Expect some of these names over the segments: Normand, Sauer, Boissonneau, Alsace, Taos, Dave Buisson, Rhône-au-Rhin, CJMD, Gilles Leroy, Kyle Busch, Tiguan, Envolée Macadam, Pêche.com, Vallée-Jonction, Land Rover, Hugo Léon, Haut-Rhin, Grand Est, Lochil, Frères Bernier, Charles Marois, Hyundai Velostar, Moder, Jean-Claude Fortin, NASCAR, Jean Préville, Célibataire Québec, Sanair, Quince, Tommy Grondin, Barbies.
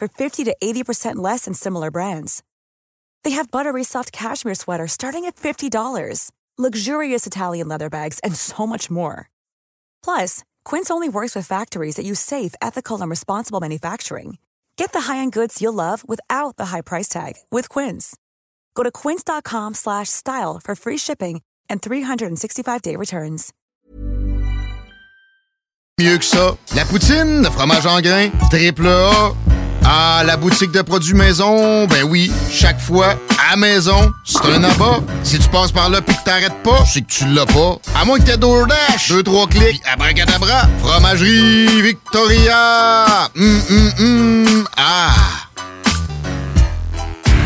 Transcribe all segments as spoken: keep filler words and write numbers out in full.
for fifty to eighty percent less than similar brands. They have buttery soft cashmere sweaters starting at fifty dollars, luxurious Italian leather bags, and so much more. Plus, Quince only works with factories that use safe, ethical, and responsible manufacturing. Get the high-end goods you'll love without the high price tag with Quince. Go to quince.com slash style for free shipping and three sixty-five day returns. Mieux que ça. La poutine, le fromage en grains, triple A. Ah, la boutique de produits maison, ben oui, chaque fois, à maison, c'est un abat. Si tu passes par là pis que t'arrêtes pas, c'est que tu l'as pas. À moins que t'aies DoorDash, deux, trois clics, pis abracadabra. Fromagerie Victoria, hum, hum, hum, ah...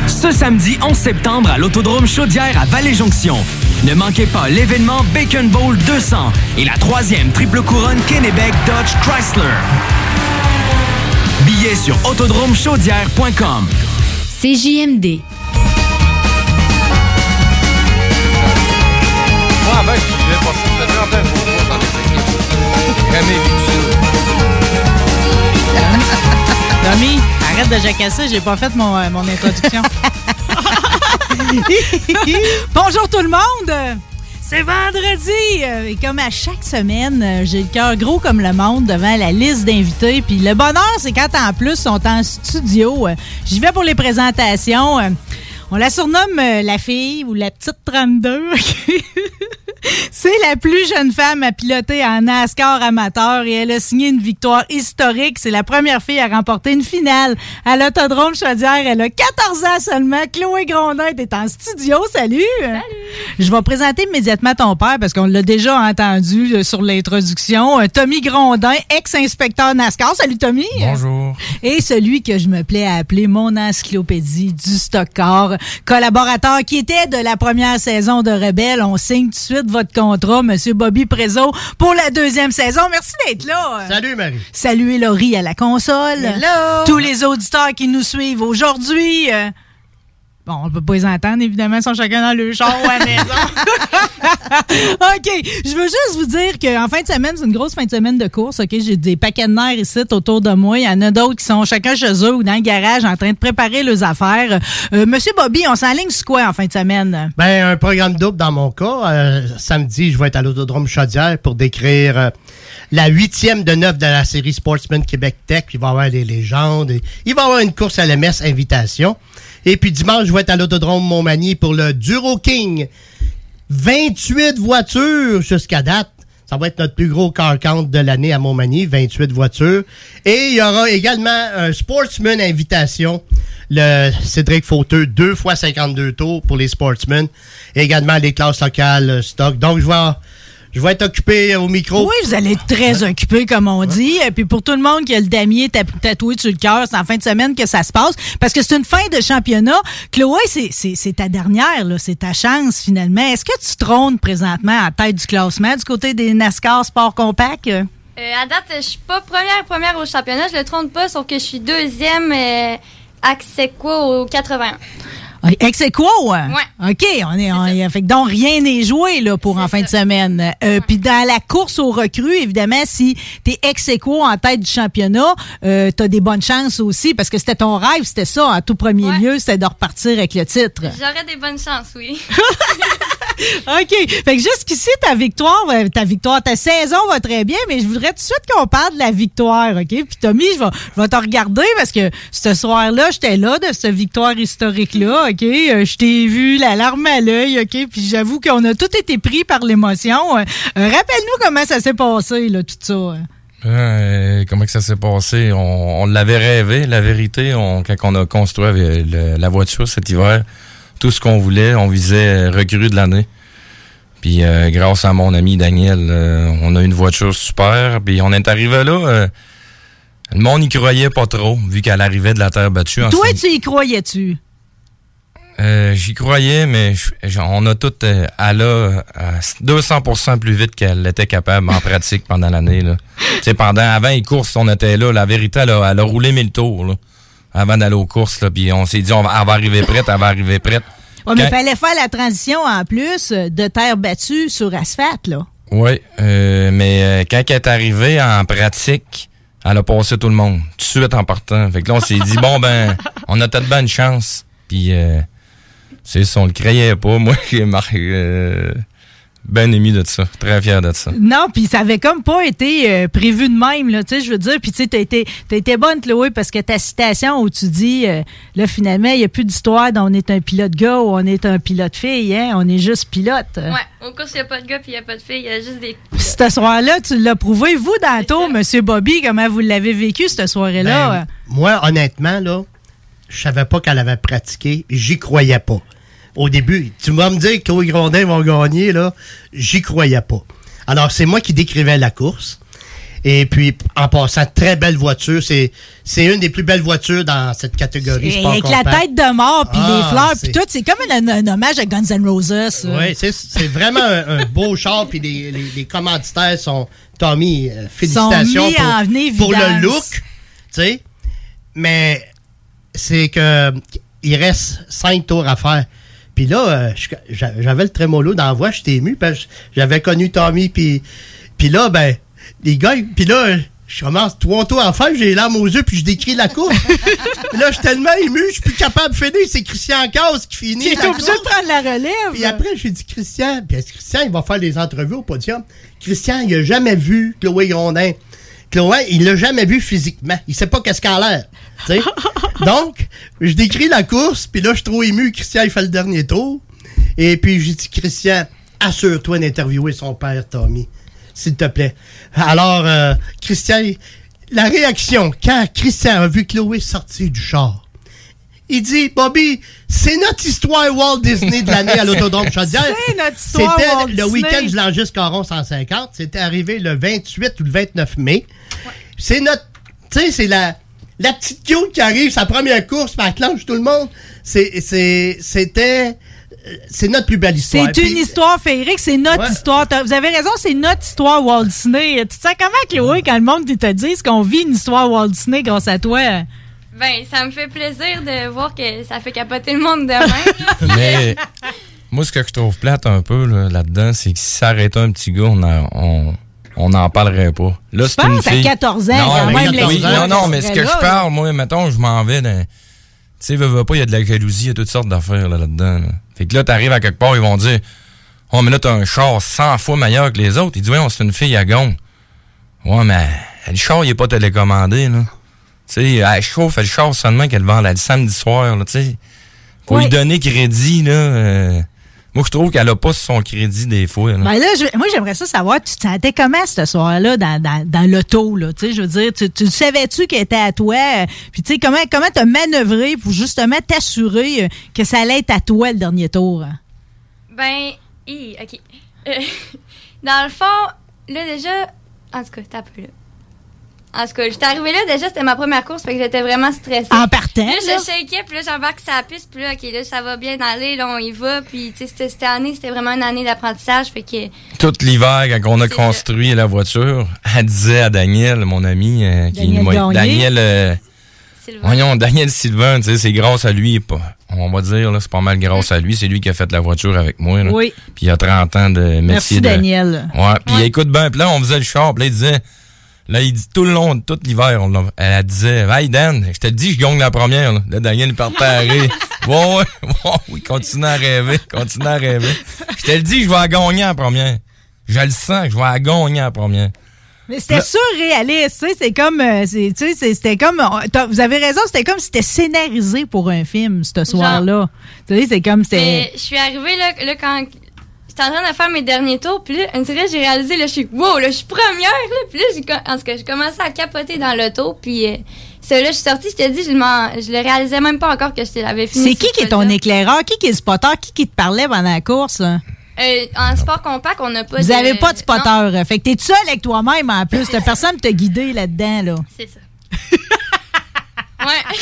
Ce samedi onze septembre à l'Autodrome Chaudière à Vallée-Jonction. Ne manquez pas l'événement Bacon Bowl deux cents et la troisième triple couronne Kennebec Dodge Chrysler. Billets sur autodrome chaudière point com. C J M D. Tommy, arrête de jacasser, j'ai pas fait mon, euh, mon introduction. Bonjour tout le monde! C'est vendredi! Et comme à chaque semaine, j'ai le cœur gros comme le monde devant la liste d'invités. Puis le bonheur, c'est quand en plus, ils sont en studio. J'y vais pour les présentations. On la surnomme la fille ou la petite trente-deux. C'est la plus jeune femme à piloter en NASCAR amateur et elle a signé une victoire historique. C'est la première fille à remporter une finale à l'Autodrome Chaudière. Elle a quatorze ans seulement. Chloé Grondin est en studio. Salut! Salut! Je vais présenter immédiatement ton père parce qu'on l'a déjà entendu sur l'introduction. Tommy Grondin, ex-inspecteur NASCAR. Salut Tommy! Bonjour! Et celui que je me plais à appeler mon encyclopédie du stock-car, collaborateur qui était de la première saison de Rebelle. On signe tout de suite votre contrat, monsieur Bobby Prézo, pour la deuxième saison. Merci d'être là. Salut, Marie. Saluez Laurie à la console. Hello. Tous les auditeurs qui nous suivent aujourd'hui. Bon, on ne peut pas les entendre, évidemment, ils sont chacun dans le char ou à la maison. OK, je veux juste vous dire qu'en fin de semaine, c'est une grosse fin de semaine de course. OK, j'ai des paquets de nerfs ici autour de moi. Il y en a d'autres qui sont chacun chez eux ou dans le garage en train de préparer leurs affaires. Euh, Monsieur Bobby, on s'enligne sur quoi en fin de semaine? Bien, un programme double dans mon cas. Euh, samedi, je vais être à l'Autodrome Chaudière pour décrire... Euh, la huitième de neuf de la série Sportsman Québec Tech. Il va y avoir des légendes. Il va y avoir une course à l'M S invitation. Et puis dimanche, je vais être à l'Autodrome Montmagny pour le Duro King. vingt-huit voitures jusqu'à date. Ça va être notre plus gros car count de l'année à Montmagny, vingt-huit voitures. Et il y aura également un Sportsman Invitation, le Cédric Fauteux, deux fois cinquante-deux tours pour les Sportsmen. Et également les classes locales stock. Donc, je vais... Je vais être occupé au micro. Oui, vous allez être très occupé, comme on dit. Et puis pour tout le monde qui a le damier tatoué sur le cœur, c'est en fin de semaine que ça se passe. Parce que c'est une fin de championnat. Chloé, c'est, c'est, c'est ta dernière, là. C'est ta chance, finalement. Est-ce que tu trônes présentement à la tête du classement du côté des NASCAR Sport Compact? Euh, à date, je suis pas première première au championnat. Je le trône pas, sauf que je suis deuxième euh, ex aequo au quatre-vingt-un. Ex-aequo? Ouais. OK. On est, on est, fait que donc, rien n'est joué là, pour c'est en fin ça. de semaine. Euh, ouais. Puis dans la course aux recrues, évidemment, si t'es ex-aequo en tête du championnat, euh, t'as des bonnes chances aussi, parce que c'était ton rêve, c'était ça, en tout premier ouais. lieu, c'était de repartir avec le titre. J'aurais des bonnes chances, oui. OK. Fait que jusqu'ici, ta victoire, ta victoire, ta saison va très bien, mais je voudrais tout de suite qu'on parle de la victoire, OK? Puis Tommy, je vais, je vais te regarder, parce que ce soir-là, j'étais là de cette victoire historique-là, OK, euh, je t'ai vu la larme à l'œil, OK, puis j'avoue qu'on a tout été pris par l'émotion. Euh, rappelle-nous comment ça s'est passé, là, tout ça. Euh, comment que ça s'est passé? On, on l'avait rêvé, la vérité. On, quand on a construit le, la voiture cet hiver, tout ce qu'on voulait, on visait recrue de l'année. Puis euh, grâce à mon ami Daniel, euh, on a une voiture super. Puis on est arrivé là. Euh, le monde y croyait pas trop, vu qu'elle arrivait de la terre battue. En Toi, tu y croyais-tu? Euh, j'y croyais, mais on a tout... Euh, elle a à deux cents pour cent plus vite qu'elle était capable en pratique pendant l'année. Là. Pendant, avant les courses, on était là. La vérité, elle a, elle a roulé mille tours là, avant d'aller aux courses. Là, puis on s'est dit, on va, elle va arriver prête, elle va arriver prête. Oui, mais il fallait faire la transition en plus de terre battue sur asphalte, là. Oui, euh, mais euh, quand elle est arrivée en pratique, elle a passé tout le monde, tout de suite en partant. Fait que là, on s'est dit, bon, ben, on a peut-être bien une chance. Puis, euh, c'est ça, on le craignait pas. Moi, j'ai marqué... Euh, ben ému de ça, très fier de ça. Non, puis ça avait comme pas été euh, prévu de même, là, tu sais, je veux dire. Puis tu sais, t'as été, t'as été bonne, Chloé, parce que ta citation où tu dis, euh, là, finalement, il n'y a plus d'histoire d'on est un pilote gars ou on est un pilote fille, hein, on est juste pilote. Ouais, aux courses, il n'y a pas de gars puis il n'y a pas de filles, il y a juste des... Pis cette soirée-là, tu l'as prouvé. Vous, tantôt, M. Bobby, comment vous l'avez vécu, cette soirée-là? Ben, euh? Moi, honnêtement, là, je savais pas qu'elle avait pratiqué, j'y croyais pas. Au début, tu vas me dire que Chloé Grondin vont gagner, là, j'y croyais pas. Alors, c'est moi qui décrivais la course. Et puis, en passant, très belle voiture. C'est, c'est une des plus belles voitures dans cette catégorie. Sport avec compact. La tête de mort, puis ah, les fleurs, puis tout. C'est comme un, un, un hommage à Guns N' Roses. Oui, c'est, c'est vraiment un, un beau char, puis les, les, les commanditaires sont... Tommy, euh, félicitations sont pour, venir, pour le look. Tu sais, mais c'est que il reste cinq tours à faire. Puis là, euh, j'avais le trémolo dans la voix, j'étais ému, parce que j'avais connu Tommy, puis là, ben, les gars, puis là, je commence trois tours à faire, j'ai les larmes aux yeux, puis je décris la course. Puis là, je suis tellement ému, je suis plus capable de finir, c'est Christian Caz qui finit. Il est obligé de prendre la relève. Puis après, j'ai dit, Christian, puis Christian, il va faire des entrevues au podium. Christian, il n'a jamais vu Chloé Grondin. Chloé, il l'a jamais vu physiquement. Il sait pas qu'est-ce qu'elle a l'air. T'sais? Donc, je décris la course, puis là, je suis trop ému. Christian, il fait le dernier tour. Et puis, j'ai dit, Christian, assure-toi d'interviewer son père, Tommy, s'il te plaît. Alors, euh, Christian, la réaction, quand Christian a vu Chloé sortir du char, il dit, Bobby, c'est notre histoire Walt Disney de l'année à l'Autodrome Chaudière. C'est notre histoire C'était Walt le Disney. Week-end du Langis Caron cent cinquante. C'était arrivé le vingt-huit ou le vingt-neuf mai. Ouais. C'est notre... Tu sais, c'est la, la petite cute qui arrive, sa première course, elle clenche tout le monde. C'est, c'est, c'était... C'est notre plus belle histoire. C'est une Puis, histoire, Féric, c'est notre ouais. histoire. T'as, vous avez raison, c'est notre histoire Walt Disney. Tu te sens comment, Chloé, quand le monde te dit qu'on vit une histoire Walt Disney grâce à toi? Ben, ça me fait plaisir de voir que ça fait capoter le monde demain. Mais moi, ce que je trouve plate un peu là, là-dedans, c'est que si ça arrêtait un petit gars, on a, on, on en parlerait pas. Là, c'est une fille. À quatorze ans, non, quand même. quatorze ans, oui, non, non, mais ce que là, je parle, moi, mettons, je m'en vais dans... Tu sais, veux, veux pas, il y a de la jalousie, il y a toutes sortes d'affaires là, là-dedans. Là. Fait que là, t'arrives à quelque part, ils vont dire « Oh, mais là, t'as un char cent fois meilleur que les autres. » Ils disent « Oui, c'est une fille à gond. » Ouais, mais le char, il est pas télécommandé, là. Tu sais, elle chauffe, elle chauffe seulement qu'elle vend le samedi soir, là, tu sais. Pour oui. lui donner crédit, là. Euh, moi, je trouve qu'elle a pas son crédit des fois, là. Ben là, je, moi, j'aimerais ça savoir, tu te sentais comment ce soir-là dans, dans, dans l'auto, là, tu sais, je veux dire, tu, tu savais-tu qu'elle était à toi? Euh, Puis, tu sais, comment, comment t'as manœuvré pour justement t'assurer que ça allait être à toi le dernier tour? Hein? Ben, hi, OK. Euh, dans le fond, là, déjà, en tout cas, t'as un peu, là. En tout cas, j'étais arrivée là, déjà, c'était ma première course, fait que j'étais vraiment stressée. En partant, là? Je shakeais, puis là, j'embarque sur la piste, puis là, OK, là, ça va bien aller, là, on y va, puis, tu sais, c'était, cette année, c'était vraiment une année d'apprentissage, fait que... Tout l'hiver, quand on a construit ça. La voiture, elle disait à Daniel, mon ami, euh, qui Daniel est une... Daniel... Euh, Sylvain. Voyons, Daniel Sylvain, tu sais, c'est grâce à lui, on va dire, là, c'est pas mal grâce à lui, c'est lui qui a fait la voiture avec moi, là. Oui. Puis il y a trente ans de métier. Merci, de... Daniel. Ouais, puis ouais. écoute, ben, puis là, on faisait le char, puis là, il disait... Là, il dit tout le long, tout l'hiver, on elle disait « Hey Dan, je te dis, je gagne la première. » Là, Daniel partait à rire. Wow, wow, oui, continue à rêver, continue à rêver. Je te le dis, je vais la gagner en première. Je le sens, je vais la gagner en première. Mais c'était surréaliste, tu sais, c'est comme, c'est, tu sais, c'était comme, vous avez raison, c'était comme si c'était scénarisé pour un film, ce soir-là. Tu sais, c'est comme, c'était... Je suis arrivée, là, là quand... J'étais en train de faire mes derniers tours, puis là, on dirait, j'ai réalisé, là, je suis, wow, là, je suis première, là, puis là, j'ai, en tout cas, j'ai commencé à capoter dans l'auto, puis euh, ça, là, je suis sortie, je te dis, je, m'en, je le réalisais même pas encore que je l'avais fini. C'est qui qui est ton éclaireur? Qui qui est le spotter? Qui qui te parlait pendant la course? Euh, en sport compact, on n'a pas Vous de... Vous n'avez pas de spotter. Non. Fait que t'es seul avec toi-même en plus. T'as personne qui t'a guidé là-dedans, là. C'est ça. Ouais.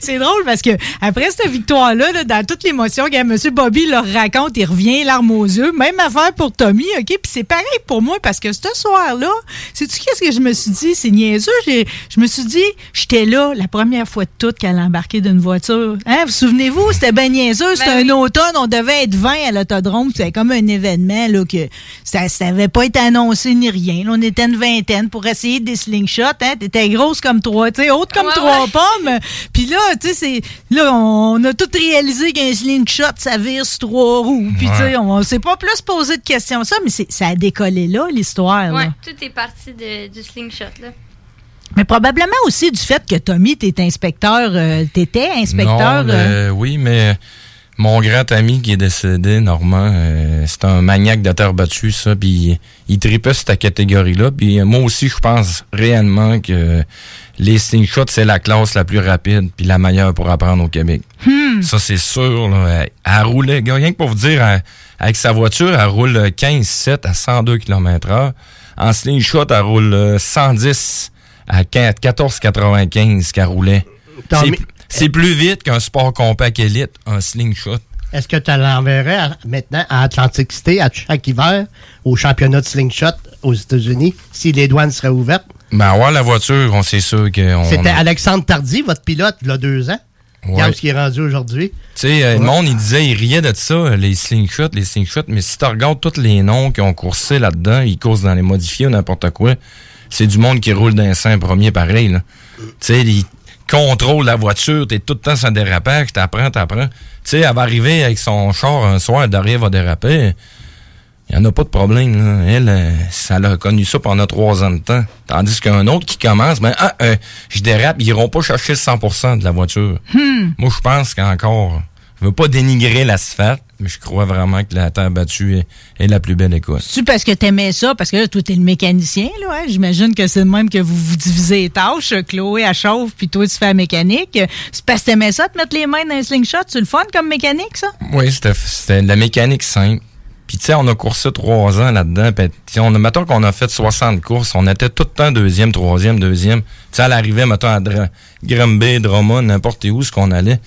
C'est drôle parce que après cette victoire-là, là, dans toute l'émotion que M. Bobby leur raconte, il revient larmes aux yeux. Même affaire pour Tommy, OK? Puis c'est pareil pour moi parce que ce soir-là, sais-tu qu'est-ce que je me suis dit? C'est niaiseux. J'ai, je me suis dit, j'étais là la première fois de toute qu'elle embarquait d'une voiture. Hein? Vous souvenez-vous? C'était ben niaiseux. C'était ben, un oui. automne. On devait être vingt à l'autodrome. C'était comme un événement là, que ça n'avait pas été annoncé ni rien. Là, on était une vingtaine pour essayer des slingshots. Hein? T'étais grosse comme trois, tu sais, haute comme ouais, trois ouais. Puis là, tu sais, là, on a tout réalisé qu'un slingshot, ça vire sur trois roues. Puis, ouais. tu sais, on ne s'est pas plus posé de questions ça, mais c'est, ça a décollé là, l'histoire. Oui, tout est parti de, du slingshot, là. Mais probablement aussi du fait que Tommy, t'es inspecteur, euh, t'étais inspecteur. Non, euh, euh, oui, mais mon grand ami qui est décédé, Normand, euh, c'est un maniaque de terre battue, ça. Puis, il tripait cette catégorie-là. Puis, moi aussi, je pense réellement que. Les slingshots, c'est la classe la plus rapide puis la meilleure pour apprendre au Québec. Hmm. Ça, c'est sûr. Là, elle, elle roulait, rien que pour vous dire, elle, avec sa voiture, elle roule quinze sept à cent deux kilomètres heure. En slingshot, elle roule cent dix à quatorze quatre-vingt-quinze qu'elle roulait. C'est, c'est plus vite qu'un sport compact élite, un slingshot. Est-ce que tu l'enverrais maintenant à Atlantic City, à chaque hiver, au championnat de slingshot aux États-Unis, si les douanes seraient ouvertes? Ben ouais, la voiture, on sait sûr qu'on... C'était Alexandre Tardy, votre pilote, il y a deux ans. Ouais. Regarde ce qui est rendu aujourd'hui. Tu sais, euh, ouais. le monde, il disait, il riait de ça, les slingshots, les slingshots. Mais si tu regardes tous les noms qui ont coursé là-dedans, ils coursent dans les modifiés ou n'importe quoi, c'est du monde qui roule d'un sang premier pareil, là. Tu sais, ils contrôlent la voiture, t'es tout le temps sans dérapage, t'apprends, t'apprends. Tu sais, elle va arriver avec son char un soir, derrière va déraper... Il n'y en a pas de problème. Là. Elle, ça l'a connu ça pendant trois ans de temps. Tandis qu'un autre qui commence, ben, ah, euh, je dérape, ils n'iront pas chercher le cent pour cent de la voiture. Hmm. Moi, je pense qu'encore, je veux pas dénigrer l'asphalte, mais je crois vraiment que la terre battue est, est la plus belle école. C'est-tu parce que t'aimais ça? Parce que là, toi, t'es le mécanicien, là. Hein? J'imagine que c'est le même que vous vous divisez les tâches. Chloé, elle chauffe, puis toi, tu fais la mécanique. C'est parce que t'aimais ça, te mettre les mains dans un slingshot? C'est le fun comme mécanique, ça? Oui, c'était, c'était de la mécanique simple. Puis, tu sais, on a coursé trois ans là-dedans. Puis, on a, mettons qu'on a fait soixante courses, on était tout le temps deuxième, troisième, deuxième. Tu sais, à l'arrivée, mettons, à Dra- Granby, Drummond, n'importe où, ce qu'on allait.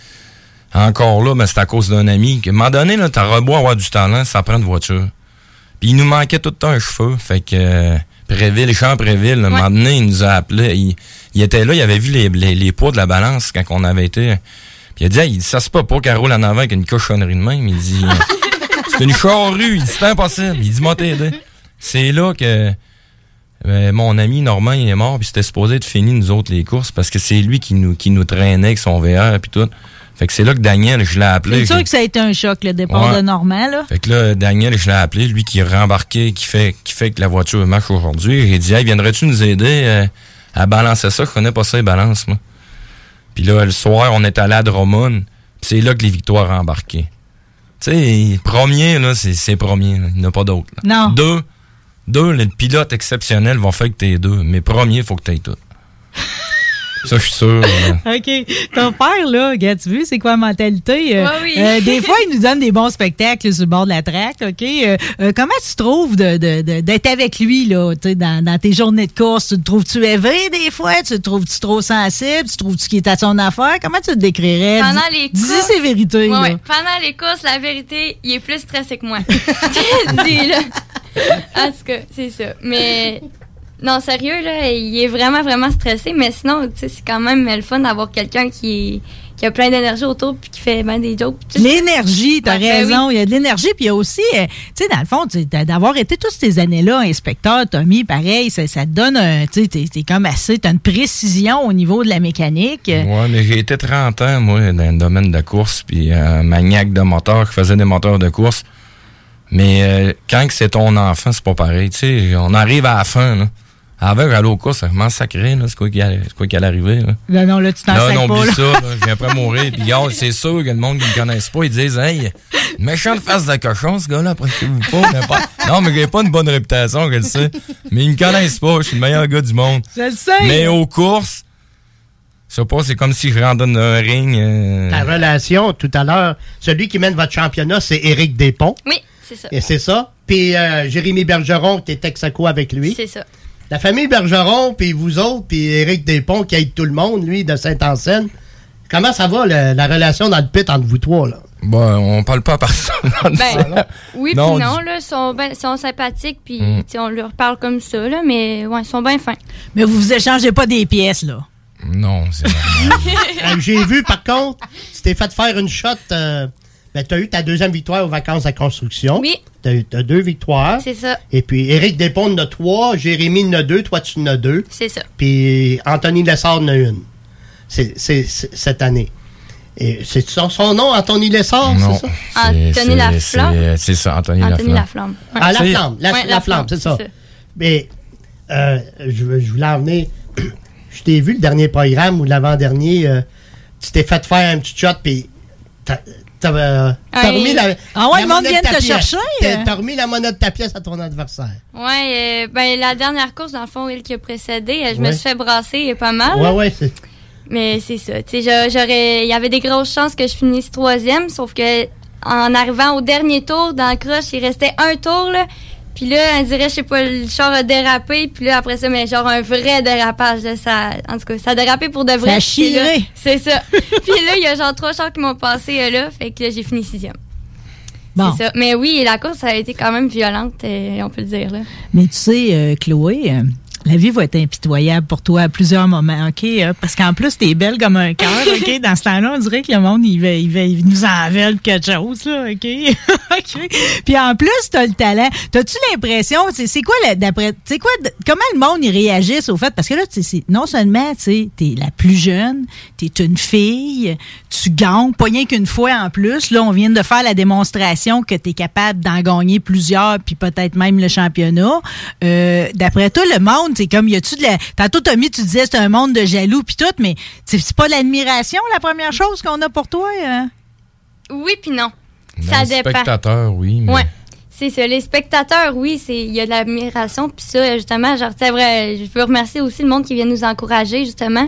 Encore là, ben, c'est à cause d'un ami. À un moment donné, là, t'as beau avoir du talent, ça prend une voiture. Puis, il nous manquait tout le temps un cheveu. Fait que, euh, Préville, Jean Préville, ouais. à un moment donné, il nous a appelé. Il, il était là, il avait vu les, les, les poids de la balance quand on avait été. Puis, il a dit, ah, il dit, ça se peut pas qu'elle roule en avant avec une cochonnerie de même. Il dit... C'est une charrue, il dit, c'est impossible. Il dit, moi, t'aider. C'est là que euh, mon ami Normand, il est mort, puis c'était supposé être fini, nous autres, les courses, parce que c'est lui qui nous, qui nous traînait avec son V R, puis tout. Fait que c'est là que Daniel, je l'ai appelé. C'est sûr je... que ça a été un choc, le départ ouais. de Normand, là. Fait que là, Daniel, je l'ai appelé, lui qui est rembarqué, qui fait, qui fait que la voiture marche aujourd'hui. J'ai dit, hey, viendrais-tu nous aider euh, à balancer ça? Je connais pas ça, les balances, moi. Puis là, le soir, on est allé à Drummond, puis c'est là que les victoires ont embarqué. Tu sais, premier, là, c'est, c'est premier. Là. Il n'y en a pas d'autres. Non. Deux, deux, les pilotes exceptionnels vont faire que t'aies deux. Mais premier, il faut que t'aies tout. Ça, je suis sûr. Là. OK. Ton père, là, regarde, tu veux, c'est quoi la mentalité? Ouais, euh, oui. euh, des fois, il nous donne des bons spectacles là, sur le bord de la traque, OK? Euh, euh, comment tu trouves de, de, de, d'être avec lui, là, tu sais, dans, dans tes journées de course? Tu te trouves-tu éveillé des fois? Tu te trouves-tu trop sensible? Tu trouves-tu qu'il est à son affaire? Comment tu te décrirais? Pendant dis, les courses... Dis ses vérités, ouais, là. Ouais. Pendant les courses, la vérité, il est plus stressé que moi. Dis, là. En tout cas, c'est ça. Mais... Non, sérieux, là, il est vraiment, vraiment stressé, mais sinon, tu sais, c'est quand même le fun d'avoir quelqu'un qui, qui a plein d'énergie autour puis qui fait ben des jokes. T'sais. L'énergie, t'as ouais, raison, ben oui. Il y a de l'énergie, puis il y a aussi, tu sais, dans le fond, d'avoir été toutes ces années-là, inspecteur, Tommy, pareil, ça, ça te donne un, tu sais, t'es, t'es comme assez, t'as une précision au niveau de la mécanique. Ouais, mais j'ai été trente ans, moi, dans le domaine de course, puis un euh, maniaque de moteur qui faisait des moteurs de course, mais euh, quand c'est ton enfant, c'est pas pareil, tu sais, on arrive à la fin, là. Avant, j'allais aux courses, ça commence sacré, là, c'est quoi qui allait, c'est quoi qui allait arriver, là. Non, non, là, tu t'en sacres pas, là. Non, oublie ça, là, je viens après mourir, puis oh, c'est sûr que le monde qui me connaisse pas, ils disent, hey, méchante face de cochon, ce gars-là, approchez-vous pas, n'importe. Non, mais j'ai pas une bonne réputation, je le sais. Mais ils me connaissent pas, je suis le meilleur gars du monde. Je le sais. Mais aux courses, je sais pas, c'est comme si je rendais un ring. Euh... Ta relation, tout à l'heure, celui qui mène votre championnat, c'est Éric Despond. Oui. C'est ça. Et c'est ça. Puis euh, Jérémy Bergeron, t'es ex aequo avec lui. C'est ça. La famille Bergeron, puis vous autres, puis Éric Despond qui aide tout le monde, lui, de Saint-Anselme. Comment ça va, le, la relation dans le pit entre vous trois, là? Bon, on parle pas à personne. Ben, oui, non, puis non, ils sont, ben, sont sympathiques, puis mm. on leur parle comme ça, là, mais ouais, ils sont bien fins. Mais vous vous échangez pas des pièces, là? Non, c'est normal. J'ai vu, par contre, tu t'es fait faire une shot. Euh, ben, tu as eu ta deuxième victoire aux vacances à construction. Oui. Tu as eu t'as deux victoires. C'est ça. Et puis, Éric Despond en a trois, Jérémy en a deux, toi, tu en as deux. C'est ça. Puis, Anthony Lessard en a une. C'est, c'est, c'est cette année. Et c'est son, son nom, Anthony Lessard, non, c'est ça? C'est, Anthony Laflamme. C'est, c'est ça, Anthony, Anthony Laflamme. Laflamme. Ouais. Ah, Laflamme, la, ouais, la flamme, c'est ça. C'est ça. Mais euh, je, je voulais en venir. Je t'ai vu le dernier programme ou l'avant-dernier. Euh, tu t'es fait faire un petit shot, puis t'as, t'as, euh, t'as hey. remis la, ah ouais, la monnaie de ta pièce. Chercher, t'as, t'as remis la monnaie de ta pièce à ton adversaire. Ouais, euh, ben la dernière course, dans le fond, il qui a précédé, je ouais. me suis fait brasser pas mal. Ouais, ouais, c'est... Mais c'est ça. Tu sais, j'aurais, il y avait des grosses chances que je finisse troisième, sauf que en arrivant au dernier tour, dans le crush, il restait un tour, là. Puis là, on dirait, je sais pas, le char a dérapé. Puis là, après ça, mais genre un vrai dérapage, là, ça, en tout cas, ça a dérapé pour de vrai. Ça a chiré. C'est ça. Puis là, il y a genre trois chars qui m'ont passé, là. Fait que là, j'ai fini sixième. Bon. C'est ça. Mais oui, la course, ça a été quand même violente, on peut le dire, là. Mais tu sais, euh, Chloé... Euh... La vie va être impitoyable pour toi à plusieurs moments, OK? Parce qu'en plus, t'es belle comme un cœur, OK? Dans ce temps-là, on dirait que le monde, il, va, il, va, il nous envole quelque chose, là, OK? OK? Puis en plus, t'as le talent. T'as-tu l'impression, c'est, c'est quoi, le, d'après, c'est quoi, comment le monde, il réagisse au fait? Parce que là, c'est, non seulement, tu sais, t'es la plus jeune, t'es une fille, tu gagnes, pas rien qu'une fois en plus. Là, on vient de faire la démonstration que t'es capable d'en gagner plusieurs, puis peut-être même le championnat. Euh, d'après toi, le monde, c'est comme, y a-tu de la. Tantôt, Tommy, tu disais, c'est un monde de jaloux, puis tout, mais c'est, c'est pas l'admiration, la première chose qu'on a pour toi? Hein? Oui, puis non. Dans ça dépend. Les spectateurs, oui. Mais... Oui, c'est ça. Les spectateurs, oui, il y a de l'admiration, puis ça, justement, genre, c'est vrai, je veux remercier aussi le monde qui vient nous encourager, justement,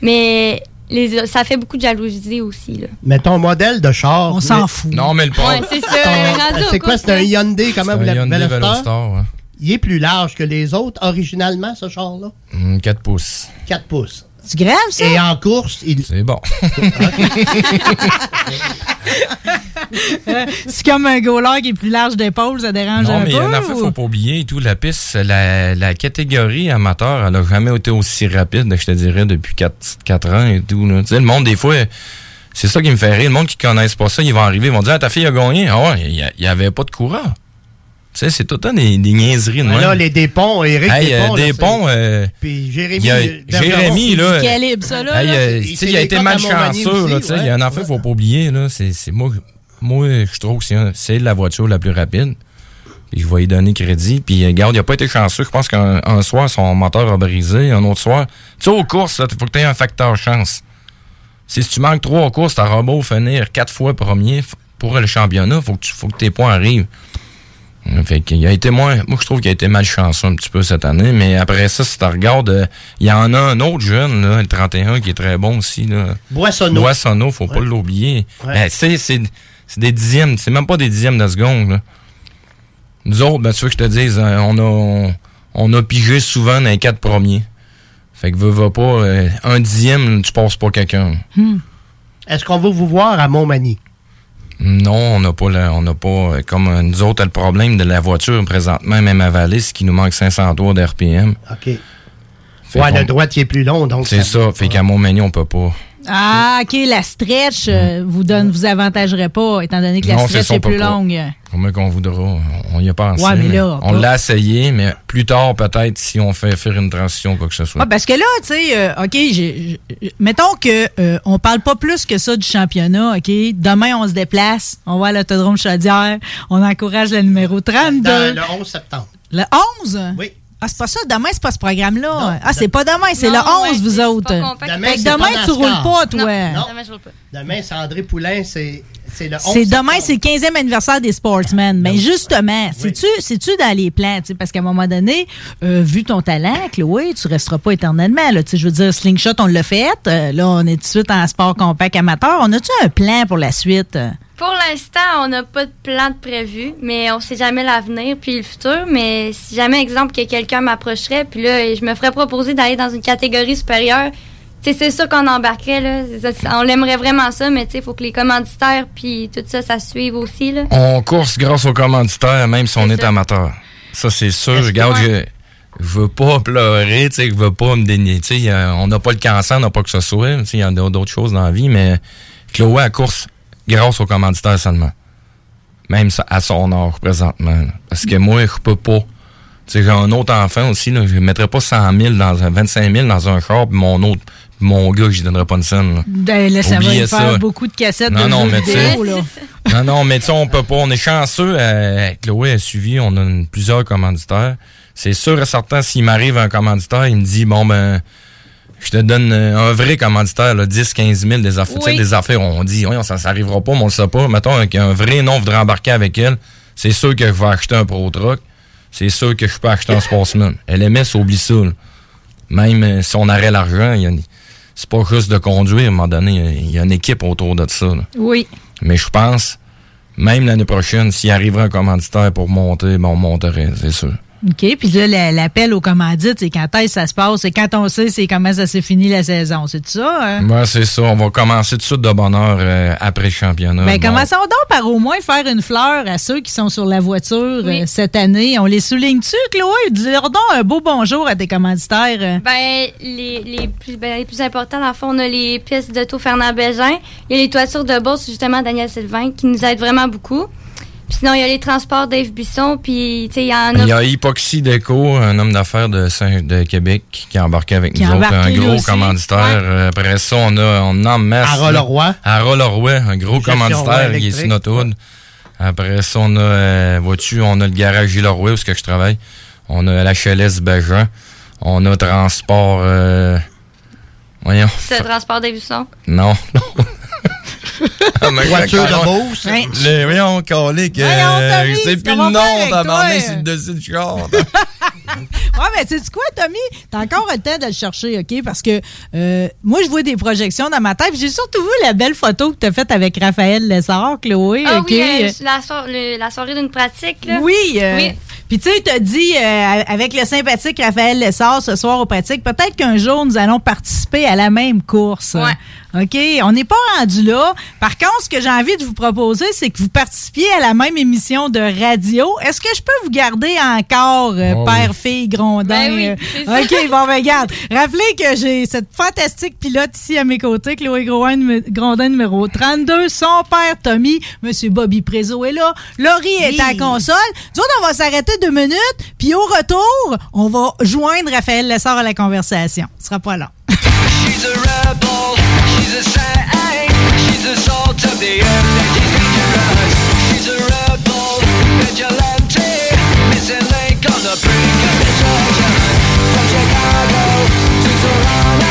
mais. Les, ça fait beaucoup de jalousie aussi. Là. Mais ton modèle de char... On mais, s'en fout. Non, mais le problème... Ouais, c'est ça. Ton, c'est quoi? C'est un Hyundai, comment vous l'appelez? C'est un Hyundai Velostar, ouais. Il est plus large que les autres, originalement, ce char-là? Mmh, quatre pouces. quatre pouces. C'est grave, ça? Et en course, il... C'est bon. C'est comme un goaler qui est plus large d'épaule, ça dérange non, un peu? Non, mais une affaire, il ne faut pas oublier et tout. La piste, la, la catégorie amateur, elle n'a jamais été aussi rapide, je te dirais, depuis quatre ans et tout. Tu sais, le monde, des fois... C'est ça qui me fait rire. Le monde qui ne connaisse pas ça, ils vont arriver, ils vont dire « Ah, ta fille a gagné. » Ah ouais, il n'y avait pas de courant. Tu sais, c'est tout le temps des, des niaiseries. De ah là, les Despond, Éric hey, Despond. Euh, Despond euh, puis Jérémy. A, Jérémy, là. C'est calibre, ça, là. Hey, il, il a été malchanceux, là. Tu sais, il y a un enfant, il ne faut pas oublier, là. C'est, c'est moi, moi, je trouve que c'est, c'est la voiture la plus rapide. Puis je vais lui donner crédit. Puis, regarde, il n'a pas été chanceux. Je pense qu'un un soir, son moteur a brisé. Un autre soir. Tu sais, aux courses, il faut que tu aies un facteur chance. Si tu manques trois courses, tu auras beau finir quatre fois premier pour le championnat. Il faut, faut que tes points arrivent. Fait qu'il a été moins. Moi, je trouve qu'il a été malchanceux un petit peu cette année. Mais après ça, si tu regardes, il euh, y en a un autre jeune, là, le trente et un, qui est très bon aussi. Là. Boissonneau. Boissonneau, faut ouais. pas l'oublier. Ouais. Ben, c'est, c'est, c'est des dixièmes. C'est même pas des dixièmes de seconde. Là. Nous autres, ben, tu veux que je te dise, on a, on, on a pigé souvent dans les quatre premiers. Fait que, veux, veux pas, euh, un dixième, tu passes pas quelqu'un. Hmm. Est-ce qu'on va vous voir à Montmagny? Non, on n'a pas, la, on n'a pas, comme nous autres, le problème de la voiture présentement, même à Vallée, c'est qu'il nous manque cinq cents tours d'R P M. OK. Fait ouais, le droit qui est plus long, donc... C'est ça, ça fait qu'à Montmagny, on peut pas. Ah, OK, la stretch mmh. vous donne, vous avantagerait pas, étant donné que non, la stretch est, est plus pas. longue. Comment qu'on voudra, on y a pensé. Ouais, mais là, mais on l'a essayé, mais plus tard, peut-être, si on fait faire une transition, quoi que ce soit. Ah, parce que là, tu sais, euh, OK, j'ai, j'ai, mettons que euh, on parle pas plus que ça du championnat, OK? Demain, on se déplace, on va à l'Autodrome Chaudière, on encourage le numéro trente-deux. Dans, le onze septembre. Le onze? Oui. Ah, c'est pas ça, demain, c'est pas ce programme-là. Non, ah, c'est pas demain, c'est non, le onze, ouais, vous autres. Demain, fait que demain tu roules pas, toi. Non, non. Demain, je roule pas. Demain, c'est André Poulain, c'est, c'est le onze. C'est demain, c'est le quinzième anniversaire des Sportsmen. Mais ben, justement, oui. c'est-tu, c'est-tu dans les plans? Parce qu'à un moment donné, euh, vu ton talent, Chloé, tu resteras pas éternellement. Là, je veux dire, Slingshot, on l'a fait. Euh, là, on est tout de suite en sport compact amateur. On a-tu un plan pour la suite? Pour l'instant, on n'a pas de plan de prévu, mais on ne sait jamais l'avenir puis le futur. Mais si jamais, exemple, que quelqu'un m'approcherait, puis là, je me ferais proposer d'aller dans une catégorie supérieure, t'sais, c'est sûr qu'on embarquerait, là. On l'aimerait vraiment ça, mais il faut que les commanditaires puis tout ça, ça suive aussi, là. On course grâce aux commanditaires, même si on c'est est sûr. amateur. Ça, c'est sûr. Est-ce Regarde, que ouais. je, je veux pas pleurer, tu sais, je veux pas me dénier. Tu sais, on n'a pas le cancer, on n'a pas que ce soit. Tu sais, il y en a d'autres choses dans la vie, mais Chloé, à course grâce aux commanditaires seulement. Même à son heure, présentement. Là. Parce que moi, je peux pas. Tu sais, j'ai un autre enfant aussi, là. Je mettrais pas cent mille dans un, vingt-cinq mille dans un char, puis mon autre, mon gars, je lui donnerais pas une scène, là. Ben, là, ça Oubliez va faire ça. beaucoup de cassettes non, de non, mais vidéo, là. Non, non, mais tu sais, on peut pas. On est chanceux. Euh, Chloé a suivi. On a une, plusieurs commanditaires. C'est sûr et certain, s'il m'arrive un commanditaire, il me dit, bon, ben, je te donne un vrai commanditaire, là, dix, quinze mille, des affaires, oui. des affaires, on dit, oui, ça n'arrivera pas, mais on le sait pas. Mettons qu'un vrai nom voudrait embarquer avec elle, c'est sûr que je vais acheter un Pro Truck, c'est sûr que je peux acheter un Sportsman. L M S, oublie ça. Là. Même si on arrête l'argent, y a, c'est pas juste de conduire, à un moment donné, il y, y a une équipe autour de ça. Là. Oui. Mais je pense, même l'année prochaine, s'il arrivera un commanditaire pour monter, ben on monterait, c'est sûr. OK. Puis là, la, l'appel aux commandites, c'est quand est-ce que ça se passe? C'est quand on sait c'est comment ça s'est fini la saison. C'est ça? Hein? Ben, c'est ça. On va commencer tout de suite de bonne heure euh, après le championnat. Ben, bon. Commençons donc par au moins faire une fleur à ceux qui sont sur la voiture oui. euh, cette année. On les souligne-tu, Chloé? Dis-leur donc un beau bonjour à tes commanditaires. Euh. Ben, les, les plus, ben, les plus importants, dans le fond, on a les pistes d'auto Fernand Bégin. Il y a les toitures de Beauce, justement, Daniel Sylvain, qui nous aide vraiment beaucoup. Puis sinon, il y a les transports Dave Buisson, puis tu sais, il y en a... Il y a Hypoxie Déco, un homme d'affaires de, Saint- de Québec, qui a embarqué avec qui nous autres, un gros aussi. commanditaire. Ouais. Après ça, on a on en masse... Ara Leroy. Ara Leroy, un gros Gestion commanditaire, il est sur notre hood. Après ça, on a, euh, vois-tu, on a le garage Gilles Leroy, où est-ce que je travaille. On a l'H L S Bégin. On a transport... Euh... Voyons. C'est le transport Dave Buisson? Non, non. Voiture de Beauce. Le, voyons, calique. Je sais plus le nom, t'as demandé sur le dessus du char. Ouais, mais sais-tu quoi, Tommy? T'as encore le temps de le chercher, OK? Parce que euh, moi, je vois des projections dans ma tête. J'ai surtout vu la belle photo que t'as faite avec Raphaël Lessard, Chloé. Ah, OK? Oui, euh, la, so- le, la soirée d'une pratique, là. Oui. Euh, oui. Puis, tu sais, t'as dit, euh, avec le sympathique Raphaël Lessard ce soir aux pratiques, peut-être qu'un jour, nous allons participer à la même course. Ouais. OK, on n'est pas rendu là. Par contre, ce que j'ai envie de vous proposer, c'est que vous participiez à la même émission de radio. Est-ce que je peux vous garder encore, euh, oh, père, oui. fille, Grondin? Ben oui, c'est ça. OK, bon, ben regarde. Rappelez que j'ai cette fantastique pilote ici à mes côtés, Chloé Grondin, numéro trente-deux, son père, Tommy, M. Bobby Prézo est là, Laurie oui. est à la console. Nous autres, on va s'arrêter deux minutes, puis au retour, on va joindre Raphaël Lessard à la conversation. Ce sera pas long. She's a rebel, she's a saint, she's a salt of the earth, she's dangerous. She's a rebel, vigilante, missing link on the brink of destruction. From Chicago to Toronto,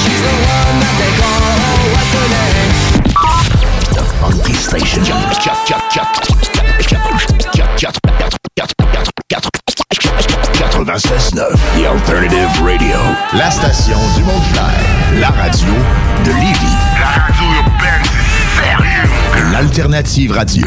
she's the one that they call her, what's her name? The Funky Station. Chuck, chuck, chuck, chuck, chuck, quatre-vingt-seize neuf, The Alternative Radio. La station du Mont-Clair. La radio de Lévis. La radio urbaine, c'est sérieux. L'Alternative Radio.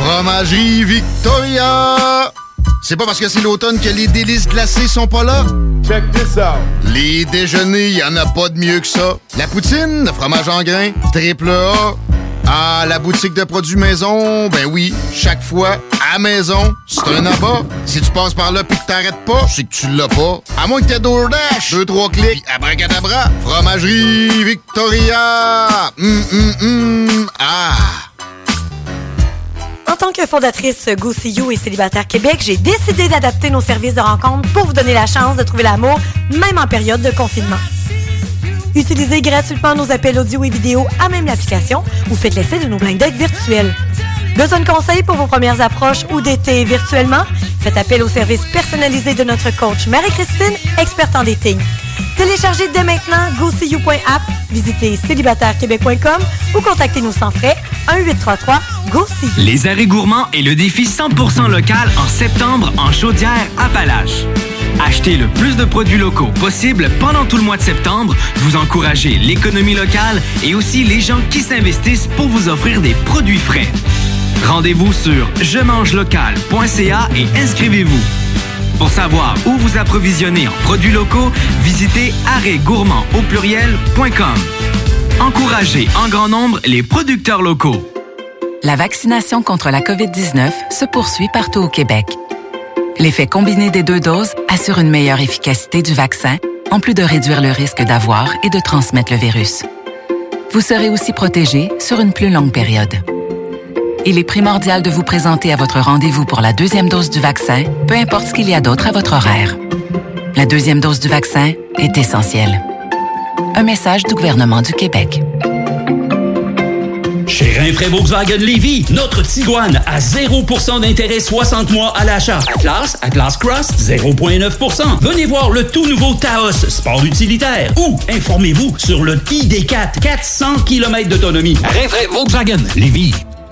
Fromagerie Victoria! C'est pas parce que c'est l'automne que les délices glacées sont pas là? Check this out! Les déjeuners, y en a pas de mieux que ça. La poutine, le fromage en grains, triple A. Ah, la boutique de produits maison, ben oui, chaque fois, à maison, c'est un abat. Si tu passes par là pis que t'arrêtes pas, c'est que tu l'as pas. À moins que t'aies DoorDash, deux, trois clics, pis abracadabra. Fromagerie Victoria! Hum, hum, hum, ah! En tant que fondatrice Go See You et Célibataire Québec, j'ai décidé d'adapter nos services de rencontre pour vous donner la chance de trouver l'amour, même en période de confinement. Utilisez gratuitement nos appels audio et vidéo à même l'application ou faites l'essai de nos blind decks virtuels. Besoin de conseils pour vos premières approches ou d'été virtuellement? Faites appel au service personnalisé de notre coach Marie-Christine, experte en dating. Téléchargez dès maintenant go see you point app, visitez célibataire québec point com ou contactez-nous sans frais un huit trois trois go see you. Les arrêts gourmands et le défi cent pour cent local en septembre en Chaudière-Appalaches. Achetez le plus de produits locaux possible pendant tout le mois de septembre. Vous encouragez l'économie locale et aussi les gens qui s'investissent pour vous offrir des produits frais. Rendez-vous sur je mange local point c a et inscrivez-vous. Pour savoir où vous approvisionner en produits locaux, visitez arrêt gourmand au pluriel point com. Encouragez en grand nombre les producteurs locaux. La vaccination contre la covid dix-neuf se poursuit partout au Québec. L'effet combiné des deux doses assure une meilleure efficacité du vaccin, en plus de réduire le risque d'avoir et de transmettre le virus. Vous serez aussi protégé sur une plus longue période. Il est primordial de vous présenter à votre rendez-vous pour la deuxième dose du vaccin, peu importe ce qu'il y a d'autre à votre horaire. La deuxième dose du vaccin est essentielle. Un message du gouvernement du Québec. Chez Renfret Volkswagen Lévis, notre Tiguan à zéro pour cent d'intérêt soixante mois à l'achat. Atlas, Atlas Cross, zéro virgule neuf pour cent. Venez voir le tout nouveau Taos, sport utilitaire. Ou informez-vous sur le I D quatre, quatre cents kilomètres d'autonomie. Renfret Volkswagen Lévis.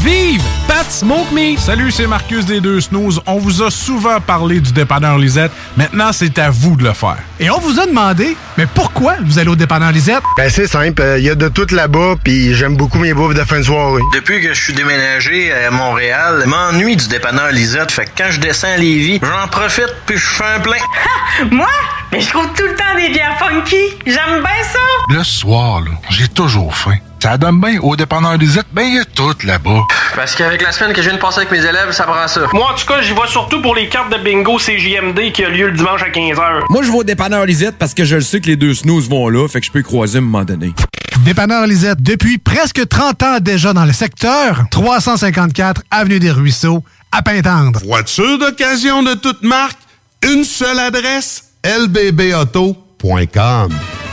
Vive Pat Smoked Meat! Salut, c'est Marcus des Deux Snooze. On vous a souvent parlé du dépanneur Lisette. Maintenant, c'est à vous de le faire. Et on vous a demandé, mais pourquoi vous allez au dépanneur Lisette? Ben, c'est simple. Il y a de tout là-bas, puis j'aime beaucoup mes bouffes de fin de soirée. Depuis que je suis déménagé à Montréal, je m'ennuie du dépanneur Lisette. Fait que quand je descends à Lévis, j'en profite, puis je fais un plein. Ha! Moi? Mais je trouve tout le temps des bières funky. J'aime bien ça. Le soir, là, j'ai toujours faim. Ça donne bien. Au dépanneur Lisette, ben il y a tout là-bas. Parce qu'avec la semaine que je viens de passer avec mes élèves, ça prend ça. Moi, en tout cas, j'y vais surtout pour les cartes de bingo C J M D qui a lieu le dimanche à quinze heures. Moi, je vais au dépanneur Lisette parce que je le sais que les deux snooze vont là, fait que je peux y croiser à un moment donné. Dépanneur Lisette, depuis presque trente ans déjà dans le secteur, trois cent cinquante-quatre Avenue des Ruisseaux, à Pintendre. Voiture d'occasion de toute marque, une seule adresse, l b b auto point com.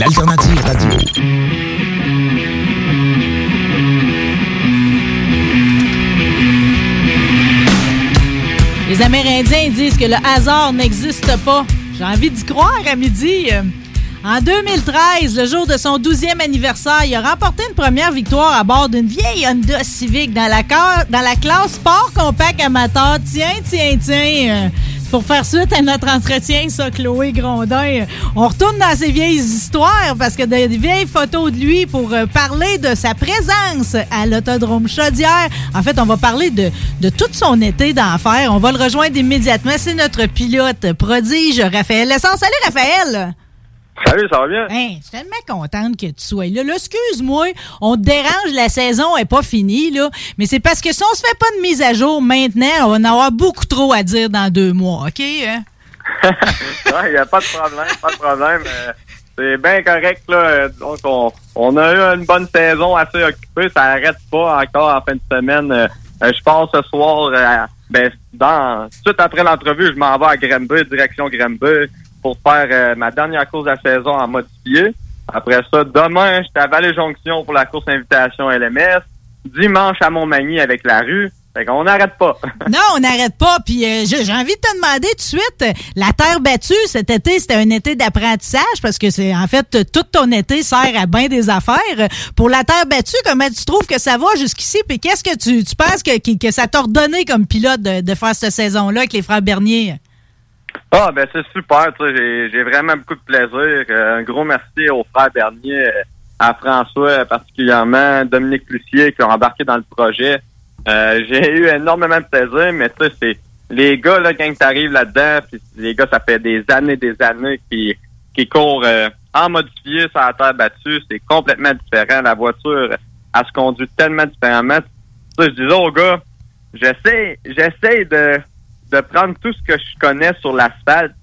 L'Alternative Radio. Les Amérindiens disent que le hasard n'existe pas. J'ai envie d'y croire à midi. En deux mille treize, le jour de son douzième anniversaire, il a remporté une première victoire à bord d'une vieille Honda Civic dans la, car- dans la classe Sport Compact Amateur. Tiens, tiens, tiens... Pour faire suite à notre entretien, ça, Chloé Grondin, on retourne dans ses vieilles histoires parce que des vieilles photos de lui pour parler de sa présence à l'Autodrome Chaudière. En fait, on va parler de, de tout son été d'enfer. On va le rejoindre immédiatement. C'est notre pilote prodige, Raphaël Lessard. Salut, Raphaël! Salut, ça va bien? Hey, je suis tellement contente que tu sois là. Là, excuse-moi, on te dérange, la saison est pas finie, là. Mais c'est parce que si on se fait pas de mise à jour maintenant, on va en avoir beaucoup trop à dire dans deux mois, OK? Ouais, y a pas de problème, pas de problème. Euh, c'est bien correct, là. Donc, on, on a eu une bonne saison assez occupée. Ça arrête pas encore en fin de semaine. Euh, Euh, je pars ce soir, euh, ben, dans, suite après l'entrevue, je m'en vais à Granby, direction Granby, pour faire euh, ma dernière course de la saison en modifié. Après ça, demain, j'étais à Vallée-Jonction pour la course invitation L M S. Dimanche, à Montmagny avec la rue. Fait qu'on n'arrête pas. Non, on n'arrête pas. Puis euh, j'ai envie de te demander tout de suite, euh, la terre battue cet été, c'était un été d'apprentissage parce que c'est en fait tout ton été sert à bien des affaires. Pour la terre battue, comment tu trouves que ça va jusqu'ici? Puis qu'est-ce que tu, tu penses que, que, que ça t'a redonné comme pilote de, de faire cette saison-là avec les Frères Bernier? Ah, ben c'est super. J'ai, j'ai vraiment beaucoup de plaisir. Euh, un gros merci aux Frères Bernier, à François particulièrement, Dominique Plussier qui ont embarqué dans le projet. Euh, j'ai eu énormément de plaisir, mais tu sais, c'est les gars là quand t'arrives là-dedans, puis les gars ça fait des années, des années qui qui courent euh, en modifié sur la terre battue, c'est complètement différent. La voiture, elle se conduit tellement différemment. Tu sais, je disais aux gars, j'essaie, j'essaie de de prendre tout ce que je connais sur l'asphalte,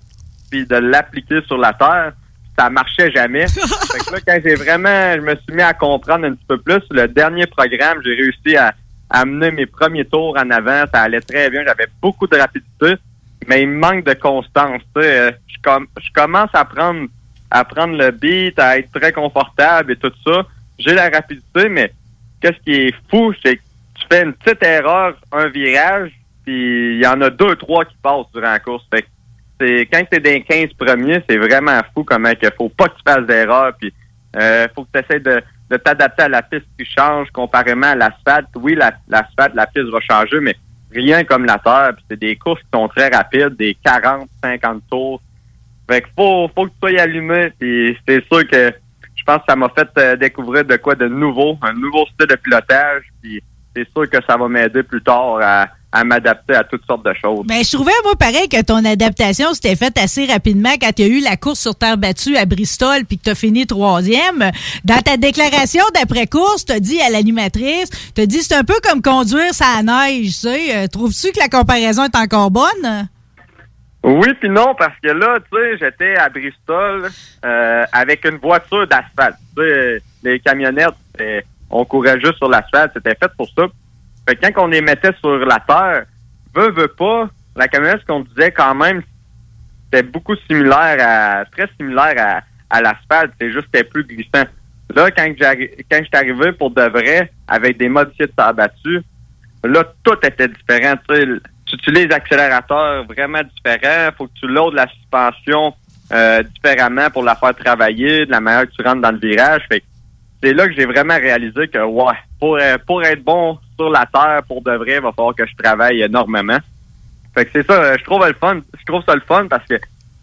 puis de l'appliquer sur la terre. Ça marchait jamais. Fait que là, quand j'ai vraiment, je me suis mis à comprendre un petit peu plus. Le dernier programme, j'ai réussi à amener mes premiers tours en avant, ça allait très bien, j'avais beaucoup de rapidité, mais il me manque de constance. Euh, je, com- je commence à prendre à prendre le beat, à être très confortable et tout ça. J'ai la rapidité, mais qu'est-ce qui est fou, c'est que tu fais une petite erreur, un virage, puis il y en a deux, trois qui passent durant la course. Fait que c'est, quand t'es dans les quinze premiers, c'est vraiment fou comment qu'il faut pas que tu fasses d'erreur, puis euh, faut que tu essaies de de t'adapter à la piste qui change comparément à l'asphalte. Oui, la, l'asphalte, la piste va changer, mais rien comme la terre. Puis c'est des courses qui sont très rapides, des quarante, cinquante tours. Fait que faut, faut que tu sois allumé. Puis c'est sûr que je pense que ça m'a fait découvrir de quoi de nouveau, un nouveau style de pilotage. Puis c'est sûr que ça va m'aider plus tard à à m'adapter à toutes sortes de choses. Ben, je trouvais, moi, pareil, que ton adaptation s'était faite assez rapidement quand il y a eu la course sur terre battue à Bristol puis que t'as fini troisième. Dans ta déclaration d'après-course, t'as dit à l'animatrice, t'as dit c'est un peu comme conduire sa neige, tu sais. Trouves-tu que la comparaison est encore bonne? Oui, puis non, parce que là, tu sais, j'étais à Bristol euh, avec une voiture d'asphalte. Tu sais, les camionnettes, on courait juste sur l'asphalte. C'était fait pour ça. Fait que quand on les mettait sur la terre, veut, veut pas, la camionnette, ce qu'on disait quand même, c'était beaucoup similaire à, très similaire à, à l'asphalte, c'est juste que c'était plus glissant. Là, quand j'étais arrivé pour de vrai, avec des modifiés de terre battue, là, tout était différent, tu sais, tu utilises l'accélérateur vraiment différent, faut que tu loades la suspension, euh, différemment pour la faire travailler, de la manière que tu rentres dans le virage, fait que c'est là que j'ai vraiment réalisé que, ouais, pour, pour être bon sur la terre, pour de vrai, il va falloir que je travaille énormément. Fait que c'est ça, je trouve le fun, je trouve ça le fun parce que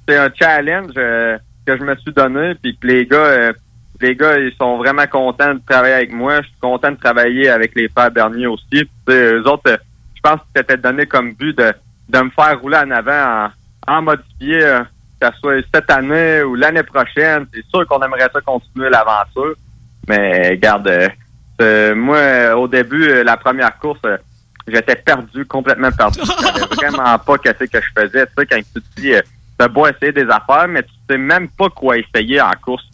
c'est un challenge euh, que je me suis donné, puis que les gars, euh, les gars, ils sont vraiment contents de travailler avec moi. Je suis content de travailler avec les Frères Bernier aussi. Puis, eux autres, euh, je pense que c'était donné comme but de, de me faire rouler en avant en, en modifié, euh, que ce soit cette année ou l'année prochaine. C'est sûr qu'on aimerait ça continuer l'aventure. Mais regarde, euh, euh, moi, euh, au début, euh, la première course, euh, j'étais perdu, complètement perdu. Je savais vraiment pas ce que je faisais. Tu sais, quand tu te dis, euh, t'as beau essayer des affaires, mais tu sais même pas quoi essayer en course,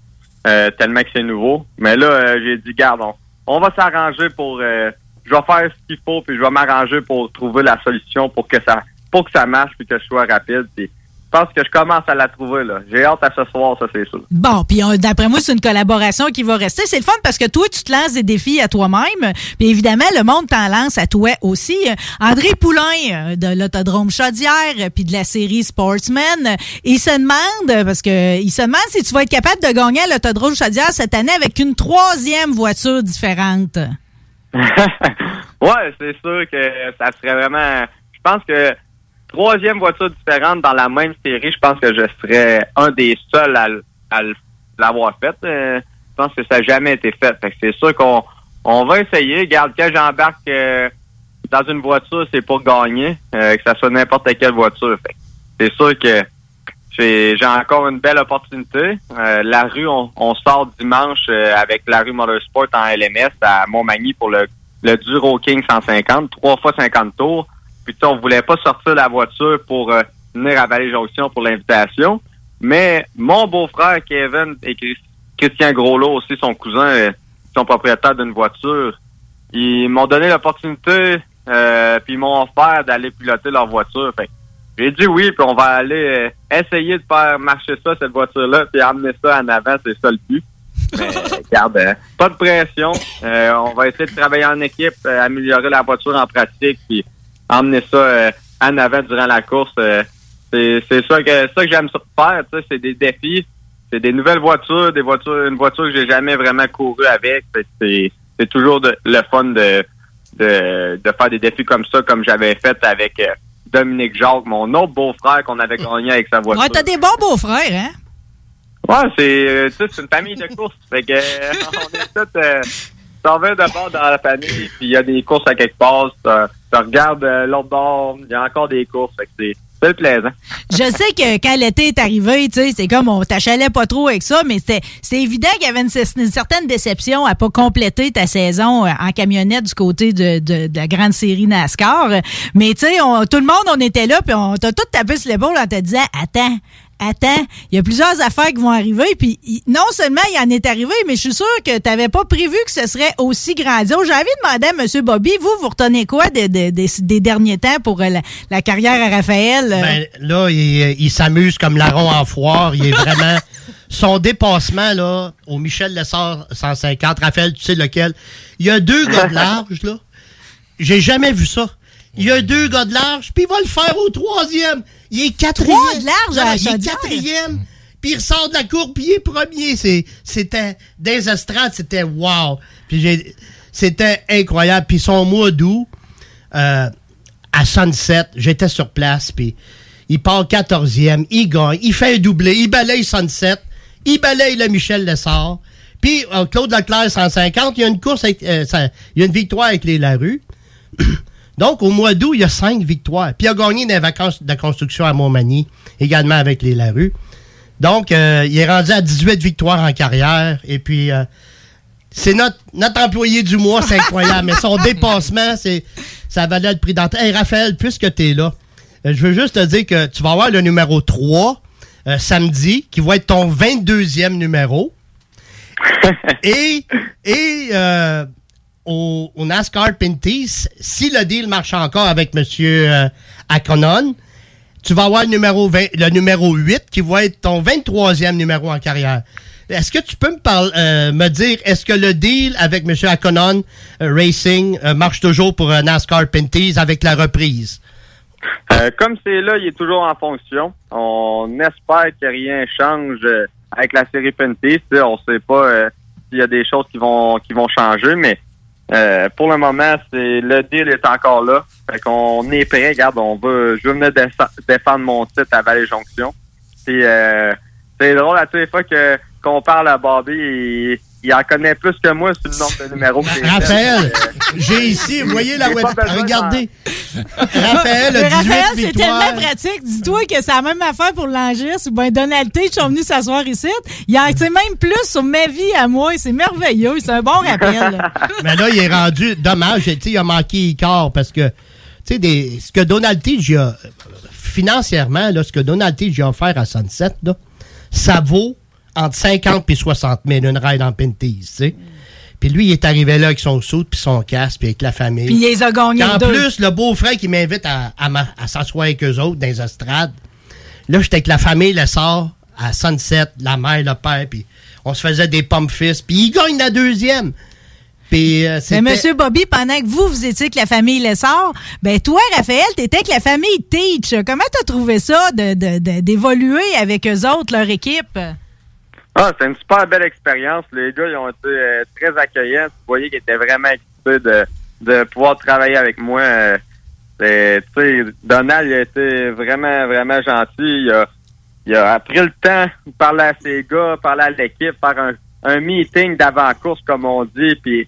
euh, tellement que c'est nouveau. Mais là, euh, j'ai dit, garde, on, on va s'arranger pour... Euh, je vais faire ce qu'il faut, puis je vais m'arranger pour trouver la solution pour que ça pour que ça marche, puis que je sois rapide, puis... Je pense que je commence à la trouver, là. J'ai hâte à ce soir, ça, c'est sûr. Bon, puis d'après moi, c'est une collaboration qui va rester. C'est le fun parce que toi, tu te lances des défis à toi-même. Puis évidemment, le monde t'en lance à toi aussi. André Poulain, de l'Autodrome Chaudière, puis de la série Sportsman, il se demande, parce que il se demande si tu vas être capable de gagner à l'Autodrome Chaudière cette année avec une troisième voiture différente. Ouais, c'est sûr que ça serait vraiment... Je pense que troisième voiture différente dans la même série, je pense que je serais un des seuls à, à l'avoir faite. Euh, je pense que ça n'a jamais été fait. Fait que c'est sûr qu'on on va essayer. Regarde, quand j'embarque euh, dans une voiture, c'est pour gagner, euh, que ça soit n'importe quelle voiture. Fait que c'est sûr que j'ai, j'ai encore une belle opportunité. Euh, la rue, on, on sort dimanche euh, avec la rue Motorsport en L M S à Montmagny pour le, le Duro King cent cinquante, trois fois cinquante tours. Puis on voulait pas sortir la voiture pour euh, venir à Vallée-Jonction pour l'invitation. Mais mon beau-frère Kevin et Christian Groslo aussi, son cousin, euh, sont propriétaires d'une voiture. Ils m'ont donné l'opportunité euh, puis ils m'ont offert d'aller piloter leur voiture. Fait j'ai dit oui, puis on va aller essayer de faire marcher ça, cette voiture-là, puis amener ça en avant, c'est ça le but. Mais regarde, euh, pas de pression. Euh, on va essayer de travailler en équipe, euh, améliorer la voiture en pratique, puis emmener ça euh, en avant durant la course. Euh, c'est, c'est ça que ça que j'aime faire, tu sais, c'est des défis, c'est des nouvelles voitures, des voitures, une voiture que j'ai jamais vraiment couru avec. C'est, c'est, c'est toujours de, le fun de, de de faire des défis comme ça, comme j'avais fait avec euh, Dominique Jacques, mon autre beau-frère qu'on avait gagné avec sa voiture. Ouais, t'as des bons beaux-frères, hein? Ouais, c'est, euh, tu sais, c'est une famille de courses. Fait que, euh, on est tous, euh, t'en veux de bord dans la famille, puis il y a des courses à quelque part, tu regardes euh, l'autre bord, il y a encore des courses. Fait que c'est, c'est plaisant. Je sais que quand l'été est arrivé, tu sais, c'est comme on t'achalait pas trop avec ça, mais c'était, c'est évident qu'il y avait une, une certaine déception à pas compléter ta saison en camionnette du côté de, de, de la grande série NASCAR. Mais tu sais, tout le monde, on était là, puis on t'a tout tapé sur l'épaule en te disant, attends, Attends, il y a plusieurs affaires qui vont arriver, puis non seulement il en est arrivé, mais je suis sûre que tu n'avais pas prévu que ce serait aussi grandiose. J'avais demandé à M. Bobby, vous, vous retenez quoi des, des, des derniers temps pour la, la carrière à Raphaël? Ben, là, il, il s'amuse comme larron en foire. Il est vraiment... Son dépassement, là, au Michel Lessard cent cinquante, Raphaël, tu sais lequel, il y a deux gars de large, là. J'ai jamais vu ça. Il y a deux gars de large, puis il va le faire au troisième. Il est quatrième. Trois de large à la Chaudière. Il est quatrième, puis il ressort de la courbe, puis il est premier. C'est, c'était désastreux, c'était wow. Puis j'ai, c'était incroyable. Puis son mois d'août, euh, à Sunset, j'étais sur place, puis il part quatorzième, il gagne, il fait un doublé, il balaye Sunset, il balaye le Michel Lessard. Puis euh, Claude Leclerc cent cinquante, il y a une course, avec, euh, ça, il y a une victoire avec les Larue. Donc, au mois d'août, il y a cinq victoires. Puis, il a gagné des vacances de construction à Montmagny, également avec les Larue. Donc, euh, il est rendu à dix-huit victoires en carrière. Et puis, euh, c'est notre, notre employé du mois, c'est incroyable. Mais son dépassement, c'est, ça valait le prix d'entrée. Hey, Raphaël, puisque tu es là, je veux juste te dire que tu vas avoir le numéro trois euh, samedi, qui va être ton vingt-deuxième numéro. Et... et euh, Au, au NASCAR Pinties, si le deal marche encore avec M. Euh, Akonon, tu vas avoir le numéro, vingt, le numéro huit qui va être ton vingt-troisième numéro en carrière. Est-ce que tu peux me, parler, euh, me dire, est-ce que le deal avec M. Akonon euh, Racing euh, marche toujours pour euh, NASCAR Pinties avec la reprise? Euh, comme c'est là, il est toujours en fonction. On espère que rien change avec la série Pinties. On sait pas euh, s'il y a des choses qui vont qui vont changer, mais Euh, pour le moment, c'est le deal est encore là. Fait qu'on est prêt. Regarde, on veut, je veux venir défendre mon titre à Vallée-Jonction. Puis, euh, c'est drôle à toutes les fois que, qu'on parle à Bobby, il, il en connaît plus que moi sur le nombre de numéros. Raphaël, euh, j'ai ici, vous voyez la web. Regardez. Raphaël, a Raphaël, c'est tellement pratique. Dis-toi que c'est la même affaire pour l'Angis ou bien Donald T. Ils sont venus s'asseoir ici. Il y a même plus sur ma vie à moi. C'est merveilleux. C'est un bon rappel. Mais là, il est rendu dommage. Il a manqué Icar parce que tu sais, des, ce que Donald T. a financièrement, là, ce que Donald T. a offert à Sunset, là, ça vaut entre cinquante et soixante mille une ride en Pinties, tu sais. Puis lui, il est arrivé là avec son soude, puis son casque, puis avec la famille. Puis il les a gagnés en deux. En plus, le beau-frère qui m'invite à, à, ma, à s'asseoir avec eux autres dans les estrades. Là, j'étais avec la famille, le sort, à Sunset, la mère, le père, puis on se faisait des pommes fils, puis il gagne la deuxième. Puis, euh, mais monsieur Bobby, pendant que vous, vous étiez avec la famille Lessard, ben toi, Raphaël, t'étais avec la famille Teach. Comment t'as trouvé ça de, de, de, d'évoluer avec eux autres, leur équipe? Ah, c'est une super belle expérience. Les gars, ils ont été euh, très accueillants. Vous voyez qu'ils étaient vraiment excités de, de pouvoir travailler avec moi. Euh, c'est, tu sais, Donald, il a été vraiment, vraiment gentil. Il a, il a pris le temps de parler à ses gars, parler à l'équipe, faire un, un meeting d'avant-course, comme on dit, puis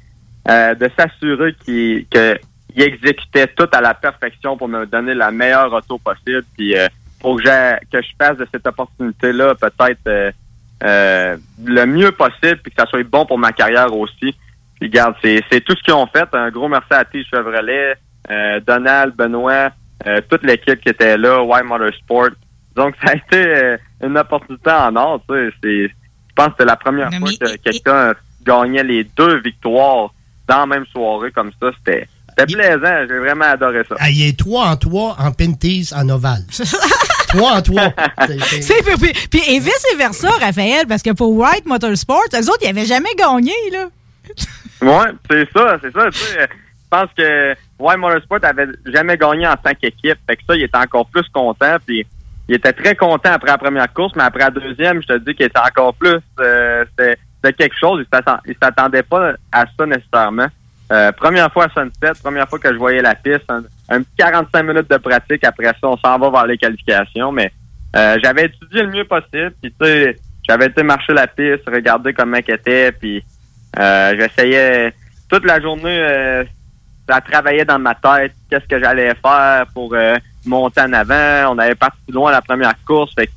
euh, de s'assurer qu'il, qu'il exécutait tout à la perfection pour me donner la meilleure auto possible. Puis euh, pour que, j'ai, que je fasse de cette opportunité-là, peut-être... Euh, Euh, le mieux possible puis que ça soit bon pour ma carrière aussi. Puis regarde, c'est, c'est tout ce qu'ils ont fait. Un gros merci à T. Chevrolet, euh, Donald, Benoît, euh, toute l'équipe qui était là, Y Motorsport. Donc ça a été euh, une opportunité en or. Tu sais, c'est, je pense que c'était la première mais fois mais que et, quelqu'un et... gagnait les deux victoires dans la même soirée comme ça. C'était C'était il... plaisant, j'ai vraiment adoré ça. Ah, il est trois en trois en Pinties en ovale. trois en trois. C'est, c'est... c'est puis, puis et vice versa, Raphaël, parce que pour Wright Motorsport, eux autres, ils n'avaient jamais gagné, là. Oui, c'est ça, c'est ça. Tu sais, je pense que Wright Motorsport n'avait jamais gagné en tant qu'équipe. Fait que ça, il était encore plus content, puis il était très content après la première course, mais après la deuxième, je te dis qu'il était encore plus... Euh, c'était, c'était quelque chose, il ne s'attendait pas à ça nécessairement. Euh, première fois à Sunset, première fois que je voyais la piste, un, un petit quarante-cinq minutes de pratique, après ça, on s'en va vers les qualifications, mais euh, j'avais étudié le mieux possible, puis tu sais, j'avais été marcher la piste, regarder comment elle était, puis euh, j'essayais toute la journée, euh, ça travaillait dans ma tête, qu'est-ce que j'allais faire pour... Euh, monter en avant, on avait parti loin à la première course, fait que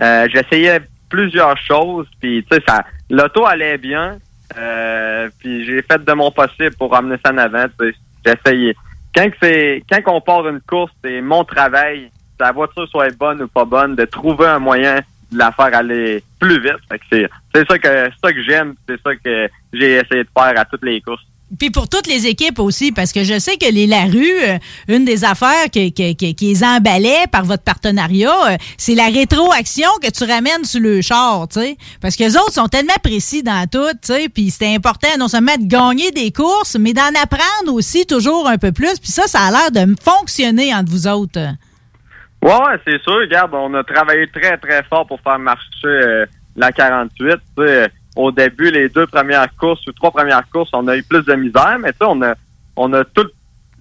euh, j'essayais plusieurs choses, puis tu sais, ça, l'auto allait bien, euh, puis j'ai fait de mon possible pour ramener ça en avant, tu sais, j'essayais. Quand c'est, quand on part une course, c'est mon travail, que la voiture soit bonne ou pas bonne, de trouver un moyen de la faire aller plus vite, fait que c'est, c'est ça que, c'est ça que j'aime, c'est ça que j'ai essayé de faire à toutes les courses. Puis pour toutes les équipes aussi, parce que je sais que les Larue, une des affaires qui, qui, qui, qui les emballait par votre partenariat, c'est la rétroaction que tu ramènes sur le char, tu sais. Parce que les autres sont tellement précis dans tout, tu sais. Puis c'était important non seulement de gagner des courses, mais d'en apprendre aussi toujours un peu plus. Puis ça, ça a l'air de fonctionner entre vous autres. Ouais, ouais, c'est sûr. Regarde, on a travaillé très, très fort pour faire marcher euh, la quarante-huit, tu sais. Au début, les deux premières courses ou trois premières courses, on a eu plus de misère, mais tu sais, on a, on a toute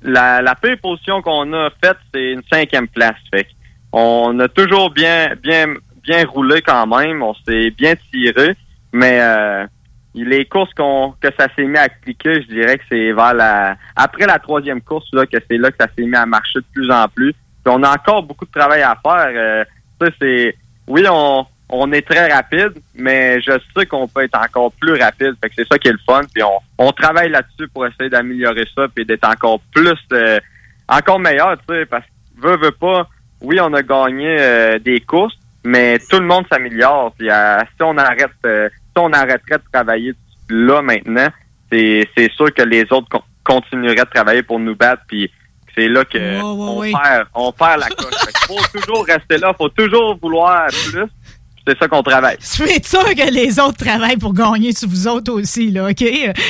la, la pire position qu'on a faite, c'est une cinquième place. Fait qu'on a toujours bien, bien, bien roulé quand même. On s'est bien tiré, mais euh, les courses qu'on, que ça s'est mis à cliquer, je dirais que c'est vers la, après la troisième course là que c'est là que ça s'est mis à marcher de plus en plus. Puis on a encore beaucoup de travail à faire. Euh, tu sais, c'est, oui, on On est très rapide, mais je sais qu'on peut être encore plus rapide. Fait que c'est ça qui est le fun. Puis on, on travaille là-dessus pour essayer d'améliorer ça puis d'être encore plus, euh, encore meilleur, tu sais, parce que veut, veut pas. Oui, on a gagné euh, des courses, mais tout le monde s'améliore. Puis euh, si on arrête, euh, si on arrêterait de travailler là maintenant, c'est c'est sûr que les autres co- continueraient de travailler pour nous battre. Puis c'est là que oh, oh, on oui. perd, on perd la course. Fait que faut toujours rester là, faut toujours vouloir plus. C'est ça qu'on travaille. C'est sûr que les autres travaillent pour gagner sur vous autres aussi, là, OK?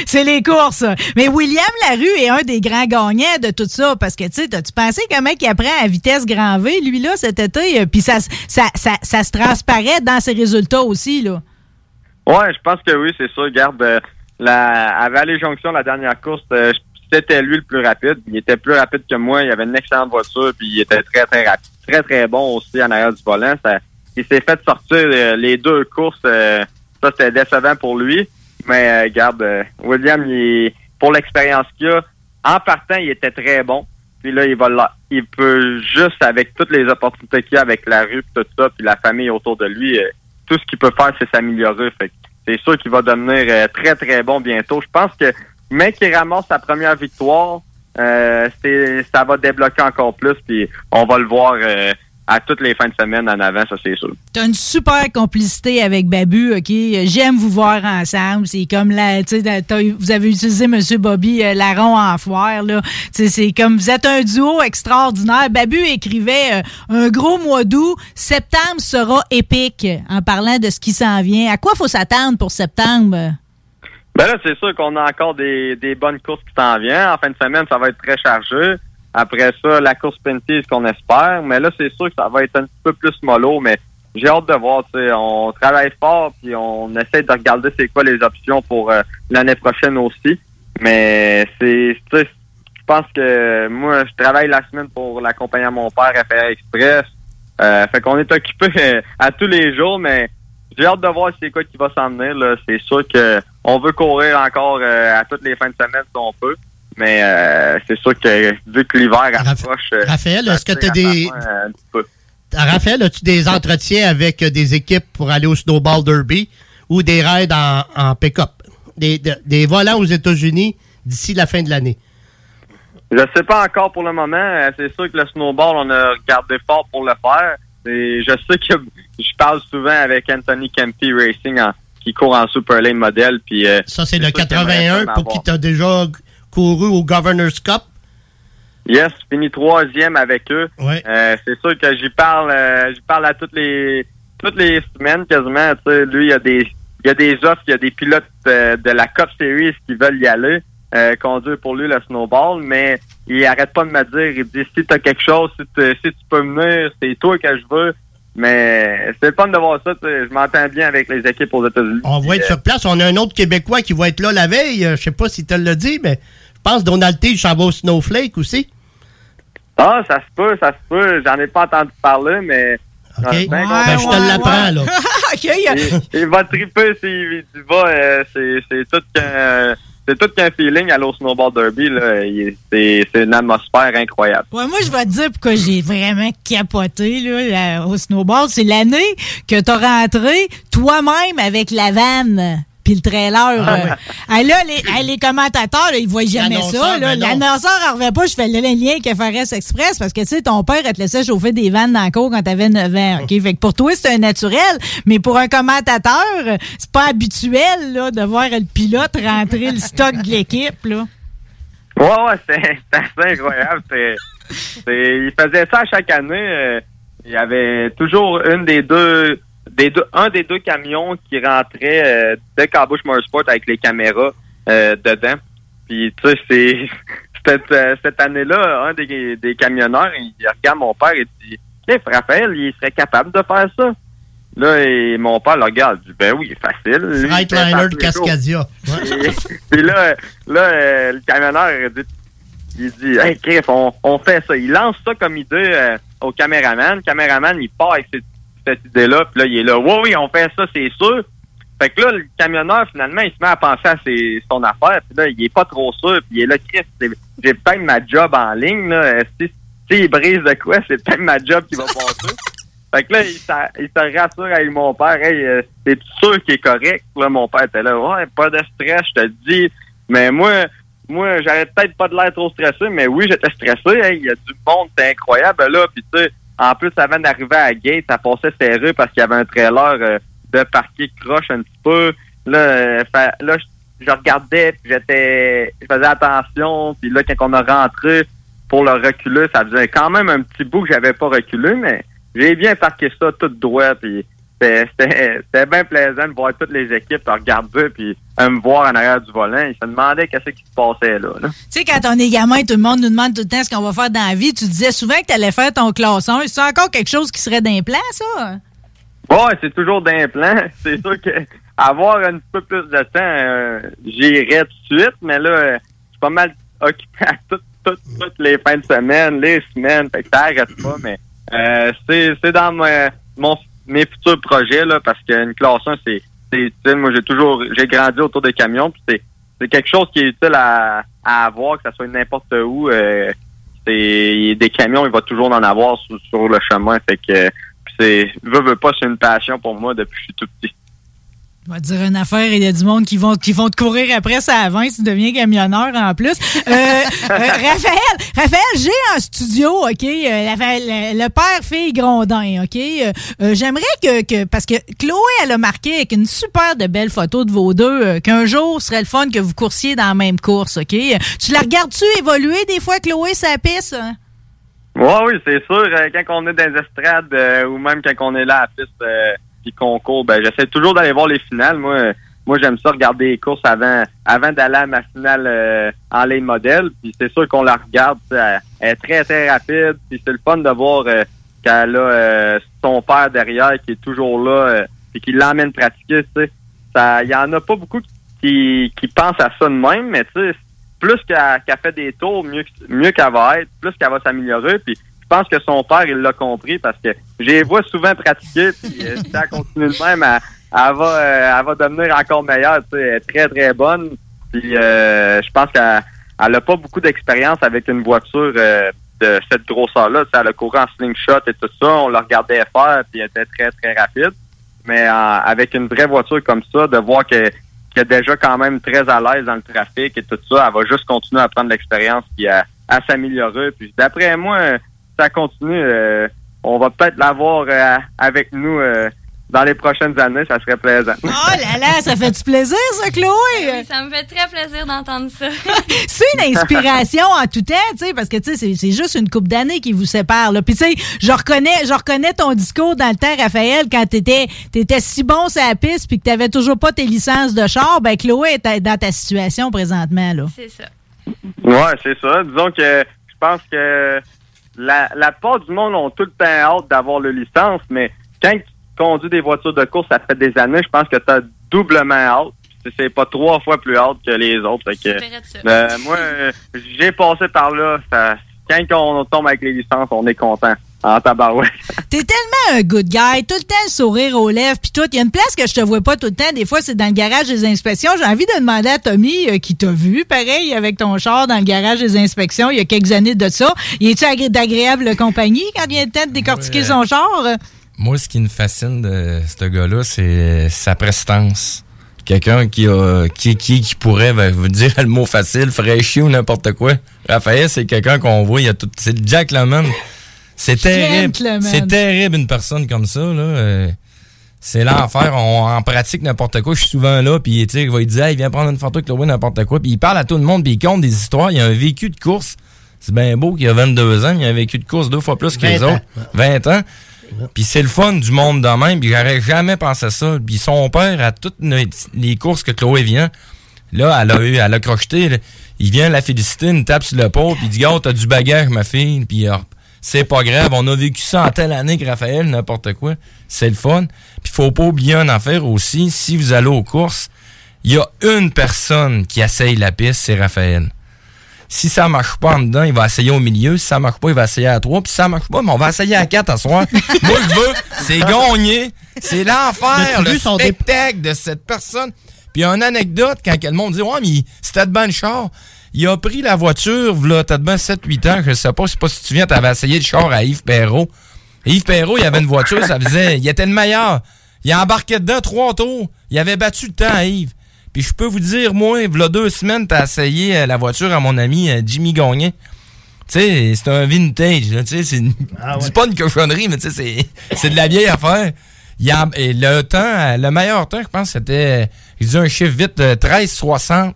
C'est les courses. Mais William Larue est un des grands gagnants de tout ça, parce que, tu sais, t'as-tu pensé comment il apprend à vitesse grand V, lui, là, cet été? Puis ça, ça, ça, ça se transparaît dans ses résultats aussi, là. Ouais, je pense que oui, c'est ça. Regarde, euh, la, à Vallée-Jonction, la dernière course, euh, c'était lui le plus rapide. Il était plus rapide que moi. Il avait une excellente voiture, puis il était très, très rapide. Très, très bon aussi en arrière du volant. Ça... Il s'est fait sortir euh, les deux courses. Euh, ça, c'était décevant pour lui. Mais euh, regarde, euh, William, il, pour l'expérience qu'il a, en partant, il était très bon. Puis là, il va là, il peut juste, avec toutes les opportunités qu'il a, avec Larue, tout ça, puis la famille autour de lui, euh, tout ce qu'il peut faire, c'est s'améliorer. Fait que c'est sûr qu'il va devenir euh, très, très bon bientôt. Je pense que même qu'il ramasse sa première victoire, euh, c'est, ça va débloquer encore plus. Puis on va le voir... Euh, à toutes les fins de semaine en avant, ça c'est sûr. T'as une super complicité avec Babu, OK? J'aime vous voir ensemble. C'est comme la, tu sais, vous avez utilisé M. Bobby euh, Larron en foire, là. T'sais, c'est comme, vous êtes un duo extraordinaire. Babu écrivait euh, un gros mois d'août. Septembre sera épique, en parlant de ce qui s'en vient. À quoi faut s'attendre pour septembre? Ben là, c'est sûr qu'on a encore des, des bonnes courses qui s'en viennent. En fin de semaine, ça va être très chargé. Après ça, la course Pinty, ce qu'on espère. Mais là, c'est sûr que ça va être un petit peu plus mollo, mais j'ai hâte de voir. Tu sais, on travaille fort, puis on essaie de regarder c'est quoi les options pour euh, l'année prochaine aussi. Mais c'est, tu sais, je pense que moi, je travaille la semaine pour l'accompagner à mon père à F R Express. Euh, fait qu'on est occupé à tous les jours, mais j'ai hâte de voir c'est quoi qui va s'en venir, là. C'est sûr que on veut courir encore euh, à toutes les fins de semaine si on peut. Mais euh, c'est sûr que vu que l'hiver approche... Raph- Raphaël, est-ce que tu as des... Euh, peu. Raphaël, as-tu des entretiens avec des équipes pour aller au Snowball Derby ou des raids en, en pick-up? Des, de, des volants aux États-Unis d'ici la fin de l'année? Je ne sais pas encore pour le moment. C'est sûr que le Snowball, on a regardé fort pour le faire. Et je sais que je parle souvent avec Anthony Kempe Racing en, qui court en Super Lane modèle. Puis, euh, ça, c'est, c'est le quatre-vingt-un pour qui t'as déjà... couru au Governor's Cup, Yes, fini troisième avec eux. Ouais. Euh, c'est sûr que j'y parle, euh, j'y parle à toutes les toutes les semaines quasiment. Tu sais, lui, il y a des il y a des offres, il y a des pilotes euh, de la Cup Series qui veulent y aller, euh, conduire pour lui le snowball, mais il arrête pas de me dire, il dit si t'as quelque chose, si, si tu peux venir, c'est toi que je veux. Mais c'est le fun de voir ça. Je m'entends bien avec les équipes aux États-Unis. On va être sur place. On a un autre Québécois qui va être là la veille. Je sais pas si tu l'as dit, mais je pense Donald T. s'en va au Snowflake aussi. Ah, ça se peut, ça se peut. J'en ai pas entendu parler, mais... OK, ouais, ben, ouais, je te ouais, l'apprends, ouais. là. OK. Il, il va triper s'il y va. Euh, c'est, c'est tout qu'un euh, qu feeling à l'eau Snowboard Derby. Là. Il, c'est, c'est une atmosphère incroyable. Ouais, moi, je vais te dire pourquoi j'ai vraiment capoté là, là, au snowboard. C'est l'année que tu as rentré toi-même avec la vanne. Puis le trailer, ah, euh, oui. là, les, les commentateurs, là, ils voient jamais ça. Là. L'annonceur n'en revient pas. Je fais le lien avec F R S Express parce que, tu sais, ton père, elle te laissait chauffer des vannes dans le cours quand t'avais neuf ans. Okay? Fait que pour toi, c'est un naturel. Mais pour un commentateur, c'est pas habituel là, de voir le pilote rentrer le stock de l'équipe. Là. Ouais, ouais, c'est, c'est assez incroyable. C'est, c'est, il faisait ça chaque année. Euh, il y avait toujours une des deux... Des deux, un des deux camions qui rentrait euh, de Cabouche Motorsport avec les caméras euh, dedans. Puis, tu sais, c'est cette, euh, cette année-là, un des, des camionneurs, il regarde mon père et dit « Hey, Raphaël, il serait capable de faire ça? » Là, et mon père le regarde, il dit « Ben oui, facile. » Freightliner de Cascadia. Ouais. Puis là, là euh, le camionneur, il dit, il dit « Hey, Griff, on, on fait ça. » Il lance ça comme idée euh, au caméraman. Le caméraman, il part avec ses cette idée-là, puis là, il est là, « Oui, oui, on fait ça, c'est sûr. » Fait que là, le camionneur, finalement, il se met à penser à ses, son affaire, puis là, il est pas trop sûr, puis il est là, « Christ, j'ai peut-être ma job en ligne, là. Si, si il brise de quoi, c'est peut-être ma job qui va passer. » Fait que là, il, ça, il se rassure avec mon père, « Hey, c'est sûr qu'il est correct? » Là, mon père était là, « Ouais, pas de stress, je te dis. » Mais moi, moi j'avais peut-être pas de l'air trop stressé, mais oui, j'étais stressé. Hey, il y a du monde, c'est incroyable, là, puis tu sais, en plus, avant d'arriver à la gate, ça passait serré parce qu'il y avait un trailer euh, de parquet croche un petit peu. Là, euh, fa- là je, je regardais, puis j'étais, je faisais attention. Puis là, quand on a rentré pour le reculer, ça faisait quand même un petit bout que j'avais pas reculé, mais j'ai bien parqué ça tout droit. Puis c'était, c'était, c'était bien plaisant de voir toutes les équipes regarder, puis à me voir en arrière du volant. Ils se demandaient qu'est-ce qui se passait là. là. Tu sais, quand on est gamin, tout le monde nous demande tout le temps ce qu'on va faire dans la vie. Tu disais souvent que tu allais faire ton classe un. C'est encore quelque chose qui serait d'un plan, ça? Ouais, c'est toujours d'un plan. C'est sûr qu'avoir un petit peu plus de temps, euh, j'irais tout de suite, mais là, euh, je suis pas mal occupé à toutes tout, tout les fins de semaine, les semaines. Fait que ça n'arrête pas, mais euh, c'est, c'est dans ma, mon, mes futurs projets, là, parce qu'une classe un, c'est moi, j'ai toujours j'ai grandi autour des camions, puis c'est, c'est quelque chose qui est utile à, à avoir, que ça soit n'importe où. Euh, c'est, des camions, il va toujours en avoir sur, sur le chemin. Fait que c'est veux, veux pas, c'est une passion pour moi depuis que je suis tout petit. On va dire une affaire, il y a du monde qui vont qui vont te courir après, ça avance, tu deviens camionneur en plus. Euh, euh, Raphaël, Raphaël, j'ai un studio, OK? Euh, le, le père-fille Grondin, OK? Euh, j'aimerais que, que... Parce que Chloé, elle a marqué avec une super de belle photo de vos deux euh, qu'un jour, serait le fun que vous coursiez dans la même course, OK? Tu la regardes-tu évoluer des fois, Chloé, sa piste? Ouais, oui, c'est sûr. Euh, quand on est dans les estrades euh, ou même quand on est là à la piste... Euh, puis concours, ben j'essaie toujours d'aller voir les finales. Moi, moi j'aime ça regarder les courses avant avant d'aller à ma finale euh, en lane modèle. Puis c'est sûr qu'on la regarde, elle est très, très rapide. Puis c'est le fun de voir euh, qu'elle a euh, son père derrière qui est toujours là euh, puis qui l'emmène pratiquer. Tu sais, ça, il y en a pas beaucoup qui qui pensent à ça de même, mais tu sais, plus qu'elle, qu'elle fait des tours, mieux mieux qu'elle va être, plus qu'elle va s'améliorer. Puis je pense que son père, il l'a compris parce que je les vois souvent pratiquer. Puis euh, si elle continue de même, elle, elle, va, euh, elle va devenir encore meilleure. Tu sais, elle est très, très bonne. Puis euh, je pense qu'elle n'a pas beaucoup d'expérience avec une voiture euh, de cette grosseur-là. Tu sais, elle a couru en slingshot et tout ça. On la regardait faire, puis elle était très, très rapide. Mais euh, avec une vraie voiture comme ça, de voir qu'elle, qu'elle est déjà quand même très à l'aise dans le trafic et tout ça, elle va juste continuer à prendre l'expérience puis à, à s'améliorer. Puis d'après moi... ça continue, euh, on va peut-être l'avoir euh, avec nous euh, dans les prochaines années, ça serait plaisant. Oh là là, ça fait-tu plaisir, ça, Chloé? Oui, ça me fait très plaisir d'entendre ça. C'est une inspiration en tout temps, tu sais, parce que, tu sais, c'est, c'est juste une couple d'années qui vous sépare, là. Puis, tu sais, je reconnais, je reconnais ton discours dans le temps, Raphaël, quand t'étais, t'étais si bon sur la piste puis que t'avais toujours pas tes licences de char. Ben, Chloé est dans ta situation présentement, là. C'est ça. Ouais, c'est ça. Disons que je pense que la, la part du monde ont tout le temps hâte d'avoir leur licence, mais quand tu conduis des voitures de course, ça fait des années, je pense que tu as doublement hâte. C'est, c'est pas trois fois plus hâte que les autres. Que, euh, moi, euh, j'ai passé par là. Ça, quand on tombe avec les licences, on est content. En tabarouette. T'es tellement un good guy, tout le temps le sourire aux lèvres, puis tout. Il y a une place que je te vois pas tout le temps. Des fois, c'est dans le garage des inspections. J'ai envie de demander à Tommy, euh, qui t'a vu, pareil, avec ton char dans le garage des inspections il y a quelques années de ça. Il est-tu agré- d'agréable compagnie quand il vient le temps de décortiquer ouais. son char? Moi, ce qui me fascine de ce gars-là, c'est sa prestance. Quelqu'un qui a qui qui qui pourrait vous dire le mot facile, fraîchi ou n'importe quoi. Raphaël, c'est quelqu'un qu'on voit, il y a tout. C'est Jack Lemmon. C'est terrible. C'est terrible, une personne comme ça, là. Euh, c'est l'enfer. On en pratique n'importe quoi. Je suis souvent là, puis il va lui dire, hey, viens prendre une photo avec Chloé, n'importe quoi. Puis il parle à tout le monde, puis il compte des histoires. Il a un vécu de course. C'est bien beau qu'il a vingt-deux ans, mais il a un vécu de course deux fois plus que les autres. vingt ans. Puis c'est le fun du monde de même, puis j'aurais jamais pensé à ça. Puis son père, à toutes les courses que Chloé vient, là, elle a eu, elle a crocheté. Là. Il vient la féliciter, une tape sur le pot, puis il dit, gars, oh, t'as du bagage, ma fille. Puis c'est pas grave, on a vécu ça en telle année que Raphaël, n'importe quoi. C'est le fun. Puis faut pas oublier une affaire aussi, si vous allez aux courses, il y a une personne qui essaye la piste, c'est Raphaël. Si ça marche pas en dedans, il va essayer au milieu. Si ça marche pas, il va essayer à trois. Puis si ça marche pas, mais on va essayer à quatre à soir. Moi, je veux, c'est gagné. C'est l'enfer, le spectacle de cette personne. Puis une anecdote, quand le monde dit « Ouais, mais c'était de bonne char », il a pris la voiture, là, t'as de ben sept huit ans, je sais pas, je sais pas si tu viens, t'avais essayé le char à Yves Perreault. Et Yves Perreault, il avait une voiture, ça faisait, il était le meilleur. Il embarquait dedans trois tours. Il avait battu le temps à Yves. Puis je peux vous dire, moi, v'là deux semaines, t'as essayé la voiture à mon ami Jimmy Gagnon. Tu sais, c'est un vintage, tu sais, c'est, ah ouais. c'est pas une cochonnerie, mais tu sais, c'est, c'est de la vieille affaire. Il a, et le temps, le meilleur temps, je pense, c'était, je dis un chiffre vite, treize soixante.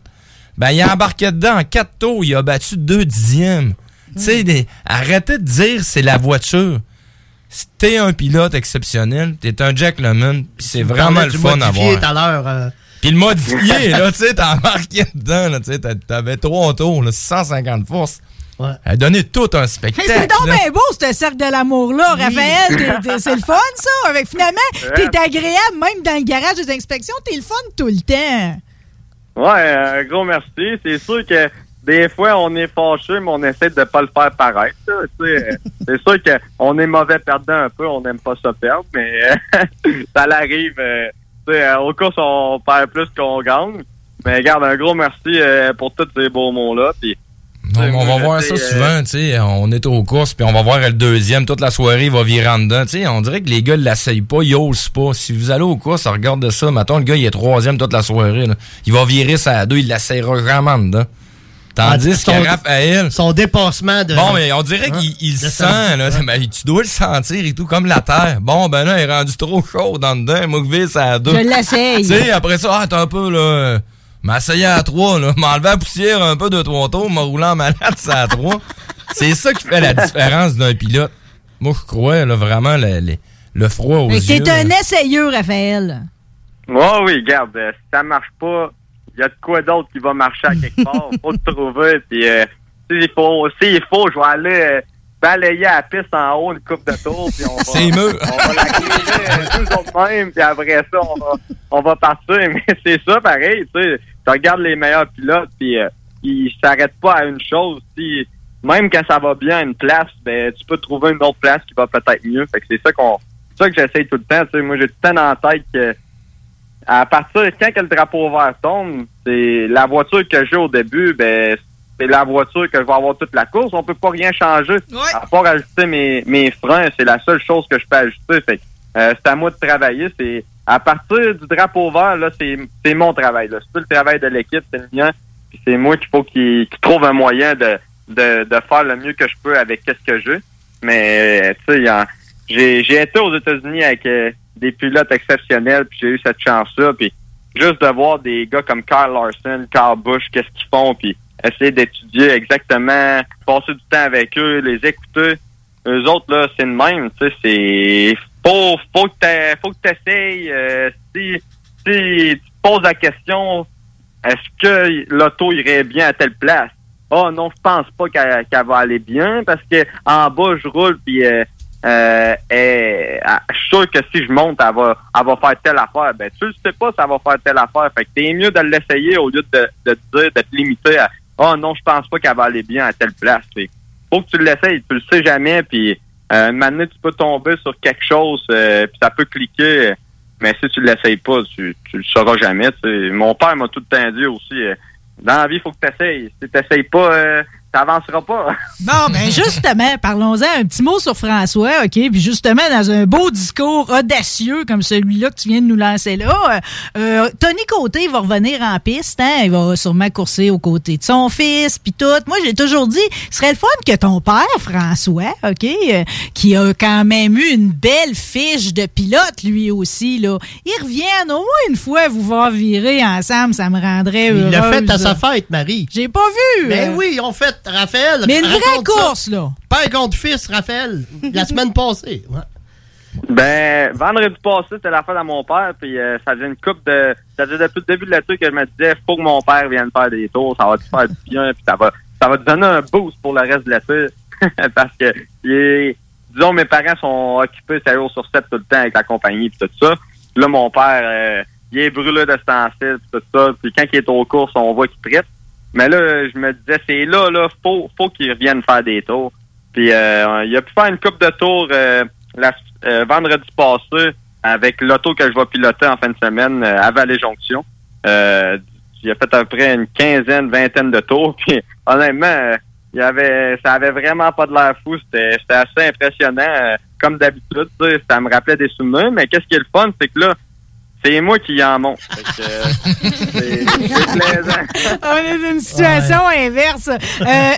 Ben, il a embarqué dedans en quatre tours, il a battu deux dixièmes. Mmh. Tu sais, arrêtez de dire c'est la voiture. T'es un pilote exceptionnel, t'es un Jack Lemmon, pis c'est vraiment le fun à voir. Puis le modifié, là, tu sais, t'as embarqué dedans, là, tu sais, t'avais trois tours, là, cent cinquante forces. Ouais. Elle a donné tout un spectacle. Mais c'est donc bien beau, ce cercle de l'amour-là, oui. Raphaël. T'es, t'es, c'est le fun, ça. Avec, finalement, t'es agréable, même dans le garage des inspections, t'es le fun tout le temps. Ouais, un gros merci. C'est sûr que des fois, on est fâché, mais on essaie de pas le faire paraître. C'est sûr qu'on est mauvais perdant un peu, on n'aime pas se perdre, mais ça l'arrive. Aux courses, on perd plus qu'on gagne. Mais regarde, un gros merci pour tous ces beaux mots-là. Pis, non, on va voir ça souvent. T'sais, on est aux courses, puis on va voir le deuxième. Toute la soirée, il va virer en dedans. T'sais, on dirait que les gars ne l'essayent pas, ils n'osent pas. Si vous allez aux courses, regarde ça. Mettons, le gars, il est troisième toute la soirée. Là. Il va virer ça à deux, il l'essayera jamais en dedans. Tandis ah, que Raphaël... Son dépassement de... Bon, mais on dirait hein, qu'il il sent, là. Ben, tu dois le sentir et tout, comme la terre. Bon, ben là, il est rendu trop chaud en dedans. Moi, ça à deux. Je l'essaye. Tu sais, après ça, ah, t'es un peu, là... M'assailler à trois, là. M'enlever la poussière un peu de trois tours, m'a roulé en malade, c'est à trois. C'est ça qui fait la différence d'un pilote. Moi, je crois, là, vraiment, le, le, le froid aux mais yeux. T'es un essayeux, Raphaël. Oh oui, regarde, euh, si ça marche pas... Il y a de quoi d'autre qui va marcher à quelque part. Faut le trouver. Puis, euh, s'il faut, s'il faut, je vais aller euh, balayer à la piste en haut une coupe de tour. Puis on va, c'est mieux. On va la créer toujours de même. Puis après ça, on va, on va partir. Mais c'est ça, pareil. Tu sais, tu regardes les meilleurs pilotes. Puis, euh, ils s'arrêtent pas à une chose. Puis, même quand ça va bien à une place, ben, tu peux trouver une autre place qui va peut-être mieux. Fait que c'est ça qu'on, c'est ça que j'essaye tout le temps. Tu sais, moi, j'ai tout le temps en tête que, à partir de quand que le drapeau vert tombe, c'est la voiture que j'ai au début, ben c'est la voiture que je vais avoir toute la course. On peut pas rien changer. Ouais. À part ajuster mes, mes freins, c'est la seule chose que je peux ajuster. Fait que, euh, c'est à moi de travailler. C'est à partir du drapeau vert, là, c'est, c'est mon travail. Là. C'est tout le travail de l'équipe, c'est le mien. Puis c'est moi qu'il faut qu'il, qu'il trouve un moyen de, de, de faire le mieux que je peux avec ce que j'ai. Mais tu sais, il y a j'ai, j'ai été aux États-Unis avec euh, des pilotes exceptionnels, puis j'ai eu cette chance-là, puis juste de voir des gars comme Kyle Larson, Kyle Busch, qu'est-ce qu'ils font, puis essayer d'étudier exactement, passer du temps avec eux, les écouter. Eux autres, là, c'est le même, tu sais, c'est... Faut, faut que faut que t'essayes, euh, si, si tu poses la question, est-ce que l'auto irait bien à telle place? Oh non, je pense pas qu'elle, qu'elle va aller bien, parce que en bas, je roule, puis euh, euh, et, je suis sûr que si je monte, elle va, elle va faire telle affaire. Ben, tu le sais pas, ça va faire telle affaire. Fait que t'es mieux de l'essayer au lieu de, de te dire, de te limiter à « Oh non, je pense pas qu'elle va aller bien à telle place. » Faut que tu l'essayes, tu le sais jamais, puis euh, une année, tu peux tomber sur quelque chose, euh, puis ça peut cliquer, mais si tu l'essayes pas, tu, tu le sauras jamais. T'sais. Mon père m'a tout le temps dit aussi, euh, dans la vie, il faut que tu essayes. Si tu n'essayes pas, euh, tu n'avanceras pas. Non, mais ben justement, parlons-en un petit mot sur François, OK? Puis justement, dans un beau discours audacieux comme celui-là que tu viens de nous lancer là, euh, Tony Côté va revenir en piste, hein? Il va sûrement courser aux côtés de son fils, puis tout. Moi, j'ai toujours dit, ce serait le fun que ton père, François, OK, euh, qui a quand même eu une belle fiche de pilote, lui aussi, là, il revienne au moins une fois vous voir virer ensemble, ça me rendrait heureuse. Il l'a fait à sa fête, Marie. J'ai pas vu. Ben euh... oui, on fait Raphaël. Mais une vraie course, ça. Là. Père contre fils, Raphaël, la semaine passée. Ouais. Ben, vendredi passé, c'était la fête à mon père, puis euh, ça faisait une coupe de... Ça faisait depuis le début de la tour que je me disais, faut que mon père vienne faire des tours, ça va te faire du bien, puis ça va, ça va te donner un boost pour le reste de la tour. Parce que, et, disons, mes parents sont occupés sept jours sur sept tout le temps avec la compagnie, puis tout ça. Là, mon père, euh, il est brûlé de stencil, puis tout ça, puis quand il est aux courses, on voit qu'il tripe. Mais là, je me disais, c'est là, là, faut, faut qu'ils reviennent faire des tours. Puis, euh, il a pu faire une coupe de tours euh, la, euh, vendredi passé avec l'auto que je vais piloter en fin de semaine euh, à Vallée-Jonction. Euh, il a fait à peu près une quinzaine, vingtaine de tours. Puis, honnêtement, euh, il avait, ça avait vraiment pas de l'air fou. C'était, c'était assez impressionnant, euh, comme d'habitude. Ça me rappelait des souvenirs. Mais qu'est-ce qui est le fun, c'est que là, c'est moi qui en monte. Fait que, euh, c'est, c'est plaisant. On est dans une situation ouais. inverse. Euh,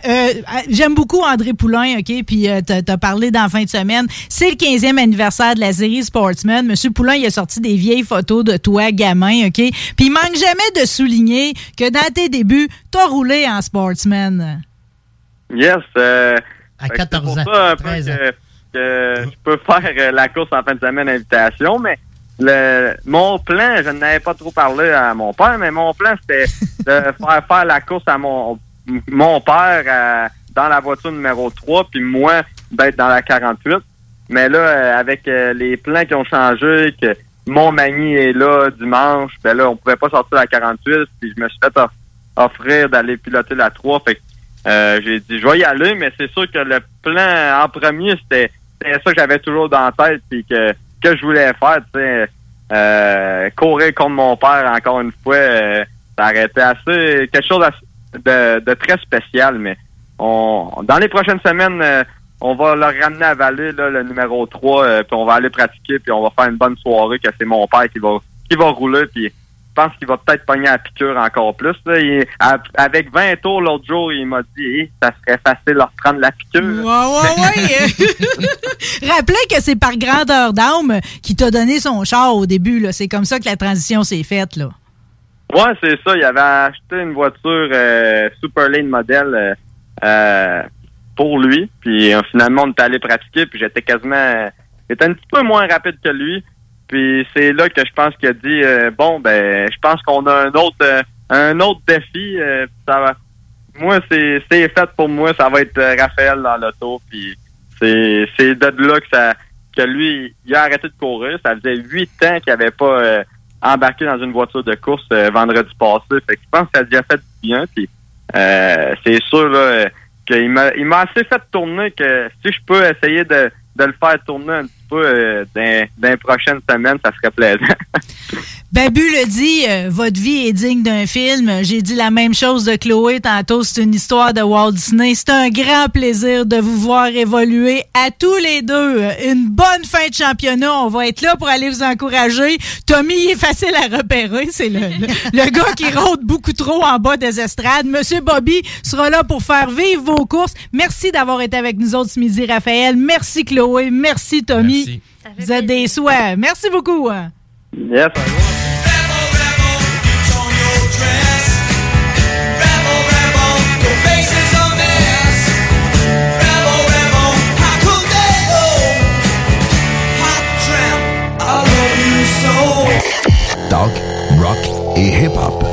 euh, j'aime beaucoup André Poulain, OK? Puis euh, t'as, t'as parlé dans la fin de semaine. C'est le quinzième anniversaire de la série Sportsman. Monsieur Poulain, il a sorti des vieilles photos de toi, gamin, OK? Puis il manque jamais de souligner que dans tes débuts, t'as roulé en Sportsman. Yes. Euh, à quatorze ans. C'est pour ça un peu que, que je peux faire la course en fin de semaine invitation, mais Le, mon plan, je n'avais pas trop parlé à mon père, mais mon plan, c'était de faire faire la course à mon mon père euh, dans la voiture numéro trois, puis moi, d'être dans la quarante-huit. Mais là, euh, avec euh, les plans qui ont changé, que Montmagny est là dimanche, ben là, on pouvait pas sortir la quarante-huit, puis je me suis fait off- offrir d'aller piloter la trois. Fait que euh, j'ai dit, je vais y aller, mais c'est sûr que le plan en premier, c'était, c'était ça que j'avais toujours dans la tête, puis que que je voulais faire, tu sais, euh, courir contre mon père encore une fois, euh, ça aurait été assez, quelque chose de, de très spécial, mais on, dans les prochaines semaines, euh, on va leur ramener à Vallée, là, le numéro trois, euh, puis on va aller pratiquer, puis on va faire une bonne soirée, que c'est mon père qui va, qui va rouler, puis je pense qu'il va peut-être pogner la piqûre encore plus. Là. Il, avec vingt tours l'autre jour, il m'a dit hey, ça serait facile de leur prendre la piqûre. Ouais, ouais, ouais. Rappelez que c'est par grandeur d'âme qu'il t'a donné son char au début. Là. C'est comme ça que la transition s'est faite. Là. Ouais, c'est ça. Il avait acheté une voiture euh, Super Lane modèle euh, euh, pour lui. Puis euh, finalement, on est allé pratiquer. Puis j'étais quasiment. J'étais un petit peu moins rapide que lui. Puis c'est là que je pense qu'il a dit euh, bon ben je pense qu'on a un autre euh, un autre défi euh, ça va moi c'est c'est fait pour moi ça va être euh, Raphaël dans l'auto puis c'est c'est de là que ça que lui il a arrêté de courir ça faisait huit ans qu'il avait pas euh, embarqué dans une voiture de course euh, vendredi passé fait que je pense que ça a déjà fait du bien puis euh, c'est sûr là qu'il m'a il m'a assez fait tourner que si je peux essayer de de le faire tourner un petit peu euh, dans, dans les prochaines semaines, ça serait plaisant. Babu le dit, euh, votre vie est digne d'un film. J'ai dit la même chose de Chloé tantôt, c'est une histoire de Walt Disney. C'est un grand plaisir de vous voir évoluer à tous les deux. Une bonne fin de championnat, on va être là pour aller vous encourager. Tommy, il est facile à repérer, c'est le, le, le gars qui rôde beaucoup trop en bas des estrades. Monsieur Bobby sera là pour faire vivre vos courses. Merci d'avoir été avec nous autres ce midi, Raphaël. Merci Chloé, merci Tommy. Merci. Merci. Vous êtes des souhaits. Merci beaucoup. Yes. Talk, rock et hip-hop.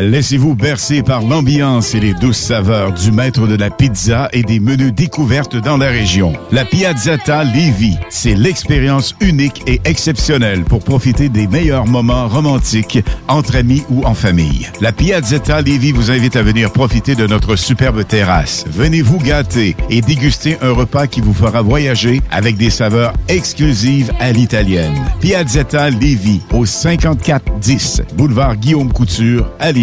Laissez-vous bercer par l'ambiance et les douces saveurs du maître de la pizza et des menus découvertes dans la région. La Piazzetta Lévis, c'est l'expérience unique et exceptionnelle pour profiter des meilleurs moments romantiques entre amis ou en famille. La Piazzetta Lévis vous invite à venir profiter de notre superbe terrasse. Venez vous gâter et déguster un repas qui vous fera voyager avec des saveurs exclusives à l'italienne. Piazzetta Lévis, au cinquante-quatre dix, boulevard Guillaume-Couture, à Lévis.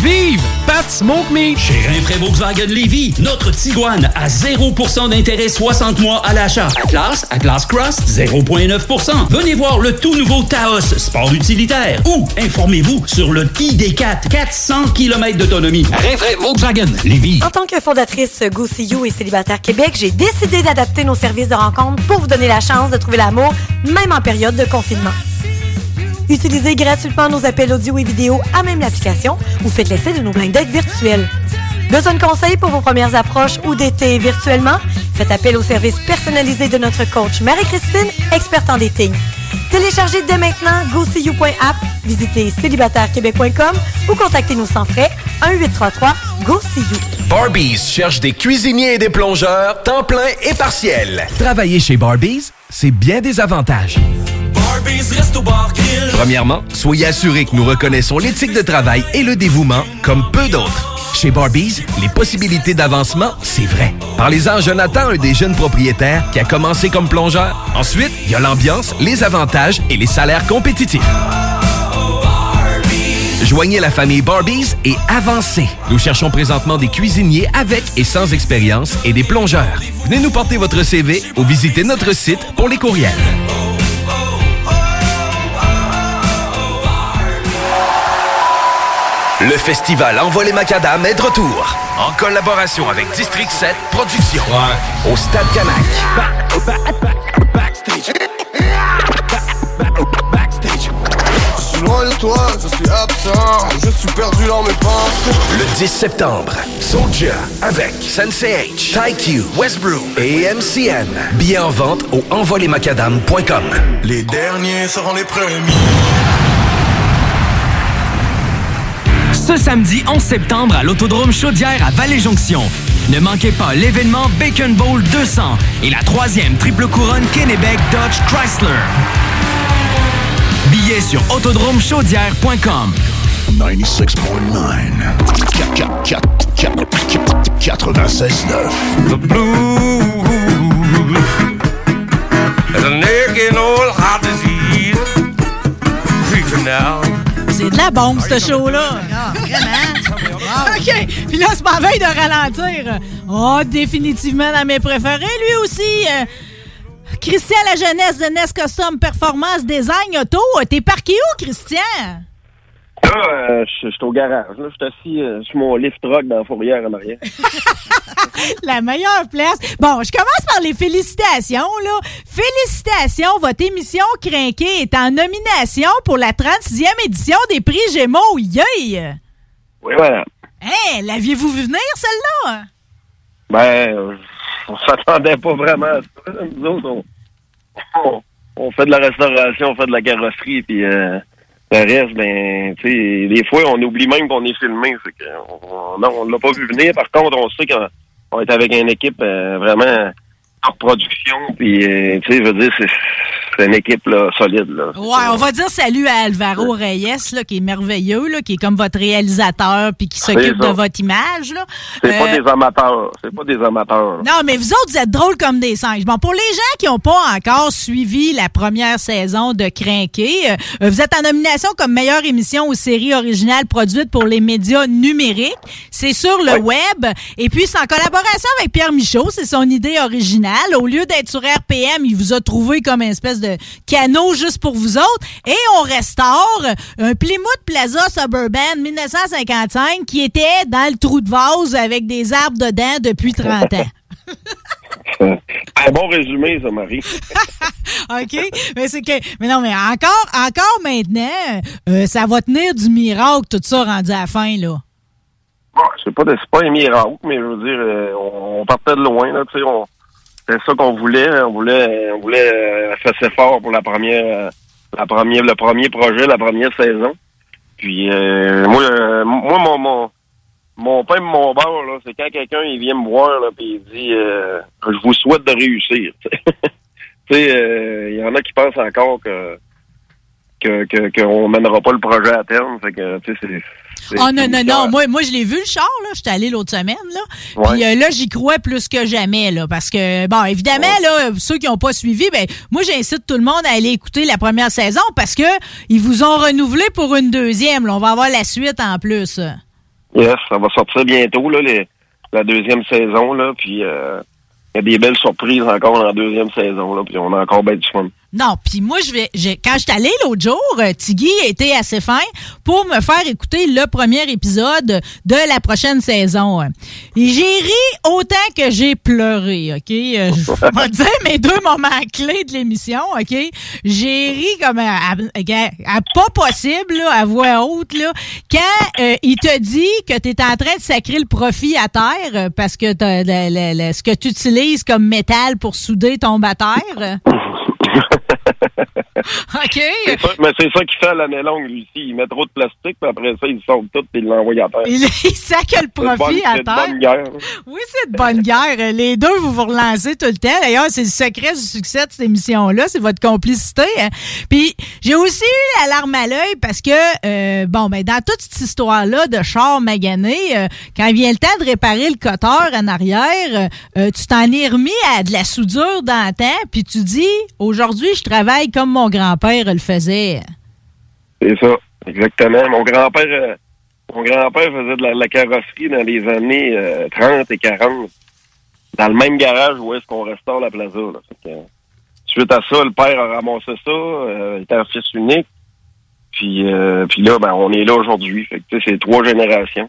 Vive Pat Smoked Meat! Chez Renfret Volkswagen Lévis, notre Tiguan à zéro pour cent d'intérêt soixante mois à l'achat. Atlas, Atlas Cross, zéro virgule neuf pour cent. Venez voir le tout nouveau Taos, sport utilitaire. Ou informez-vous sur le I D quatre, quatre cents kilomètres d'autonomie. Renfret Volkswagen Lévis. En tant que fondatrice Go See You et Célibataire Québec, j'ai décidé d'adapter nos services de rencontre pour vous donner la chance de trouver l'amour, même en période de confinement. Utilisez gratuitement nos appels audio et vidéo à même l'application ou faites l'essai de nos blind dates virtuels. Besoin de conseils pour vos premières approches ou d'été virtuellement? Faites appel au service personnalisé de notre coach Marie-Christine, experte en dating. Téléchargez dès maintenant go see you point app, visitez célibataire québec point com ou contactez-nous sans frais un huit trois trois G O S E E U. Barbies cherche des cuisiniers et des plongeurs, temps plein et partiel. Travailler chez Barbies, c'est bien des avantages. Premièrement, soyez assurés que nous reconnaissons l'éthique de travail et le dévouement comme peu d'autres. Chez Barbies, les possibilités d'avancement, c'est vrai. Parlez-en à Jonathan, un des jeunes propriétaires qui a commencé comme plongeur. Ensuite, il y a l'ambiance, les avantages et les salaires compétitifs. Joignez la famille Barbies et avancez. Nous cherchons présentement des cuisiniers avec et sans expérience et des plongeurs. Venez nous porter votre C V ou visitez notre site pour les courriels. Le festival Envolée Macadam est de retour, en collaboration avec District sept Productions, ouais. Au Stade Canac. Le dix septembre, Soulja avec Sensei H, Taïkyu, Westbrook et M C N. Billets en vente au envolée macadam point com. Les derniers seront les premiers. Ce samedi onze septembre à l'Autodrome Chaudière à Vallée-Jonction. Ne manquez pas l'événement Bacon Bowl deux cents et la troisième triple couronne Kennebec Dodge Chrysler. Billets sur autodrome chaudière point com. quatre-vingt-seize neuf. The blues, the naked old heart disease, freaking out. C'est de la bombe, ce show-là. Ah, vraiment. Wow. OK. Puis là, c'est pas veille de ralentir. Oh, définitivement dans mes préférés, lui aussi. Euh, Christian Lajeunesse de Nest Custom Performance Design Auto. T'es parqué où, Christian? Là, euh, je suis au garage. Je suis assis euh, sur mon lift truck dans la fourrière en arrière. La meilleure place. Bon, je commence par les félicitations, là. Félicitations, votre émission Crinquée est en nomination pour la trente-sixième édition des prix Gémeaux. Yeah! Oui, voilà. Hé, hey, l'aviez-vous vu venir, celle-là? Ben, on s'attendait pas vraiment à ça. Nous autres, on... on fait de la restauration, on fait de la carrosserie, puis euh, le reste, ben, tu sais, des fois, on oublie même qu'on est filmé. Fait que on, on, on l'a pas vu venir. Par contre, on sait qu'on on est avec une équipe euh, vraiment en production, puis, euh, tu sais, je veux dire, c'est, c'est une équipe là, solide. Là. Ouais, on va dire salut à Alvaro Reyes, là, qui est merveilleux, là, qui est comme votre réalisateur, puis qui s'occupe de votre image. Là. C'est euh... pas des amateurs, c'est pas des amateurs. Non, mais vous autres, vous êtes drôles comme des singes. Bon, pour les gens qui n'ont pas encore suivi la première saison de Crinqué, euh, vous êtes en nomination comme meilleure émission ou série originale produite pour les médias numériques. C'est sur le oui. web, et puis c'est en collaboration avec Pierre Michaud, c'est son idée originale. Au lieu d'être sur R P M, il vous a trouvé comme une espèce de canot juste pour vous autres. Et on restaure un Plymouth Plaza Suburban dix-neuf cent cinquante-cinq qui était dans le trou de vase avec des arbres dedans depuis trente ans. Un bon résumé, ça, Marie. OK. Mais c'est que. Mais non, mais encore, encore maintenant, euh, ça va tenir du miracle, tout ça rendu à la fin, là. Bon, c'est pas, c'est pas un miracle, mais je veux dire, euh, on, on partait de loin, là, tu sais, on. C'est ça qu'on voulait. On voulait, on voulait euh, faire ses efforts pour la première, la première, le premier projet, la première saison. Puis euh, moi, euh, moi, mon, mon, mon pain, mon beurre, là, c'est quand quelqu'un il vient me voir là, puis il dit, euh, je vous souhaite de réussir. Tu sais, euh, y en a qui pensent encore que que que qu'on mènera pas le projet à terme. Fait que tu sais, c'est Oh non, non, non. Moi, moi je l'ai vu, le char, là. J'étais allé l'autre semaine, là. Ouais. Puis euh, là, j'y crois plus que jamais, là. Parce que, bon, évidemment, ouais. là, ceux qui n'ont pas suivi, ben moi, j'incite tout le monde à aller écouter la première saison parce que ils vous ont renouvelé pour une deuxième, là. On va avoir la suite en plus. Yes, ça va sortir bientôt, là, les, la deuxième saison, là. Puis, euh, il y a des belles surprises encore dans la deuxième saison, là. Puis, on a encore bien du fun. Non, puis moi, je vais, je, quand je suis allée l'autre jour, Tiggy était assez fin pour me faire écouter le premier épisode de la prochaine saison. Et j'ai ri autant que j'ai pleuré, OK? Je vais dire mes deux moments clés de l'émission, OK? J'ai ri comme à, à, à, à pas possible, là, à voix haute, là, quand euh, il te dit que t'es en train de sacrer le profit à terre parce que t'as, la, la, la, ce que tu utilises comme métal pour souder tombe à terre. OK. C'est ça, mais c'est ça qu'il fait à l'année longue, lui, ici. Il met trop de plastique, puis après ça, il sort tout et il l'envoie à terre. Il, il sac le profit à terre. C'est de bonne guerre. Oui, c'est de bonne guerre. Les deux, vous vous relancez tout le temps. D'ailleurs, c'est le secret du succès de cette émission-là. C'est votre complicité. Hein. Puis, j'ai aussi eu l'alarme à l'œil parce que, euh, bon, ben, dans toute cette histoire-là de char magané, euh, quand vient le temps de réparer le coteur en arrière, euh, tu t'en es remis à de la soudure dans le temps, puis tu dis, aujourd'hui, je travaille comme mon grand-père le faisait. C'est ça, exactement. Mon grand-père euh, mon grand-père faisait de la, de la carrosserie dans les années euh, trente et quarante, dans le même garage où est-ce qu'on restaure la plaza. Là. Que, suite à ça, le père a ramassé ça, euh, il était un fils unique, puis, euh, puis là, ben, on est là aujourd'hui. Fait que, c'est trois générations.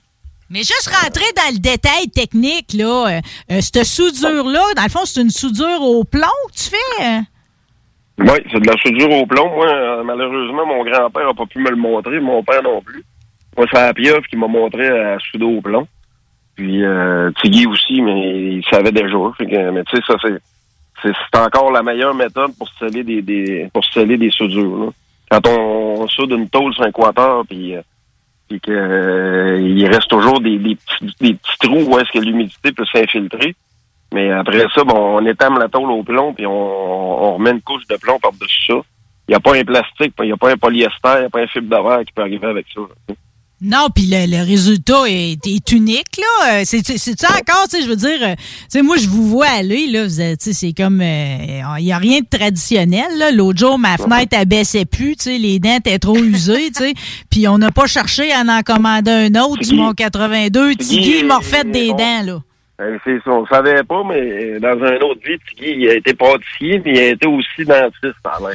Mais juste rentrer dans le détail technique, là, euh, cette soudure-là, dans le fond, c'est une soudure au plomb que tu fais? Hein? Oui, c'est de la soudure au plomb. Moi, euh, malheureusement, mon grand-père n'a pas pu me le montrer, mon père non plus. Moi, c'est la pieuvre qui m'a montré à souder au plomb. Puis, euh, Tiggy aussi, mais il savait déjà. Fait que, mais tu sais, ça, c'est, c'est, c'est encore la meilleure méthode pour sceller des, des, pour sceller des soudures. Là. Quand on, on soude une tôle sur un quator, puis, euh, puis que, euh, il reste toujours des, des, petits, des petits trous où est-ce que l'humidité peut s'infiltrer. Mais après ça, bon, on étame la tôle au plomb, puis on, on remet une couche de plomb par-dessus ça. Il n'y a pas un plastique, il n'y a pas un polyester, il n'y a pas un fibre de verre qui peut arriver avec ça. Là. Non, puis le, le résultat est, est unique, là. C'est, c'est, c'est ça encore, tu sais, je veux dire, tu sais, moi, je vous vois aller, là, vous tu sais, c'est comme, il euh, n'y a rien de traditionnel, là. L'autre jour, ma fenêtre, elle baissait plus, tu sais, les dents étaient trop usées, tu sais, puis on n'a pas cherché à en commander un autre, du mon quatre-vingt-deux, Tiggy m'a refait des dents, là. C'est ça, on ne savait pas, mais dans une autre vie, Tiggy, il a été pâtissier, mais il a été aussi dentiste, par là.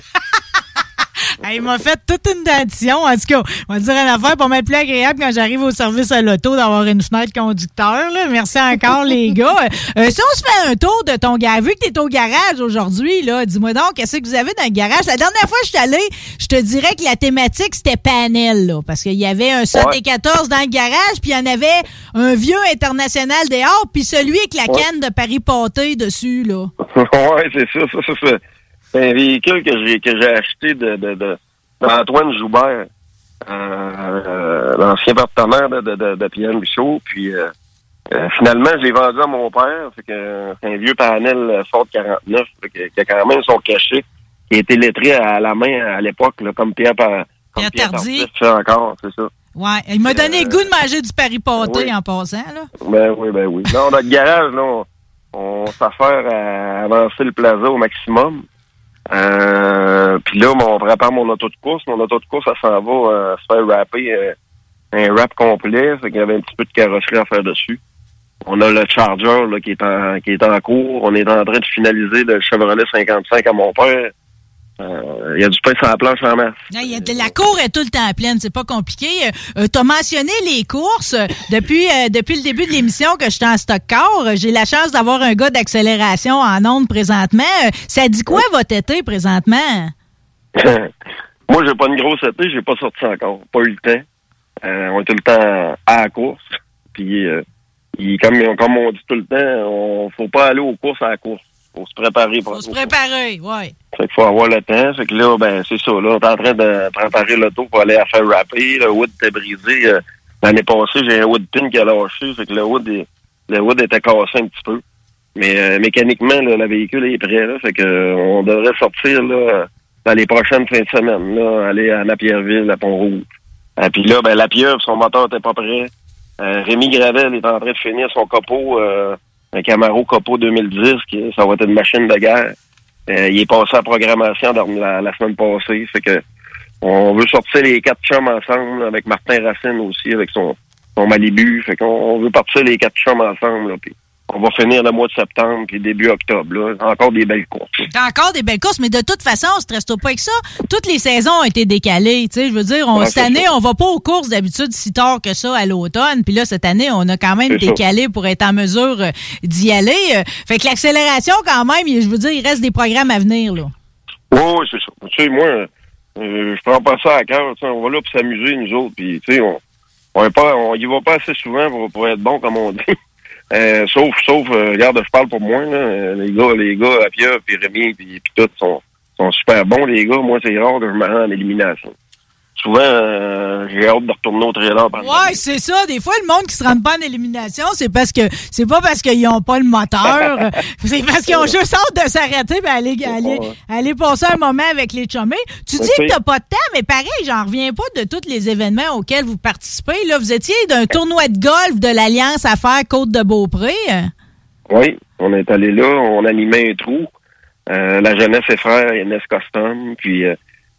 Il m'a fait toute une dentition. En tout cas, on va dire une affaire pour m'être plus agréable quand j'arrive au service à l'auto d'avoir une fenêtre conducteur. Là. Merci encore, les gars. Euh, si on se fait un tour de ton garage, vu que t'es au garage aujourd'hui, là, dis-moi donc, qu'est-ce que vous avez dans le garage? La dernière fois que je suis allée, je te dirais que la thématique, c'était panel, là, parce qu'il y avait un Sot ouais. D quatorze dans le garage, puis il y en avait un vieux international dehors, puis celui avec la ouais. canne de Paris pâté dessus. Là. Oui, c'est ça, ça, ça, ça. C'est un véhicule que j'ai, que j'ai acheté de, de, de, d'Antoine Joubert, euh, euh, l'ancien partenaire de, de, de, de Pierre Michaud. Puis euh, euh, finalement, je l'ai vendu à mon père. Fait que, c'est un vieux panel Ford quarante-neuf qui a quand même son cachet, qui a été lettré à la main à l'époque, là, comme Pierre, comme Pierre, Pierre Tardy. C'est encore, c'est ça. Ouais, il m'a donné euh, le goût de manger du pari-pâté oui. en passant, là. Ben oui, ben oui. Non, notre garage, là, on, on s'affaire à avancer le plaza au maximum. Euh, Puis là, on prépare mon auto de course. Mon auto de course, ça s'en va euh, se faire rapper euh, un rap complet. Fait qu'il y avait un petit peu de carrosserie à faire dessus. On a le Charger, là, qui est en qui est en cours. On est en train de finaliser le Chevrolet cinquante-cinq à mon père. Il euh, y a du pain sur la planche en masse. La cour est tout le temps pleine, c'est pas compliqué. Euh, tu as mentionné les courses. Depuis, euh, depuis le début de l'émission que je suis en stock-car, j'ai la chance d'avoir un gars d'accélération en ondes présentement. Ça dit quoi, votre été, présentement? Moi, j'ai pas une grosse été, j'ai pas sorti encore. Pas eu le temps. Euh, on est tout le temps à la course. Puis, euh, puis comme, comme on dit tout le temps, on faut pas aller aux courses à la course. Faut se préparer. Faut se préparer, oui. Fait qu'il faut avoir le temps. Fait que là, ben, c'est ça. Là, on est en train de préparer l'auto pour aller la faire rapper. Le wood était brisé. Euh, l'année passée, j'ai un wood pin qui a lâché. Fait que le wood, est, le wood était cassé un petit peu. Mais euh, mécaniquement, là, le véhicule est prêt. Là, fait que euh, on devrait sortir là, dans les prochaines fins de semaine. Là, aller à Lapierreville, à Pont-Rouge. Ah, puis là, ben, Lapierre, son moteur n'était pas prêt. Euh, Rémi Gravel est en train de finir son capot. Euh, Un Camaro Copo deux mille dix, qui, ça va être une machine de guerre. Euh, il est passé à programmation dans la, la semaine passée. Fait que on veut sortir les quatre chums ensemble, avec Martin Racine aussi, avec son, son Malibu. Fait qu'on on veut partir les quatre chums ensemble. Là, pis on va finir le mois de septembre puis début octobre. Là. Encore des belles courses. Encore des belles courses, mais de toute façon, on ne stresse pas avec ça. Toutes les saisons ont été décalées. Je veux dire, on, ouais, cette année, ça. On ne va pas aux courses d'habitude si tard que ça à l'automne. Puis là, cette année, on a quand même c'est décalé ça. Pour être en mesure d'y aller. Fait que l'accélération, quand même, je veux dire, il reste des programmes à venir. Là. Oui, oui, c'est ça. Tu sais, moi, euh, je prends pas ça à cœur. On va là pour s'amuser, nous autres. Puis, tu sais, on n'y va pas assez souvent pour, pour être bon, comme on dit. Euh, sauf, sauf, euh, regarde, je parle pour moi, là. Les gars, les gars, Pierre, puis Rémi, puis tout, sont, sont super bons, les gars. Moi, c'est rare que je me rends en élimination. Souvent, euh, j'ai hâte de retourner au trailer. Ouais, c'est ça. Des fois, le monde qui se rend pas en élimination, c'est parce que, c'est pas parce qu'ils ont pas le moteur. C'est parce qu'ils ont juste hâte de s'arrêter, ben, aller, aller, aller passer un moment avec les chummés. Tu okay. dis que t'as pas de temps, mais pareil, j'en reviens pas de tous les événements auxquels vous participez. Là, vous étiez d'un tournoi de golf de l'Alliance Affaires Côte-de-Beaupré. Oui, on est allé là, on animait un trou. Euh, la jeunesse et frères, Nest Custom, puis, euh,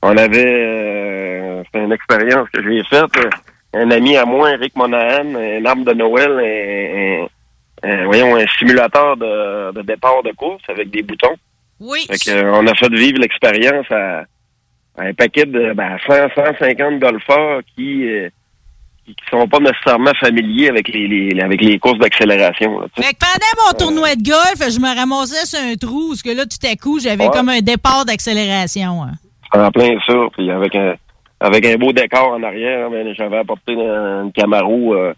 on avait, euh, c'était une expérience que j'ai faite. Euh, un ami à moi, Éric Monahan, un arbre de Noël, un, un, un, voyons, un simulateur de, de départ de course avec des boutons. Oui. Fait que, euh, on a fait vivre l'expérience à, à un paquet de ben, cent, cent cinquante golfeurs qui... Euh, qui sont pas nécessairement familiers avec les, les avec les courses d'accélération. Là, fait que pendant mon tournoi de golf, je me ramassais sur un trou, parce que là, tout à coup, j'avais ouais. comme un départ d'accélération. Hein. En plein ça, puis avec un avec un beau décor en arrière, hein, j'avais apporté une Camaro, euh,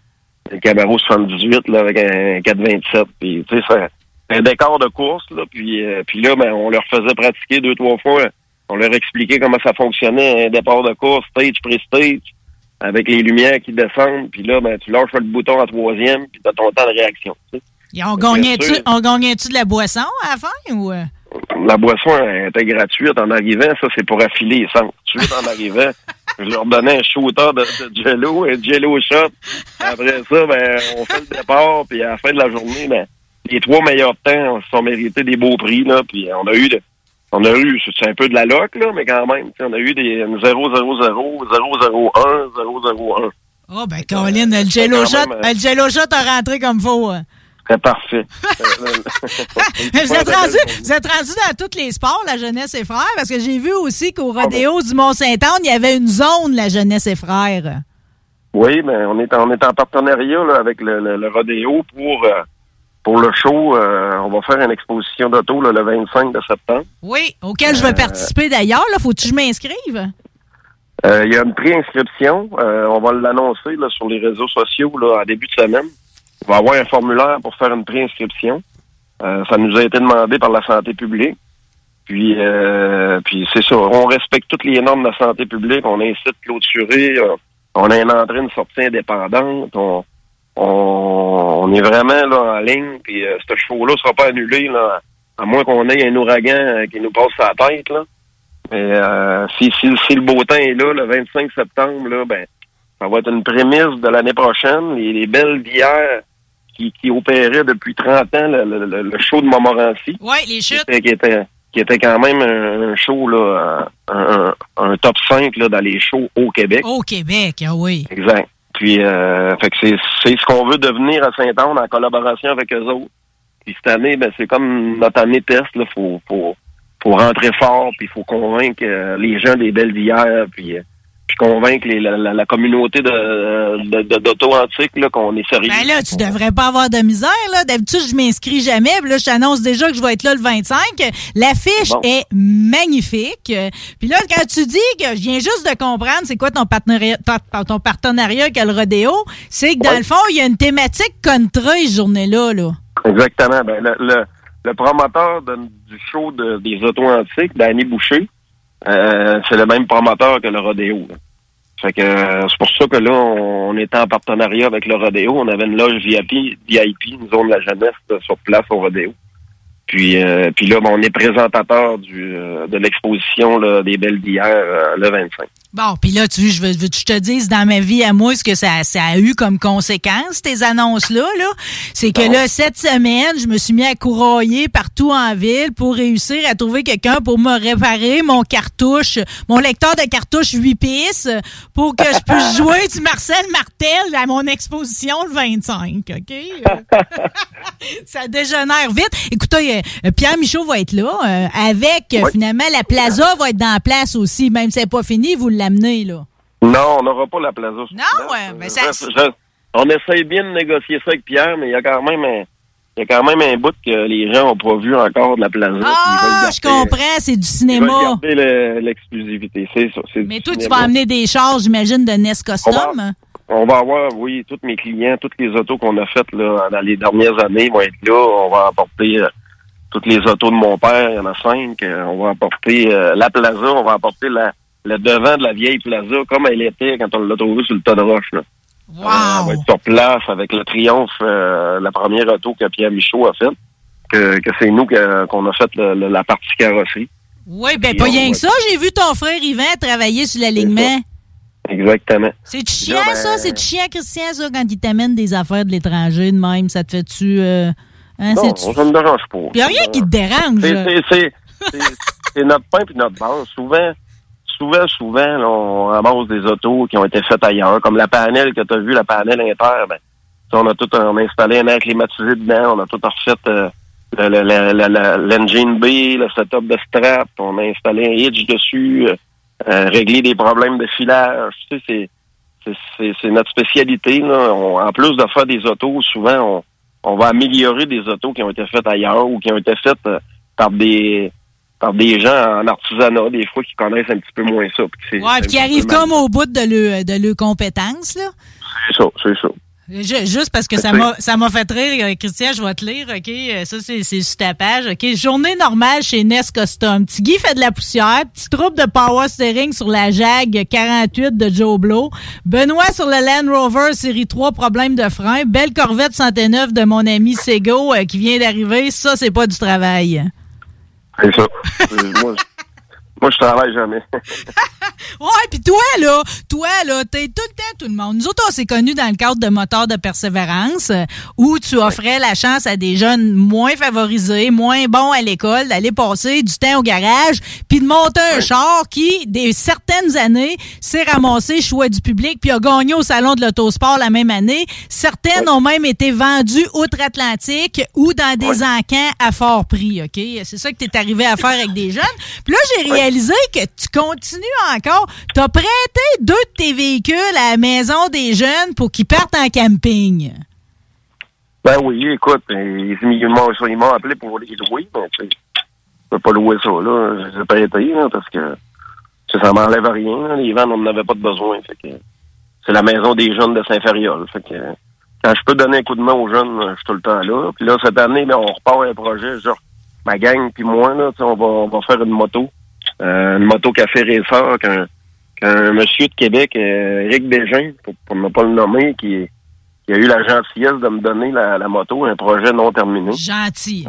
une Camaro soixante-dix-huit là, avec un quatre vingt-sept, puis tu sais, c'est un décor de course, là, puis, euh, puis là, ben, on leur faisait pratiquer deux, trois fois, hein, on leur expliquait comment ça fonctionnait, un départ de course, stage, pré-stage, avec les lumières qui descendent, puis là, ben, tu lâches le bouton en troisième, puis t'as ton temps de réaction. Tu sais. Et on gagnait-tu, on gagnait-tu de la boisson à la fin, ou... La boisson elle était gratuite en arrivant, ça c'est pour affiler les sens. Tout de suite en arrivant, je leur donnais un shooter de, de jello, un jello shot. Après ça, ben, on fait le départ, puis à la fin de la journée, ben, les trois meilleurs temps se sont mérités des beaux prix, là, puis on a eu de, on a eu, c'est un peu de la loc, là, mais quand même, on a eu des zéro zéro zéro, zéro zéro un, zéro zéro un. Oh, ben, Colin, euh, le jello shot, même, euh, le jello shot a rentré comme faux. Hein. C'est parfait. vous, êtes rendu, vous êtes rendu dans tous les sports, la jeunesse et frères, parce que j'ai vu aussi qu'au rodéo du Mont-Saint-Anne, il y avait une zone, la jeunesse et frères. Oui, ben on est en, on est en partenariat là, avec le, le, le rodéo pour, euh, pour le show. Euh, on va faire une exposition d'auto là, le vingt-cinq de septembre. Oui, auquel euh, je vais participer d'ailleurs. Là, faut-tu que je m'inscrive? Il euh, y a une pré-inscription. Euh, on va l'annoncer là, sur les réseaux sociaux là, à début de semaine. On va avoir un formulaire pour faire une pré-inscription. Euh, ça nous a été demandé par la santé publique. Puis, euh, puis c'est ça, on respecte toutes les normes de la santé publique, on a un site clôturé, on a un entrée, une sortie indépendante, on, on, on est vraiment là en ligne, puis euh, ce show-là sera pas annulé, là, à moins qu'on ait un ouragan euh, qui nous passe sa tête, là. Mais euh, si, si, si le beau temps est là, le vingt-cinq septembre, là, ben, ça va être une prémisse de l'année prochaine, les, les belles d'hier... Qui, qui opérait depuis trente ans le, le, le show de Montmorency. Oui, les chutes. Qui était, qui était, qui était quand même un, un show, là, un, un top cinq là, dans les shows au Québec. Au Québec, ah oui. Exact. Puis, euh, fait que c'est, c'est ce qu'on veut devenir à Saint-Anne en collaboration avec eux autres. Puis cette année, ben, c'est comme notre année test. Il faut, faut, faut rentrer fort, puis il faut convaincre euh, les gens des belles d'hier, puis... Euh, puis convaincre les, la, la, la communauté de, de, de, d'auto-antique là, qu'on est sérieux. Ben là, tu devrais pas avoir de misère, là. D'habitude, je m'inscris jamais. Puis là, je t'annonce déjà que je vais être là le vingt-cinq. L'affiche bon. Est magnifique. Puis là, quand tu dis que je viens juste de comprendre c'est quoi ton partenariat, ton partenariat avec le rodéo, c'est que dans ouais. le fond, il y a une thématique contre cette journée-là. Là. Exactement. Ben, le, le, le promoteur de, du show de, des auto-antiques, Danny Boucher, Euh, c'est le même promoteur que le rodéo. Là. Fait que euh, c'est pour ça que là, on, on était en partenariat avec le rodéo. On avait une loge V I P, V I P, une zone de la jeunesse là, sur place au rodéo. Puis, euh, puis là, ben, on est présentateur du, euh, de l'exposition là, des Belles d'hier euh, le vingt-cinq. Bon, puis là, tu veux que je te dise, dans ma vie à moi, ce que ça, ça a eu comme conséquence, tes annonces-là, là, c'est que bon. Là, cette semaine, je me suis mis à courailler partout en ville pour réussir à trouver quelqu'un pour me réparer mon cartouche, mon lecteur de cartouche huit pistes, pour que je puisse jouer du Marcel Martel à mon exposition le vingt-cinq, OK? Ça dégénère vite. Écoutez, Pierre Michaud va être là, euh, avec, oui. finalement, la plaza va être dans la place aussi. Même si c'est pas fini, vous l'amenez, là. Non, on n'aura pas la plaza. Non, ouais, mais ça... Je, je, on essaye bien de négocier ça avec Pierre, mais il y a quand même un... Il y a quand même un bout que les gens n'ont pas vu encore de la plaza. Ah, je comprends, c'est du cinéma. Ils veulent garder le, l'exclusivité, c'est ça. C'est mais toi, cinéma. Tu vas amener des chars, j'imagine, de Nest Custom. On va avoir, oui, tous mes clients, toutes les autos qu'on a faites là, dans les dernières années vont être là. On va apporter euh, toutes les autos de mon père, il y en a cinq. Euh, on va apporter euh, la plaza, on va apporter la, le devant de la vieille plaza comme elle était quand on l'a trouvée sur le tas de roches, là. Wow. Euh, on va être sur place avec le triomphe, euh, la première auto que Pierre Michaud a faite, que, que c'est nous que, qu'on a fait le, le, la partie carrosserie. Oui, ben pas rien que ça, j'ai vu ton frère Yvan travailler sur l'alignement. Exactement. C'est chiant là, ben... ça, c'est chiant Christian ça quand il t'amène des affaires de l'étranger de même, ça te fait-tu... Euh... Hein, non, c'est-tu... ça me dérange pas. Il n'y a rien qui te dérange. C'est, c'est, c'est, c'est, c'est notre pain puis notre base. Souvent... Souvent, souvent, là, on ramasse des autos qui ont été faites ailleurs, comme la panel que tu as vu, la panel inter. Ben, on a tout on a installé un air climatisé dedans, on a tout refait euh, le, le, le, le, l'engine B, le setup de strap, on a installé un hitch dessus, euh, réglé des problèmes de filage. Tu sais, c'est, c'est, c'est, c'est notre spécialité. Là. On, en plus de faire des autos, souvent, on, on va améliorer des autos qui ont été faites ailleurs ou qui ont été faites euh, par des... par des gens en artisanat, des fois, qui connaissent un petit peu moins ça. Puis c'est, ouais, puis qui arrivent comme au bout de leurs de leur compétences, là. C'est ça, c'est ça. Je, juste parce que c'est ça m'a, ça m'a fait rire, Christian, je vais te lire, OK? Ça, c'est, c'est sur ta page, OK? Journée normale chez Nest Custom. Petit Guy fait de la poussière, petit troupe de power steering sur la Jag quarante-huit de Joe Blow, Benoît sur le Land Rover série trois, problème de frein, belle Corvette cent neuf de mon ami Sego euh, qui vient d'arriver, ça, c'est pas du travail. C'est ça. moi, moi, je travaille jamais. Ouais, puis toi, là, toi, là, t'es tout le temps, tout le monde. Nous autres, on s'est connus dans le cadre de Moteur de Persévérance, où tu offrais la chance à des jeunes moins favorisés, moins bons à l'école, d'aller passer du temps au garage, puis de monter un char qui, des certaines années, s'est ramassé choix du public, puis a gagné au Salon de l'Autosport la même année. Certaines ont même été vendues outre-Atlantique ou dans des encans à fort prix, OK? C'est ça que t'es arrivé à faire avec des jeunes. Puis là, j'ai réalisé que tu continues encore. T'as prêté deux de tes véhicules à la maison des jeunes pour qu'ils partent en camping. Ben oui, écoute, ils m'ont, ils m'ont appelé pour les louer, mais tu sais, je peux pas louer ça, là. Je les ai prêtés, là, parce que ça m'enlève à rien. Là. Les ventes, on n'en avait pas de besoin. Fait que c'est la maison des jeunes de Saint-Fériol. Fait que quand je peux donner un coup de main aux jeunes, je suis tout le temps là. Puis là, cette année, là, on repart un projet, genre ma gang puis moi, là, on va, on va faire une moto. Euh, une moto café réfort qu'un, qu'un monsieur de Québec, euh, Éric Despond, pour ne pas le nommer, qui, qui a eu la gentillesse de me donner la, la moto, un projet non terminé. Gentil.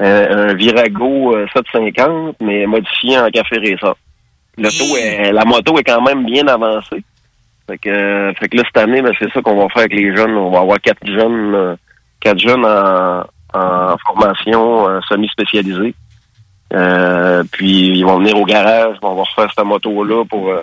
Euh, un Virago euh, sept cent cinquante, mais modifié en café réfort. Et... La moto est quand même bien avancée. Fait que, euh, fait que là, cette année, ben, c'est ça qu'on va faire avec les jeunes. On va avoir quatre jeunes, euh, quatre jeunes en, en formation euh, semi-spécialisée. Euh, puis ils vont venir au garage, on va refaire cette moto-là pour euh,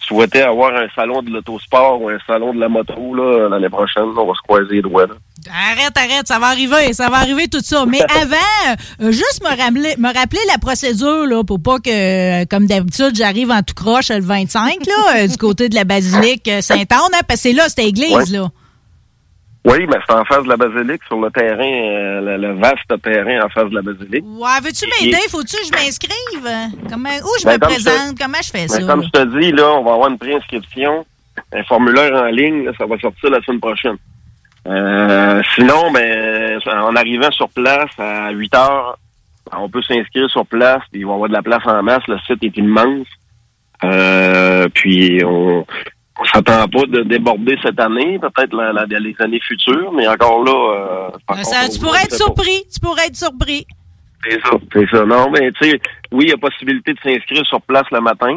souhaiter avoir un salon de l'autosport ou un salon de la moto là, l'année prochaine. On va se croiser les doigts. Là. Arrête, arrête, ça va arriver, ça va arriver tout ça. Mais avant, euh, juste me rappeler, me rappeler la procédure là, pour pas que, euh, comme d'habitude, j'arrive en tout croche le vingt-cinq là, euh, du côté de la basilique Saint-Anne, hein, parce que c'est là, cette église. Oui. Là. Oui, mais c'est en face de la basilique, sur le terrain, euh, le, le vaste terrain en face de la basilique. Ouais, veux-tu m'aider? Faut-tu que je m'inscrive? Comment, où je ben, me présente? Je, comment je fais ben, ça? Comme là? Je te dis, là, on va avoir une préinscription, un formulaire en ligne, là, ça va sortir la semaine prochaine. Euh, sinon, ben, en arrivant sur place à huit heures, on peut s'inscrire sur place, puis il va y avoir de la place en masse, le site est immense. Euh, puis on... On s'attend pas de déborder cette année, peut-être la, la, les années futures, mais encore là... Euh, ça, contre, tu pourrais être surpris, pas. tu pourrais être surpris. C'est ça, c'est ça. Non, mais tu sais, oui, il y a possibilité de s'inscrire sur place le matin.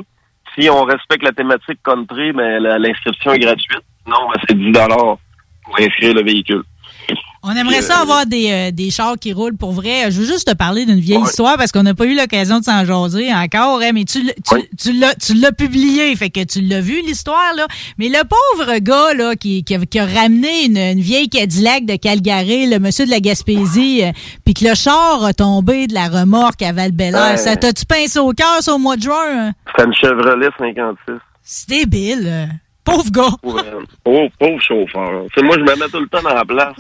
Si on respecte la thématique country, ben, la, l'inscription est gratuite. Sinon, ben, c'est dix dollars pour inscrire le véhicule. On aimerait ça avoir des, euh, des chars qui roulent pour vrai. Je veux juste te parler d'une vieille ouais. histoire parce qu'on n'a pas eu l'occasion de s'en jaser encore, hein, mais tu, tu, ouais. tu, l'as, tu l'as publié, fait que tu l'as vu l'histoire, là. Mais le pauvre gars là qui, qui, a, qui a ramené une, une vieille Cadillac de Calgary, le monsieur de la Gaspésie, euh, puis que le char a tombé de la remorque à Val-Bélair, ouais. ça t'a-tu pincé au cœur ça au mois de juin? Hein? C'est une Chevrolet cinquante-six. C'est débile. Pauvre gars. Ouais. Oh, pauvre chauffeur. C'est, moi, je me mets tout le temps dans la place.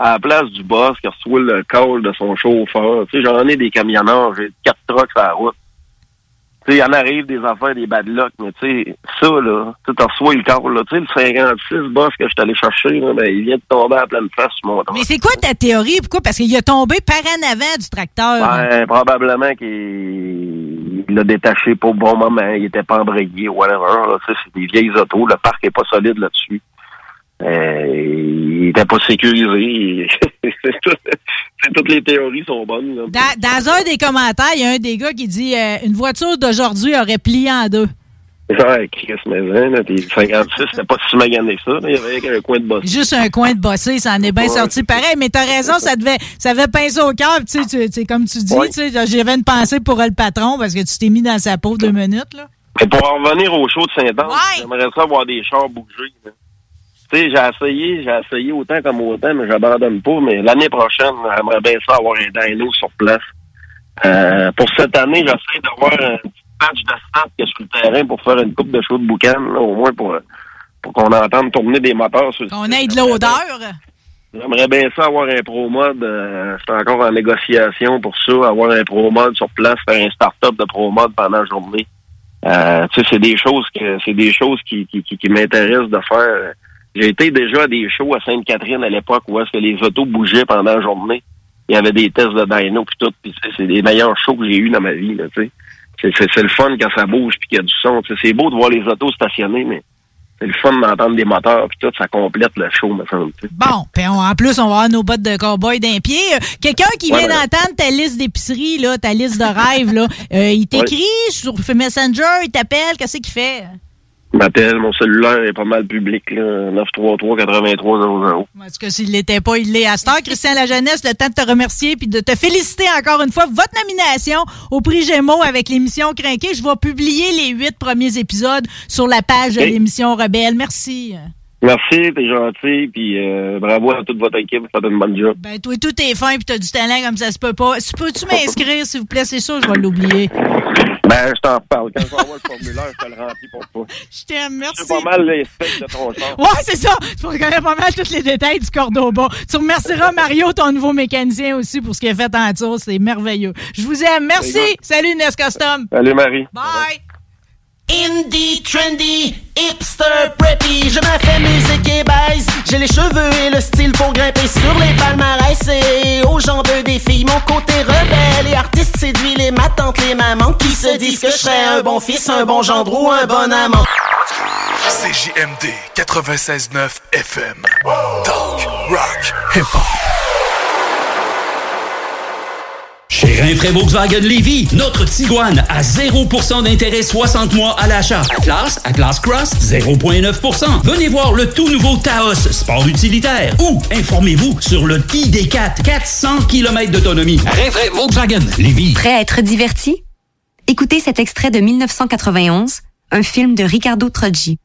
À la place du boss qui reçoit le call de son chauffeur. Tu sais, j'en ai des camionneurs, j'ai quatre trucks sur la route. Tu sais, il en arrive des affaires, des bad luck, mais tu sais, ça, là, tu reçois le call, là. Tu sais, le cinquante-six boss que je suis allé chercher, là, ben, il vient de tomber à pleine face sur mon truck. Mais c'est quoi ta théorie? Pourquoi? Parce qu'il a tombé par en avant du tracteur. Ben, hein? Probablement qu'il il l'a détaché pas au bon moment, il était pas embrayé, whatever, là. Tu sais, c'est des vieilles autos, le parc est pas solide là-dessus. Euh, il n'était pas sécurisé. Toutes les théories sont bonnes. Là. Dans, dans un des commentaires, il y a un des gars qui dit euh, « Une voiture d'aujourd'hui aurait plié en deux ». C'est vrai, Chris, mais hein, t'es cinquante-six, c'était pas si magané que ça. Là. Il y avait un coin de bossé. Juste un coin de bossé, ça en est bien ouais. sorti pareil. Mais t'as raison, ça devait, ça devait pincer au cœur. Tu sais, comme tu dis, ouais. tu sais, j'avais une pensée pour le patron parce que tu t'es mis dans sa peau deux minutes. Là. Et pour en revenir au show de Saint-Anne, ouais. j'aimerais ça voir des chars bouger. Là. Tu sais, j'ai essayé, j'ai essayé autant comme autant, mais j'abandonne pas. Mais l'année prochaine, j'aimerais bien ça avoir un dyno sur place. Euh, pour cette année, j'essaie d'avoir un petit patch de sable qui est sur le terrain pour faire une coupe de chaud de boucan, là, au moins pour, pour qu'on entende tourner des moteurs. Sur qu'on ait de l'odeur. J'aimerais bien ça avoir un pro-mode. Euh, c'est encore en négociation pour ça, avoir un pro-mode sur place, faire un start-up de pro-mode pendant la journée. Euh, tu sais, c'est des choses que, c'est des choses qui, qui, qui, qui m'intéressent de faire. J'ai été déjà à des shows à Sainte-Catherine à l'époque où est-ce que les autos bougeaient pendant la journée. Il y avait des tests de dyno puis tout. Pis c'est les meilleurs shows que j'ai eu dans ma vie. Là, c'est, c'est, c'est le fun quand ça bouge puis qu'il y a du son. T'sais, c'est beau de voir les autos stationner, mais c'est le fun d'entendre des moteurs puis tout. Ça complète le show, me semble. Bon, puis en plus, on va avoir nos bottes de cow-boy d'un pied. Quelqu'un qui ouais, vient ouais. d'entendre ta liste d'épicerie, là, ta liste de rêves, là, euh, il t'écrit ouais. sur Messenger, il t'appelle, qu'est-ce qu'il fait? M'appelle, mon cellulaire est pas mal public, là, neuf trois trois, quatre-vingt-trois, zéro zéro. Est-ce que s'il l'était pas, il l'est à cette heure. Christian Lajeunesse, le temps de te remercier puis de te féliciter encore une fois. Votre nomination au prix Gémeaux avec l'émission Crinqué. Je vais publier les huit premiers épisodes sur la page okay. de l'émission Rebelle. Merci. Merci, t'es gentil, puis euh, bravo à toute votre équipe, faites une bonne job. Ben, toi, tout est fin, puis t'as du talent comme ça se peut pas. Tu peux-tu m'inscrire, s'il vous plaît? C'est sûr, je vais l'oublier. Ben, je t'en reparle. Quand je vais avoir le formulaire, je te le remplis pour toi. Je t'aime, merci. C'est pas mal les specs de ton char. Ouais, c'est ça. Tu reconnais pas mal tous les détails du cordeau bas. Tu remercieras Mario, ton nouveau mécanicien aussi, pour ce qu'il a fait en tour. C'est merveilleux. Je vous aime. Merci. Salut, Nest Custom. Salut, Marie. Bye. Bye. Indie, trendy, hipster, preppy. Je me fais musique et baise. J'ai les cheveux et le style pour grimper sur les palmarès. Et aux jambes des filles, mon côté rebelle et artiste séduit les matantes, les mamans qui se disent que je serais un bon fils, un bon gendre ou un bon amant. C J M D quatre-vingt-seize neuf F M. Wow. Talk, rock, hip-hop. Chez Renfret Volkswagen Lévis, notre Tiguan à zéro pour cent d'intérêt soixante mois à l'achat. Atlas, Atlas Cross, zéro virgule neuf pour cent. Venez voir le tout nouveau Taos, sport utilitaire. Ou informez-vous sur le I D quatre, quatre cents kilomètres d'autonomie. Renfret Volkswagen Lévis. Prêt à être diverti? Écoutez cet extrait de dix-neuf cent quatre-vingt-onze, un film de Ricardo Troggi.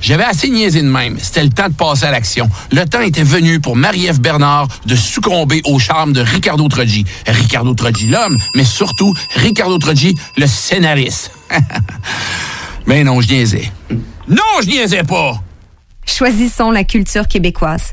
J'avais assez niaisé de même. C'était le temps de passer à l'action. Le temps était venu pour Marie-Ève Bernard de succomber au charme de Ricardo Troggi. Ricardo Troggi, l'homme, mais surtout Ricardo Troggi, le scénariste. Mais non, je niaisais. Non, je niaisais pas! Choisissons la culture québécoise.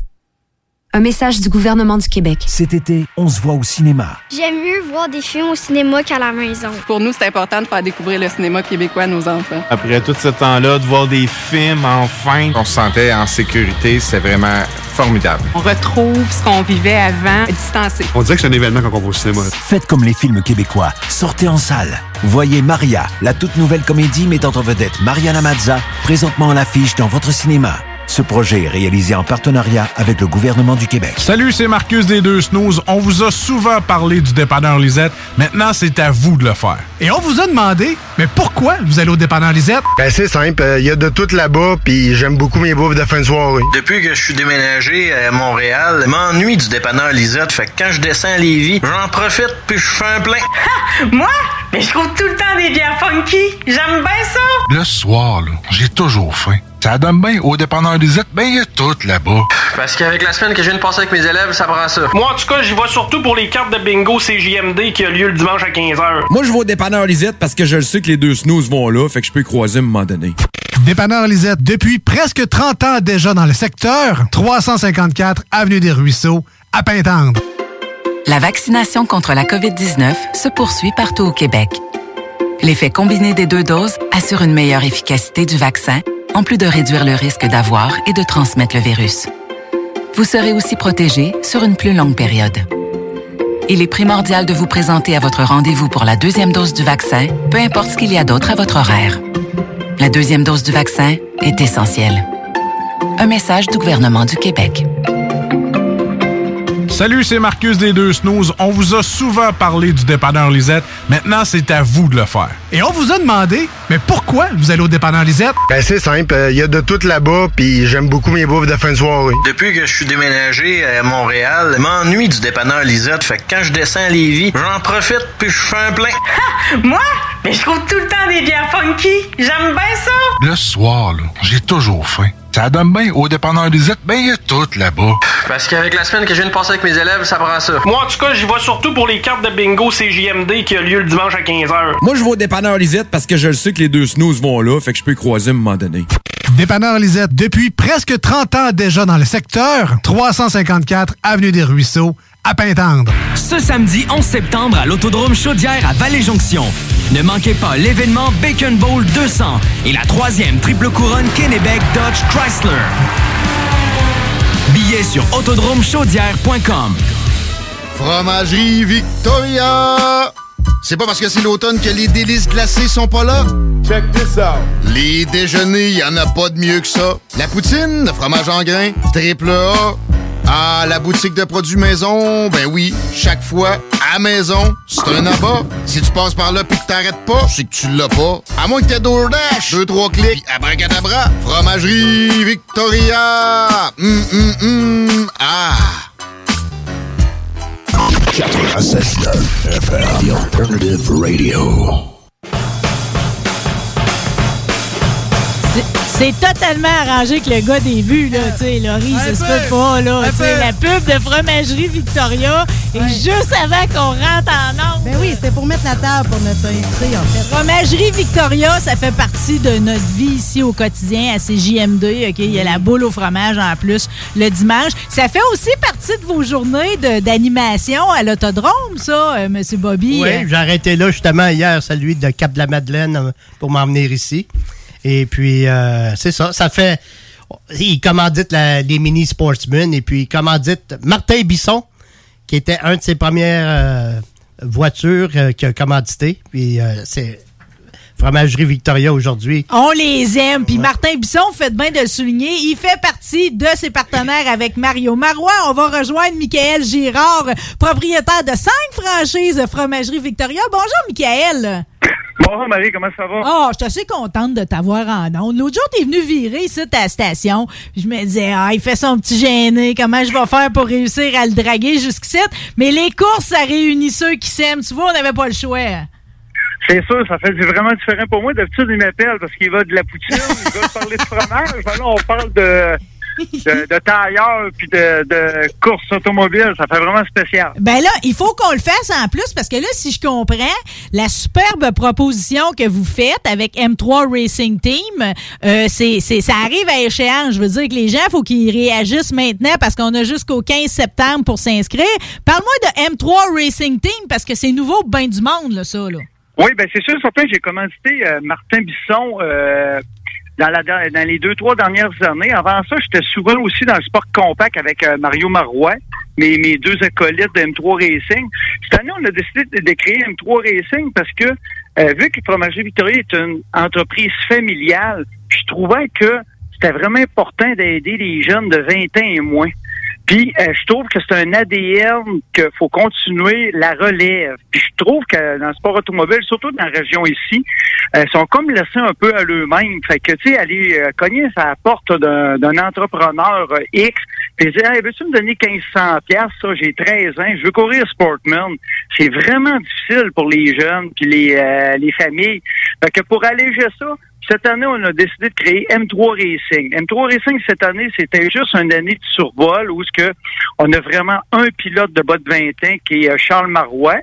Un message du gouvernement du Québec. Cet été, on se voit au cinéma. J'aime mieux voir des films au cinéma qu'à la maison. Pour nous, c'est important de faire découvrir le cinéma québécois à nos enfants. Après tout ce temps-là, de voir des films, enfin, on se sentait en sécurité. C'est vraiment formidable. On retrouve ce qu'on vivait avant, distancé. On dirait que c'est un événement quand on va au cinéma. Faites comme les films québécois. Sortez en salle. Voyez Maria, la toute nouvelle comédie mettant en vedette Mariana Mazza, présentement à l'affiche dans votre cinéma. Ce projet est réalisé en partenariat avec le gouvernement du Québec. Salut, c'est Marcus des Deux Snooze. On vous a souvent parlé du dépanneur Lisette. Maintenant, c'est à vous de le faire. Et on vous a demandé, mais pourquoi vous allez au dépanneur Lisette? Ben, c'est simple. Il y a de tout là-bas, puis j'aime beaucoup mes bouffes de fin de soirée. Depuis que je suis déménagé à Montréal, je m'ennuie du dépanneur Lisette. Fait que quand je descends à Lévis, j'en profite, puis je fais un plein. Ha! Moi? Mais je trouve tout le temps des bières funky. J'aime bien ça. Le soir, là, j'ai toujours faim. Ça donne bien. Au dépanneur Lisette, ben il y a tout là-bas. Parce qu'avec la semaine que je viens de passer avec mes élèves, ça prend ça. Moi, en tout cas, j'y vais surtout pour les cartes de bingo C J M D qui a lieu le dimanche à quinze heures. Moi, je vais au dépanneur Lisette parce que je le sais que les deux snooze vont là, fait que je peux y croiser à un moment donné. Dépanneur Lisette, depuis presque trente ans déjà dans le secteur, trois cent cinquante-quatre Avenue des Ruisseaux, à Pintendre. La vaccination contre la covid dix-neuf se poursuit partout au Québec. L'effet combiné des deux doses assure une meilleure efficacité du vaccin, en plus de réduire le risque d'avoir et de transmettre le virus. Vous serez aussi protégé sur une plus longue période. Il est primordial de vous présenter à votre rendez-vous pour la deuxième dose du vaccin, peu importe ce qu'il y a d'autre à votre horaire. La deuxième dose du vaccin est essentielle. Un message du gouvernement du Québec. Salut, c'est Marcus des Deux Snooze. On vous a souvent parlé du dépanneur Lisette. Maintenant, c'est à vous de le faire. Et on vous a demandé, mais pourquoi vous allez au dépanneur Lisette? Ben, c'est simple. Il y a de tout là-bas, puis j'aime beaucoup mes bouffes de fin de soirée. Depuis que je suis déménagé à Montréal, je m'ennuie du dépanneur Lisette. Fait que quand je descends à Lévis, j'en profite, puis je fais un plein. Ha! Moi? Mais je trouve tout le temps des bières funky. J'aime bien ça. Le soir, là, j'ai toujours faim. Ça donne bien. Au dépanneur Lisette, ben il y a tout là-bas. Parce qu'avec la semaine que je viens de passer avec mes élèves, ça prend ça. Moi, en tout cas, j'y vais surtout pour les cartes de bingo C J M D qui a lieu le dimanche à quinze heures. Moi, je vais au dépanneur Lisette parce que je le sais que les deux snooze vont là, fait que je peux y croiser à un moment donné. Dépanneur Lisette, depuis presque trente ans déjà dans le secteur, trois cent cinquante-quatre Avenue des Ruisseaux, à Pintendre. Ce samedi onze septembre à l'Autodrome Chaudière à Vallée-Jonction. Ne manquez pas l'événement Bacon Bowl deux cents et la troisième triple couronne Kennebec Dodge Chrysler. Billets sur autodrome chaudière point com. Fromagerie Victoria! C'est pas parce que c'est l'automne que les délices glacées sont pas là. Check this out. Les déjeuners, y en a pas de mieux que ça. La poutine, le fromage en grains, triple A. Ah, la boutique de produits maison, ben oui, chaque fois, à maison, c'est un abat. Si tu passes par là pis que t'arrêtes pas, c'est que tu l'as pas. À moins que t'aies DoorDash, deux, trois clics, abracadabra, Fromagerie Victoria, hum, hum, hum, ah. quatre-vingt-seize neuf F M, The Alternative Radio. C'est totalement arrangé que le gars des vues, là, tu sais, Laurie, ça se peut pas, là, tu sais, la pub de Fromagerie Victoria Ouais. Juste avant qu'on rentre en ordre. Ben oui, c'était pour mettre la table pour notre invité, en fait. Fromagerie Victoria, ça fait partie de notre vie ici au quotidien à C J M D. Okay? Il y a la boule au fromage en plus le dimanche. Ça fait aussi partie de vos journées de, d'animation à l'autodrome, ça, euh, M. Bobby? Oui, euh... j'ai arrêté là justement hier, celui de Cap-de-la-Madeleine, pour m'emmener ici. Et puis, euh, c'est ça, ça fait... Ils commanditent la, les mini sportsmen et puis ils commanditent Martin Bisson, qui était un de ses premières euh, voitures euh, qu'il a commandité. Puis euh, c'est Fromagerie Victoria aujourd'hui. On les aime. Puis ouais. Martin Bisson, faites bien de le souligner, il fait partie de ses partenaires avec Mario Marois. On va rejoindre Michaël Girard, propriétaire de cinq franchises de Fromagerie Victoria. Bonjour, Michaël. Bonjour Marie, comment ça va? Oh, je suis assez contente de t'avoir en ondes. L'autre jour, t'es venu virer ici à la station. Je me disais, ah, il fait son petit gêné. Comment je vais faire pour réussir à le draguer jusqu'ici? Mais les courses, ça réunit ceux qui s'aiment. Tu vois, on n'avait pas le choix. C'est sûr, ça fait vraiment différent pour moi. D'habitude, il m'appelle parce qu'il veut de la poutine, il veut parler de fromage. Là, on parle de... De, de tailleur puis de, de course automobile, ça fait vraiment spécial. Ben là, il faut qu'on le fasse en plus parce que là, si je comprends, la superbe proposition que vous faites avec M trois Racing Team, euh, c'est, c'est, ça arrive à échéance. Je veux dire que les gens, il faut qu'ils réagissent maintenant parce qu'on a jusqu'au quinze septembre pour s'inscrire. Parle-moi de M trois Racing Team parce que c'est nouveau, ben du monde, là, ça, là. Oui, ben c'est sûr, certain, j'ai commandité euh, Martin Bisson, euh, Dans, la, dans les deux, trois dernières années. Avant ça, j'étais souvent aussi dans le sport compact avec euh, Mario Marois, mes, mes deux acolytes de M trois Racing. Cette année, on a décidé de, de créer M trois Racing parce que, euh, vu que Fromagerie Victoria est une entreprise familiale, je trouvais que c'était vraiment important d'aider les jeunes de vingt ans et moins. Puis, euh, je trouve que c'est un A D N qu'il faut continuer la relève. Puis, je trouve que dans le sport automobile, surtout dans la région ici, euh, sont comme laissés un peu à eux-mêmes. Fait que, tu sais, aller euh, cogner à la porte d'un, d'un entrepreneur euh, X, puis dire, hey, « Veux-tu me donner mille cinq cents dollars? Ça, j'ai treize ans, je veux courir Sportman. » C'est vraiment difficile pour les jeunes puis les, euh, les familles. Fait que pour alléger ça, cette année, on a décidé de créer M trois Racing. M trois Racing, cette année, c'était juste une année de survol où que on a vraiment un pilote de bas de vingt ans qui est Charles Marois.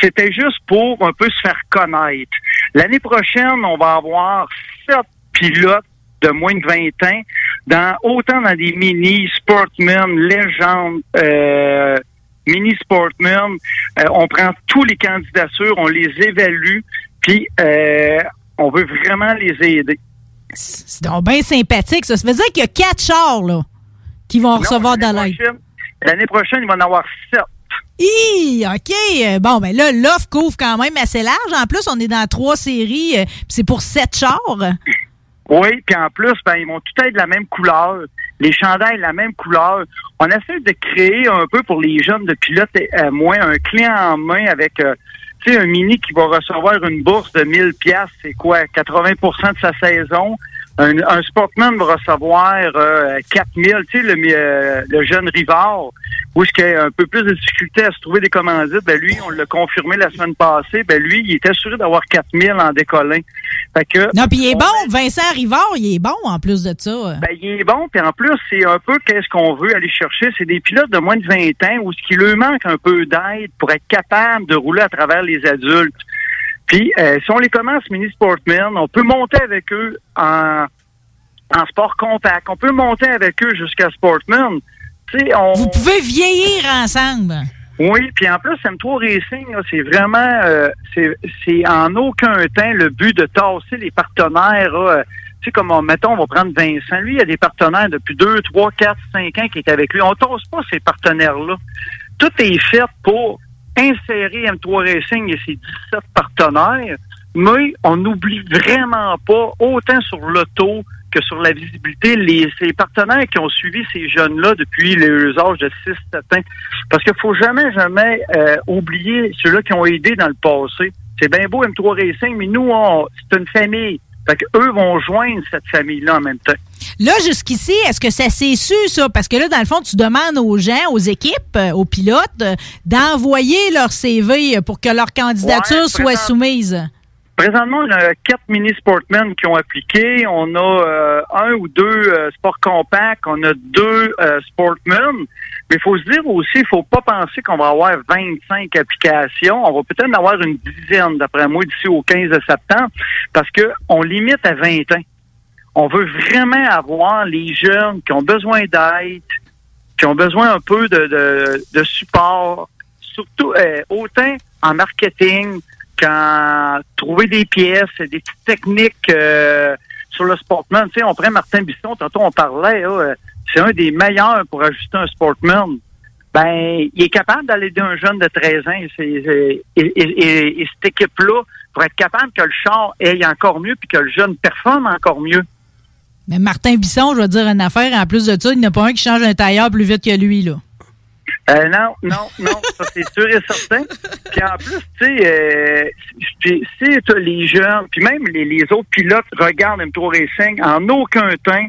C'était juste pour un peu se faire connaître. L'année prochaine, on va avoir sept pilotes de moins de vingt ans, dans autant dans des mini, sportmen, légendes, euh, mini sportmen. Euh, on prend tous les candidatures, on les évalue, puis... Euh, on veut vraiment les aider. C'est donc bien sympathique, ça. Ça veut dire qu'il y a quatre chars là, qui vont non, recevoir de l'aide. L'année prochaine, il va en avoir sept. Hi! OK. Bon, bien là, l'offre couvre quand même assez large. En plus, on est dans trois séries, euh, puis c'est pour sept chars. Oui, puis en plus, ben, ils vont tous être de la même couleur. Les chandails de la même couleur. On essaie de créer un peu pour les jeunes de pilotes euh, moins un client en main avec... Euh, Tu sais, un mini qui va recevoir une bourse de mille dollars, c'est quoi, quatre-vingts pour cent de sa saison. Un, un sportman va recevoir euh, quatre mille dollars. Tu sais, le, euh, le jeune Rivard, où il a un peu plus de difficulté à se trouver des commandites, ben lui, on l'a confirmé la semaine passée, ben lui, il était assuré d'avoir quatre mille dollars en décollin. Fait que, non, puis il est bon, met... Vincent Rivard, il est bon en plus de ça. Ben, il est bon, puis en plus, c'est un peu qu'est-ce qu'on veut aller chercher. C'est des pilotes de moins de vingt ans où ce qui leur manque un peu d'aide pour être capable de rouler à travers les adultes. Puis, euh, si on les commence mini sportmen, on peut monter avec eux en, en sport compact. On peut monter avec eux jusqu'à sportman. On... Vous pouvez vieillir ensemble. Oui, puis en plus, M trois Racing, là, c'est vraiment, euh, c'est, c'est en aucun temps le but de tasser les partenaires. Euh, tu sais, comme, on, mettons, on va prendre Vincent. Lui, il y a des partenaires depuis deux, trois, quatre, cinq ans qui étaient avec lui. On tasse pas ces partenaires-là. Tout est fait pour insérer M trois Racing et ses dix-sept partenaires, mais on n'oublie vraiment pas, autant sur l'auto que sur la visibilité, les, les partenaires qui ont suivi ces jeunes-là depuis les âges de six à sept ans. Parce qu'il ne faut jamais, jamais euh, oublier ceux-là qui ont aidé dans le passé. C'est bien beau M trois Racing, mais nous, on, c'est une famille. Fait qu'eux vont joindre cette famille-là en même temps. Là, jusqu'ici, est-ce que ça s'est su, ça? Parce que là, dans le fond, tu demandes aux gens, aux équipes, aux pilotes, d'envoyer leur C V pour que leur candidature ouais, soit présent... soumise. Présentement, on a quatre mini Sportman qui ont appliqué. On a euh, un ou deux euh, Sport Compact. On a deux euh, Sportman. Mais il faut se dire aussi, il faut pas penser qu'on va avoir vingt-cinq applications. On va peut-être en avoir une dizaine, d'après moi, d'ici au quinze septembre, parce que on limite à vingt ans. On veut vraiment avoir les jeunes qui ont besoin d'aide, qui ont besoin un peu de, de, de support, surtout euh, autant en marketing qu'en trouver des pièces, des petites techniques euh, sur le Sportman. Tu sais, on prend Martin Bisson, tantôt on parlait, là, c'est un des meilleurs pour ajuster un Sportman. Ben, il est capable d'aller d'un jeune de treize ans c'est, c'est, et, et, et, et cette équipe-là pour être capable que le char aille encore mieux puis que le jeune performe encore mieux. Mais Martin Bisson, je vais te dire une affaire, en plus de ça, il n'y en a pas un qui change un tailleur plus vite que lui, là. Euh, non, non, non, ça c'est sûr et certain. Puis en plus, tu sais, euh, si t'as les jeunes, puis même les, les autres pilotes regardent M trois Racing, en aucun temps,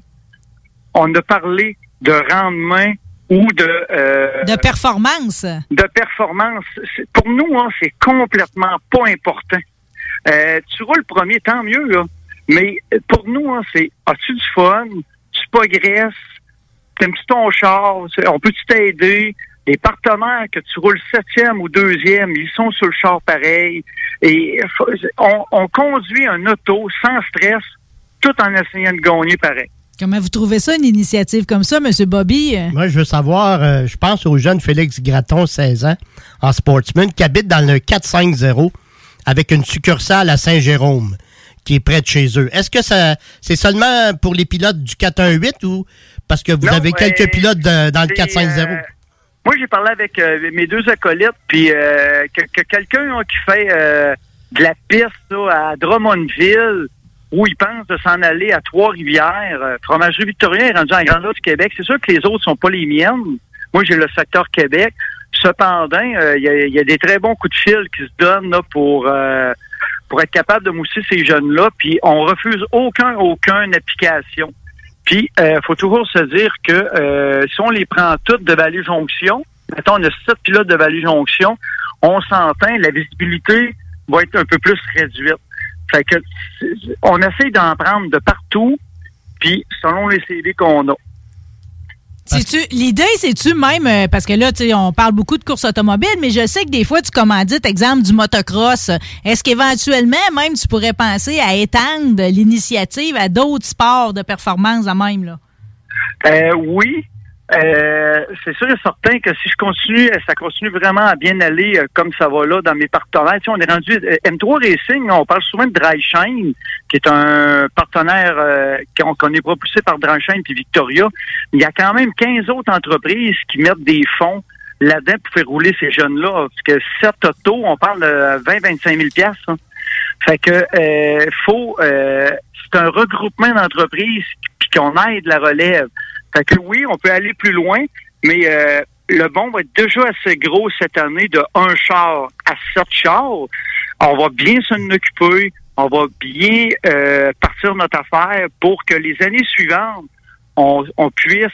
on a parlé de rendement ou de... Euh, de performance. De performance. C'est, pour nous, hein, c'est complètement pas important. Euh, tu roules premier, tant mieux, là. Mais pour nous, hein, c'est as-tu du fun, tu progresses, t'aimes-tu ton char, on peut-tu t'aider? Les partenaires que tu roules septième ou deuxième, ils sont sur le char pareil. Et on, on conduit un auto sans stress, tout en essayant de gagner pareil. Comment vous trouvez ça, une initiative comme ça, M. Bobby? Moi, je veux savoir, euh, je pense au jeune Félix Gratton, seize ans, en sportsman, qui habite dans le quatre cent cinquante avec une succursale à Saint-Jérôme, qui est près de chez eux. Est-ce que ça, c'est seulement pour les pilotes du quatre cent dix-huit ou parce que vous non, avez quelques euh, pilotes de, dans le quatre cent cinquante? Euh, Moi, j'ai parlé avec euh, mes deux acolytes, puis euh, que, que quelqu'un hein, qui fait euh, de la piste là, à Drummondville, où il pense de s'en aller à Trois-Rivières. Euh, Fromagerie Victoria est rendue en grande route du Québec. C'est sûr que les autres sont pas les miennes. Moi, j'ai le secteur Québec. Cependant, il euh, y, y a des très bons coups de fil qui se donnent là, pour euh, pour être capable de mousser ces jeunes-là, puis on refuse aucun, aucune application. Puis, il euh, faut toujours se dire que euh, si on les prend toutes de Vallée-Jonction, mettons, on a sept pilotes de Vallée-Jonction, on s'entend, la visibilité va être un peu plus réduite. Fait que, on essaye d'en prendre de partout, puis selon les C V qu'on a. C'est-tu, l'idée, c'est-tu même, parce que là, tu sais, on parle beaucoup de courses automobiles, mais je sais que des fois, tu commandites, exemple, du motocross. Est-ce qu'éventuellement, même, tu pourrais penser à étendre l'initiative à d'autres sports de performance, à même, là? Euh, oui. Euh, c'est sûr et certain que si je continue, ça continue vraiment à bien aller euh, comme ça va là dans mes partenaires. Tu sais, on est rendu euh, M trois Racing, on parle souvent de Dry Shine, qui est un partenaire euh, qu'on, qu'on est propulsé par Dry Shine puis Victoria. Il y a quand même quinze autres entreprises qui mettent des fonds là-dedans pour faire rouler ces jeunes-là. Parce que sept autos, on parle de vingt à vingt-cinq mille dollars. Hein. Fait que euh, faut euh, c'est un regroupement d'entreprises puis qu'on aide la relève. Fait que oui, on peut aller plus loin, mais euh, le bond va être déjà assez gros cette année de un char à sept chars. On va bien s'en occuper, on va bien euh, partir notre affaire pour que les années suivantes, on, on puisse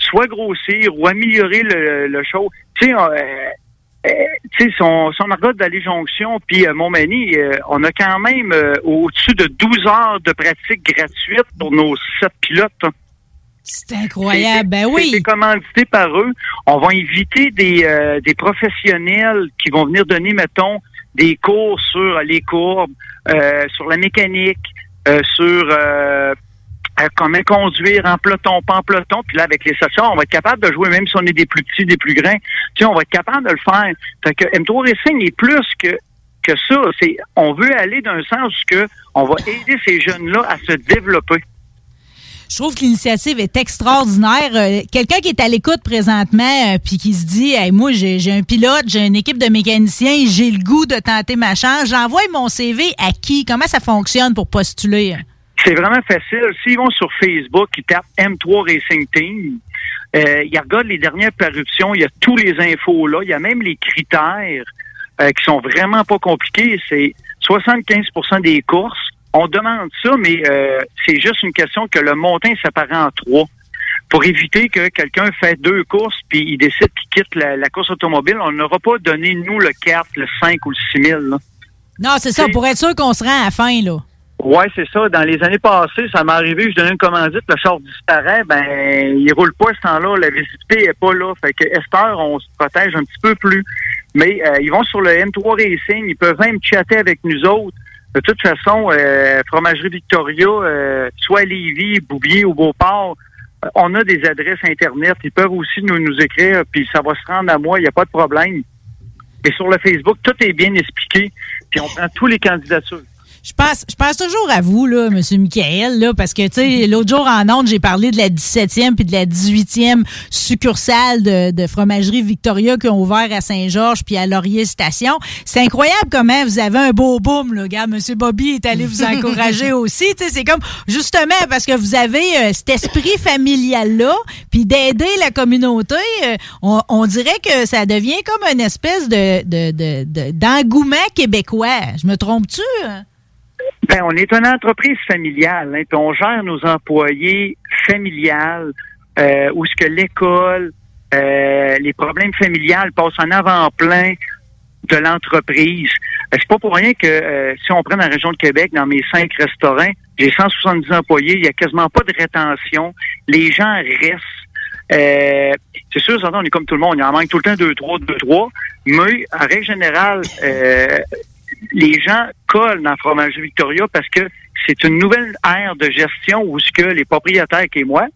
soit grossir ou améliorer le, le show. Tu sais, euh, euh, tu sais, son, son argot de Vallée-Jonction puis euh, Montmagny, euh, on a quand même euh, au-dessus de douze heures de pratique gratuite pour nos sept pilotes. Hein. C'est incroyable, c'est, ben oui. C'est commandité par eux. On va inviter des euh, des professionnels qui vont venir donner, mettons, des cours sur les courbes, euh, sur la mécanique, euh, sur euh, comment conduire en peloton, pas en peloton. Puis là, avec les sachants, on va être capable de jouer, même si on est des plus petits, des plus grands. Tu sais, on va être capable de le faire. Fait que M trois Racing est plus que que ça. C'est, on veut aller d'un sens que on va aider ces jeunes-là à se développer. Je trouve que l'initiative est extraordinaire. Euh, quelqu'un qui est à l'écoute présentement euh, puis qui se dit hey, « Moi, j'ai, j'ai un pilote, j'ai une équipe de mécaniciens, j'ai le goût de tenter ma chance. J'envoie mon C V à qui? Comment ça fonctionne pour postuler? » C'est vraiment facile. S'ils vont sur Facebook, ils tapent M trois Racing Team. Euh, ils regardent les dernières parutions. Il y a tous les infos là. Il y a même les critères euh, qui sont vraiment pas compliqués. C'est soixante-quinze pour cent des courses. On demande ça, mais euh, c'est juste une question que le montant est séparé en trois. Pour éviter que quelqu'un fait deux courses puis il décide qu'il quitte la, la course automobile, on n'aura pas donné, nous, le quatre, le cinq ou le six mille. Là. Non, c'est ça, c'est... pour être sûr qu'on se rend à la fin, là. Oui, c'est ça. Dans les années passées, ça m'est arrivé, je donnais une commandite, le char disparaît, ben il roule pas ce temps-là, la visibilité n'est pas là. Fait que Esther, on se protège un petit peu plus. Mais euh, ils vont sur le M trois Racing, ils peuvent même chatter avec nous autres. De toute façon, euh, Fromagerie Victoria, euh, soit Lévis, Bouvier ou Beauport, on a des adresses Internet. Ils peuvent aussi nous, nous écrire, puis ça va se rendre à moi, il n'y a pas de problème. Et sur le Facebook, tout est bien expliqué, puis on prend tous les candidatures. Je pense, je pense toujours à vous, là, M. Michael, là, parce que, tu sais, l'autre jour en ondes, j'ai parlé de la dix-septième puis de la dix-huitième succursale de, de Fromagerie Victoria qui ont ouvert à Saint-Georges puis à Laurier-Station. C'est incroyable comment vous avez un beau boom, là. Regarde, M. Bobby est allé vous encourager aussi, tu sais, c'est comme, justement, parce que vous avez euh, cet esprit familial-là, puis d'aider la communauté, euh, on, on dirait que ça devient comme une espèce de, de, de, de d'engouement québécois. Je me trompe-tu, hein? Ben, on est une entreprise familiale, hein, puis on gère nos employés familiales, euh, où ce que l'école, euh, les problèmes familiales passent en avant-plan de l'entreprise. C'est pas pour rien que euh, si on prend la région de Québec, dans mes cinq restaurants, j'ai cent soixante-dix employés, il n'y a quasiment pas de rétention, les gens restent. Euh, c'est sûr, on est comme tout le monde, il en manque tout le temps deux, trois, deux, trois, mais en règle générale, euh, les gens collent dans Fromagerie Victoria parce que c'est une nouvelle ère de gestion où ce que les propriétaires et moi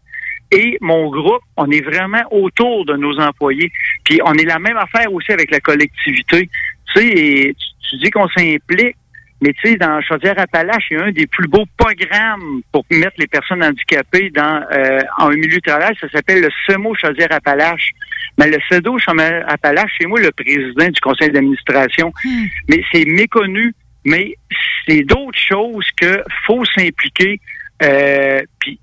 et mon groupe, on est vraiment autour de nos employés. Puis on est la même affaire aussi avec la collectivité. Tu sais, et tu, tu dis qu'on s'implique, mais tu sais, dans Chaudière-Appalaches, il y a un des plus beaux programmes pour mettre les personnes handicapées dans euh, en un milieu de travail. Ça s'appelle le C E M O Chaudière-Appalaches. Mais le C E D O Chaudière-Appalaches, c'est moi le président du conseil d'administration. Mmh. Mais c'est méconnu. Mais c'est d'autres choses que faut s'impliquer. Euh, puis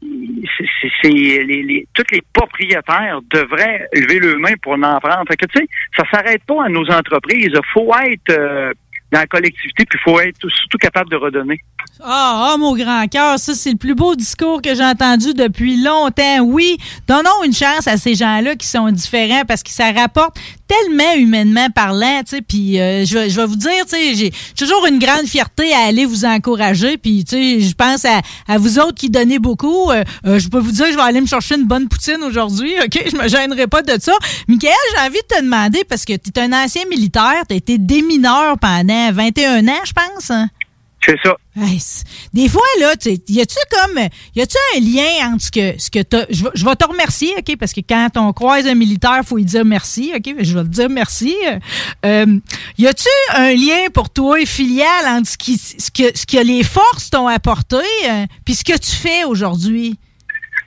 c'est, c'est, c'est les, les tous les propriétaires devraient lever leur main pour en prendre. Fait que tu sais, ça s'arrête pas à nos entreprises. Faut être euh, dans la collectivité, puis faut être surtout capable de redonner. Ah, oh, oh, mon grand cœur, ça, c'est le plus beau discours que j'ai entendu depuis longtemps. Oui, donnons une chance à ces gens-là qui sont différents parce que ça rapporte tellement humainement parlant, tu sais, puis euh, je, je vais vous dire, tu sais, j'ai toujours une grande fierté à aller vous encourager, puis tu sais, je pense à, à vous autres qui donnez beaucoup. Euh, euh, je peux vous dire, je vais aller me chercher une bonne poutine aujourd'hui, OK? Je me gênerai pas de ça. Michael, j'ai envie de te demander, parce que tu es un ancien militaire, tu as été démineur pendant vingt et un ans, je pense, hein? C'est ça. Des fois, là, tu sais, y a-tu comme, y a-tu un lien entre ce que, ce que t'as, je, je vais te remercier, OK, parce que quand on croise un militaire, faut lui dire merci, OK, je vais te dire merci. Euh, y a-tu un lien pour toi, filial, entre ce, qui, ce, que, ce que les forces t'ont apporté, euh, puis ce que tu fais aujourd'hui?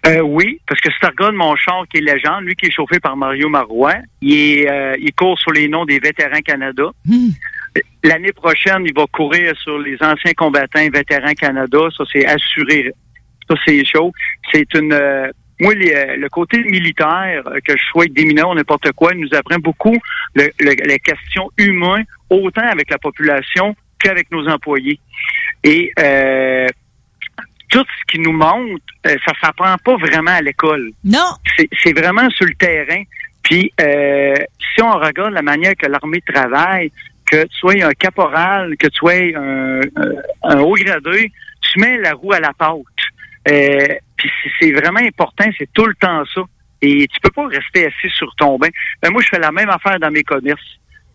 Euh, oui, parce que si tu regardes mon char qui est légende, lui qui est chauffé par Mario Marois, il, est, euh, il court sous les noms des Vétérans Canada. Mmh. L'année prochaine, il va courir sur les anciens combattants Vétérans Canada. Ça, c'est assuré. Ça, c'est chaud. C'est une... Euh, moi, les, le côté militaire, que je sois démineur ou n'importe quoi, nous apprend beaucoup le, le, la question humaine, autant avec la population qu'avec nos employés. Et euh, tout ce qui nous montre, euh, ça s'apprend pas vraiment à l'école. Non. C'est, c'est vraiment sur le terrain. Puis, euh, si on regarde la manière que l'armée travaille... que tu sois un caporal, que tu sois un, un haut gradé, tu mets la roue à la pâte. Euh, Puis c'est vraiment important, c'est tout le temps ça. Et tu peux pas rester assis sur ton bain. Ben moi, je fais la même affaire dans mes commerces.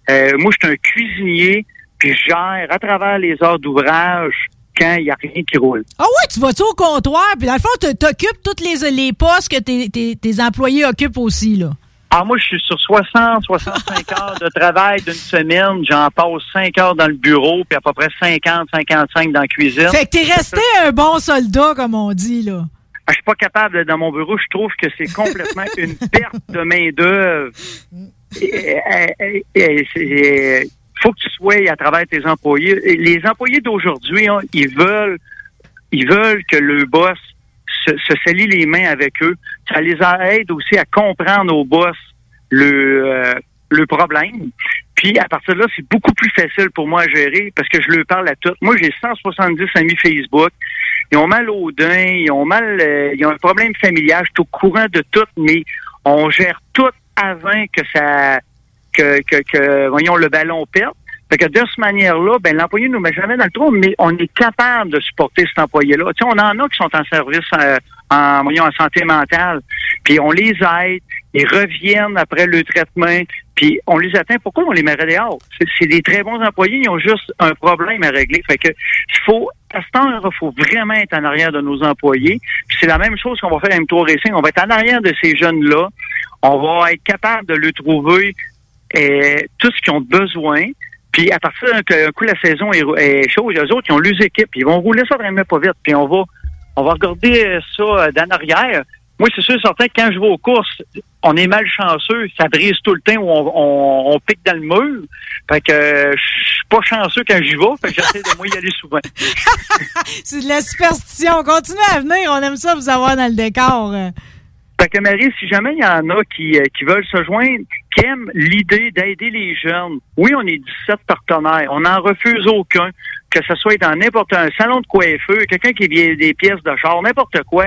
Euh, moi, je suis un cuisinier, puis je gère à travers les heures d'ouvrage quand il n'y a rien qui roule. Ah oui, tu vas-tu au comptoir, puis dans le fond, tu t'occupes tous les, les postes que tes, tes, tes employés occupent aussi, là. Alors moi, je suis sur soixante, soixante-cinq heures de travail d'une semaine. J'en passe cinq heures dans le bureau, puis à peu près cinquante, cinquante-cinq dans la cuisine. Fait que t'es resté un bon soldat, comme on dit, là. Ah, je suis pas capable, dans mon bureau, je trouve que c'est complètement une perte de main-d'œuvre. Il faut que tu sois à travers tes employés. Et les employés d'aujourd'hui, hein, ils veulent, ils veulent que le boss se, se salit les mains avec eux. Ça les aide aussi à comprendre au boss le, euh, le problème. Puis, à partir de là, c'est beaucoup plus facile pour moi à gérer parce que je leur parle à tout. Moi, j'ai cent soixante-dix amis Facebook. Ils ont mal aux dents, ils ont mal, euh, ils ont un problème familial. Je suis au courant de tout, mais on gère tout avant que ça, que, que, que voyons, le ballon perde. Fait que de cette manière-là, ben l'employé nous met jamais dans le trou, mais on est capable de supporter cet employé-là. Tu sais, on en a qui sont en service euh, en, voyons, en santé mentale, puis on les aide, ils reviennent après le traitement, puis on les atteint. Pourquoi on les met dehors? C'est, c'est des très bons employés, ils ont juste un problème à régler. Fait que il faut, à ce temps-là, il faut vraiment être en arrière de nos employés. Puis c'est la même chose qu'on va faire à M trois Racing. On va être en arrière de ces jeunes-là. On va être capable de leur trouver euh, tout ce qu'ils ont besoin. Puis à partir d'un coup, la saison est, est chaude, les autres, ils ont leurs équipes. Ils vont rouler ça vraiment pas vite. Puis on va on va regarder ça d'en arrière. Moi, c'est sûr, certain que quand je vais aux courses, on est malchanceux. Ça brise tout le temps où on, on, on pique dans le mur. Fait que je suis pas chanceux quand j'y vais. Fait que j'essaie de moi y aller souvent. C'est de la superstition. Continuez à venir. On aime ça vous avoir dans le décor. Fait que Marie, si jamais il y en a qui, qui veulent se joindre, qui aiment l'idée d'aider les jeunes, oui, on est dix-sept partenaires, on n'en refuse aucun, que ce soit dans n'importe un salon de coiffeur, quelqu'un qui vient des pièces de char, n'importe quoi,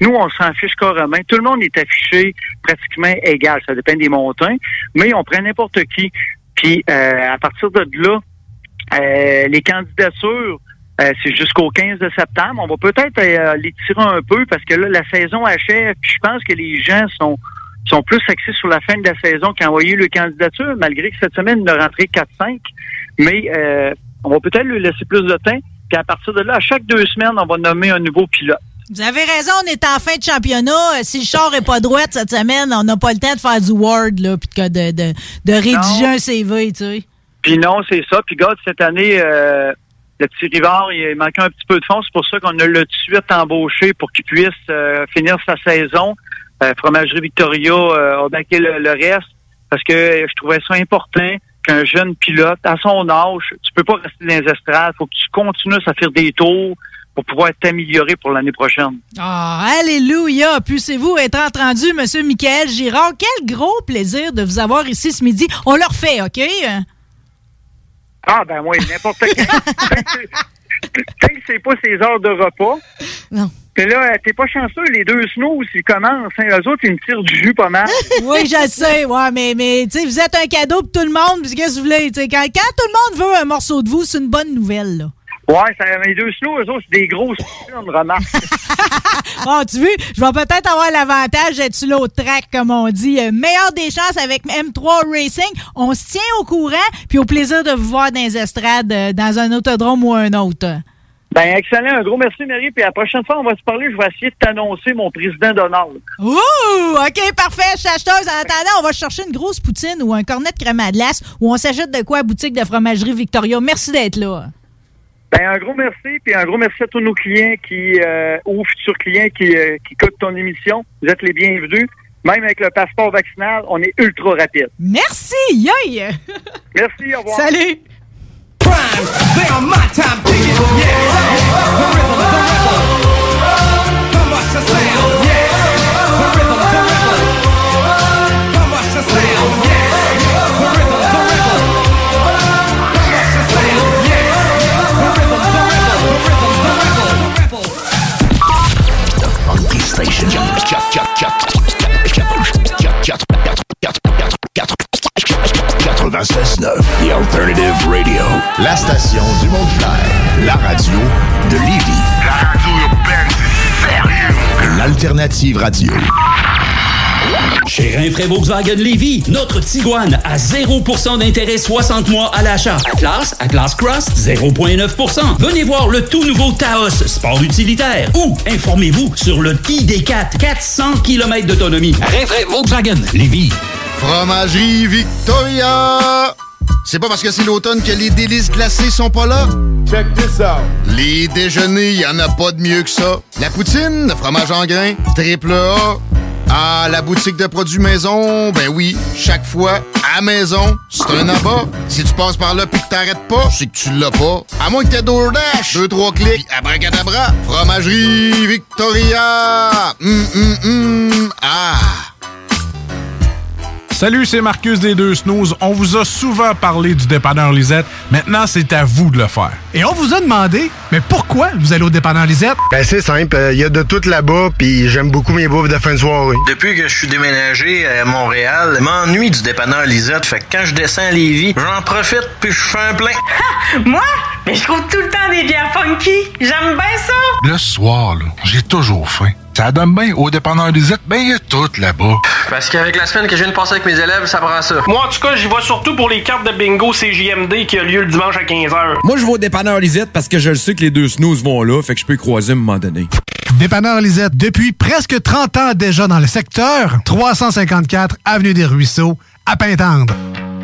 nous, on s'en fiche carrément. Tout le monde est affiché pratiquement égal, ça dépend des montants, mais on prend n'importe qui. Puis, euh, à partir de là, euh, les candidatures, Euh, c'est jusqu'au quinze de septembre. On va peut-être euh, les tirer un peu parce que là, la saison achève. Puis je pense que les gens sont sont plus axés sur la fin de la saison qu'à envoyer leur candidature, malgré que cette semaine, on a rentré quatre cinq. Mais euh, on va peut-être lui laisser plus de temps. Puis à partir de là, à chaque deux semaines, on va nommer un nouveau pilote. Vous avez raison, on est en fin de championnat. Si le char n'est pas droit cette semaine, on n'a pas le temps de faire du Word, là, puis de, de, de, de rédiger non. un C V, tu sais. Puis non, c'est ça. Puis regarde, cette année... Euh, Le petit Rivard, il manquait un petit peu de fond. C'est pour ça qu'on a le suite embauché pour qu'il puisse euh, finir sa saison. Euh, Fromagerie Victoria euh, a baqué le, le reste parce que je trouvais ça important qu'un jeune pilote, à son âge, tu peux pas rester dans les estrades. Faut que tu continues à faire des tours pour pouvoir t'améliorer pour l'année prochaine. Ah, oh, alléluia! Puissez-vous être entendu, M. Michael Girard. Quel gros plaisir de vous avoir ici ce midi. On le refait, OK? Ah, ben oui, n'importe quel. Tant que c'est pas ses heures de repas. Non. Puis là, t'es pas chanceux, les deux snows, ils commencent. Hein, eux autres, ils me tirent du jus pas mal. Oui, je sais. Ouais, mais, mais tu sais, vous êtes un cadeau pour tout le monde. Puis qu'est-ce que vous voulez? Quand, quand tout le monde veut un morceau de vous, c'est une bonne nouvelle, là. Ouais, ça, les deux snows, eux autres, c'est des grosses on me remarque. Bon, tu veux, je vais peut-être avoir l'avantage d'être sur l'autre track, comme on dit. Meilleure des chances avec M trois Racing. On se tient au courant, puis au plaisir de vous voir dans les estrades, dans un autodrome ou un autre. Ben excellent. Un gros merci, Marie. Puis la prochaine fois, on va se parler. Je vais essayer de t'annoncer mon président d'honneur. Ouh! OK, parfait. Chacheteuse. En attendant, on va chercher une grosse poutine ou un cornet de crème à glace ou on s'achète de quoi à boutique de Fromagerie Victoria. Merci d'être là. Ben un gros merci, puis un gros merci à tous nos clients qui euh, ou futurs clients qui euh, qui écoutent ton émission. Vous êtes les bienvenus. Même avec le passeport vaccinal, on est ultra rapide. Merci, yoï! Merci, au revoir. Salut! quatre-vingt-seize neuf, The Alternative Radio. La station du Mont-Clair. La radio de Lévis. La radio urbaine, sérieux. L'Alternative Radio. Chez Renfret Volkswagen Lévis, notre Tiguan à zéro pour cent d'intérêt soixante mois à l'achat. Atlas, Atlas Cross, zéro virgule neuf pour cent. Venez voir le tout nouveau Taos, sport utilitaire. Ou informez-vous sur le I D quatre, quatre cents kilomètres d'autonomie. Renfret Volkswagen Lévis. Fromagerie Victoria! C'est pas parce que c'est l'automne que les délices glacées sont pas là? Check this out! Les déjeuners, y en a pas de mieux que ça. La poutine, le fromage en grains, triple A. Ah, la boutique de produits maison, ben oui, chaque fois, à maison, c'est un abat. Si tu passes par là pis que t'arrêtes pas, c'est que tu l'as pas. À moins que t'aies DoorDash, deux, trois clics, pis abracadabra. Fromagerie Victoria! Hum, hum, hum, ah! Salut, c'est Marcus des Deux Snooze. On vous a souvent parlé du dépanneur Lisette. Maintenant, c'est à vous de le faire. Et on vous a demandé, mais pourquoi vous allez au dépanneur Lisette? Ben, c'est simple. Il y a de tout là-bas, puis j'aime beaucoup mes bouffes de fin de soirée. Depuis que je suis déménagé à Montréal, je m'ennuie du dépanneur Lisette. Fait que quand je descends à Lévis, j'en profite, puis je fais un plein. Ha! Moi? Mais je trouve tout le temps des bières funky. J'aime bien ça. Le soir, là, j'ai toujours faim. Ça donne bien au dépanneur Lisette, ben il y a tout là-bas. Parce qu'avec la semaine que je viens de passer avec mes élèves, ça prend ça. Moi, en tout cas, j'y vais surtout pour les cartes de bingo C J M D qui a lieu le dimanche à quinze heures. Moi, je vais au dépanneur Lisette parce que je le sais que les deux snooze vont là, fait que je peux y croiser à un moment donné. Dépanneur Lisette, depuis presque trente ans déjà dans le secteur, trois cent cinquante-quatre Avenue des Ruisseaux, à Pintendre.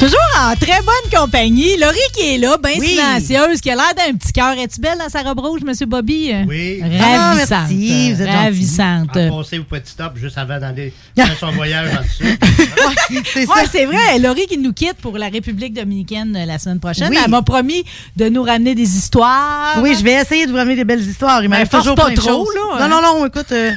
Toujours en très bonne compagnie. Laurie qui est là, bien oui. silencieuse, qui a l'air d'un petit cœur. Es-tu belle dans sa robe rouge, M. Bobby? Oui. Ravissante. Ah, merci. Vous êtes ravissante. Pensez au petit top juste avant d'aller faire son voyage en dessous. Oui, c'est, ouais, c'est vrai. Laurie qui nous quitte pour la République dominicaine la semaine prochaine. Oui. Elle m'a promis de nous ramener des histoires. Oui, je vais essayer de vous ramener des belles histoires. Il m'arrive ben, toujours pas trop. Là, non, non, non. Écoute, euh,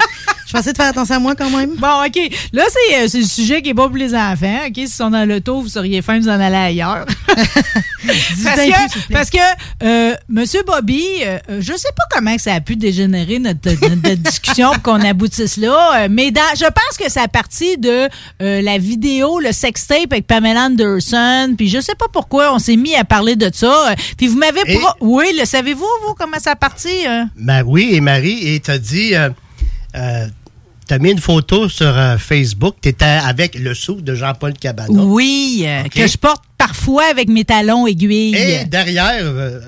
je vais essayer de faire attention à moi quand même. Bon, OK. Là, c'est, euh, c'est le sujet qui est pas pour les enfants. OK, si on a le taux, vous seriez fin. Vous en allez ailleurs. parce que, parce que euh, M. Bobby, euh, je ne sais pas comment ça a pu dégénérer notre, notre discussion pour qu'on aboutisse là, euh, mais dans, je pense que c'est à partir de euh, la vidéo, le sextape avec Pamela Anderson, puis je ne sais pas pourquoi on s'est mis à parler de ça. Euh, puis vous m'avez... Pro- oui, le savez-vous, vous, comment ça a parti? Euh? Ben oui, et Marie, et t'as dit... Euh, euh, T'as mis une photo sur euh, Facebook. T'étais avec le souk de Jean-Paul Cabana. Oui, euh, okay. Que je porte parfois avec mes talons aiguilles. Et derrière, euh,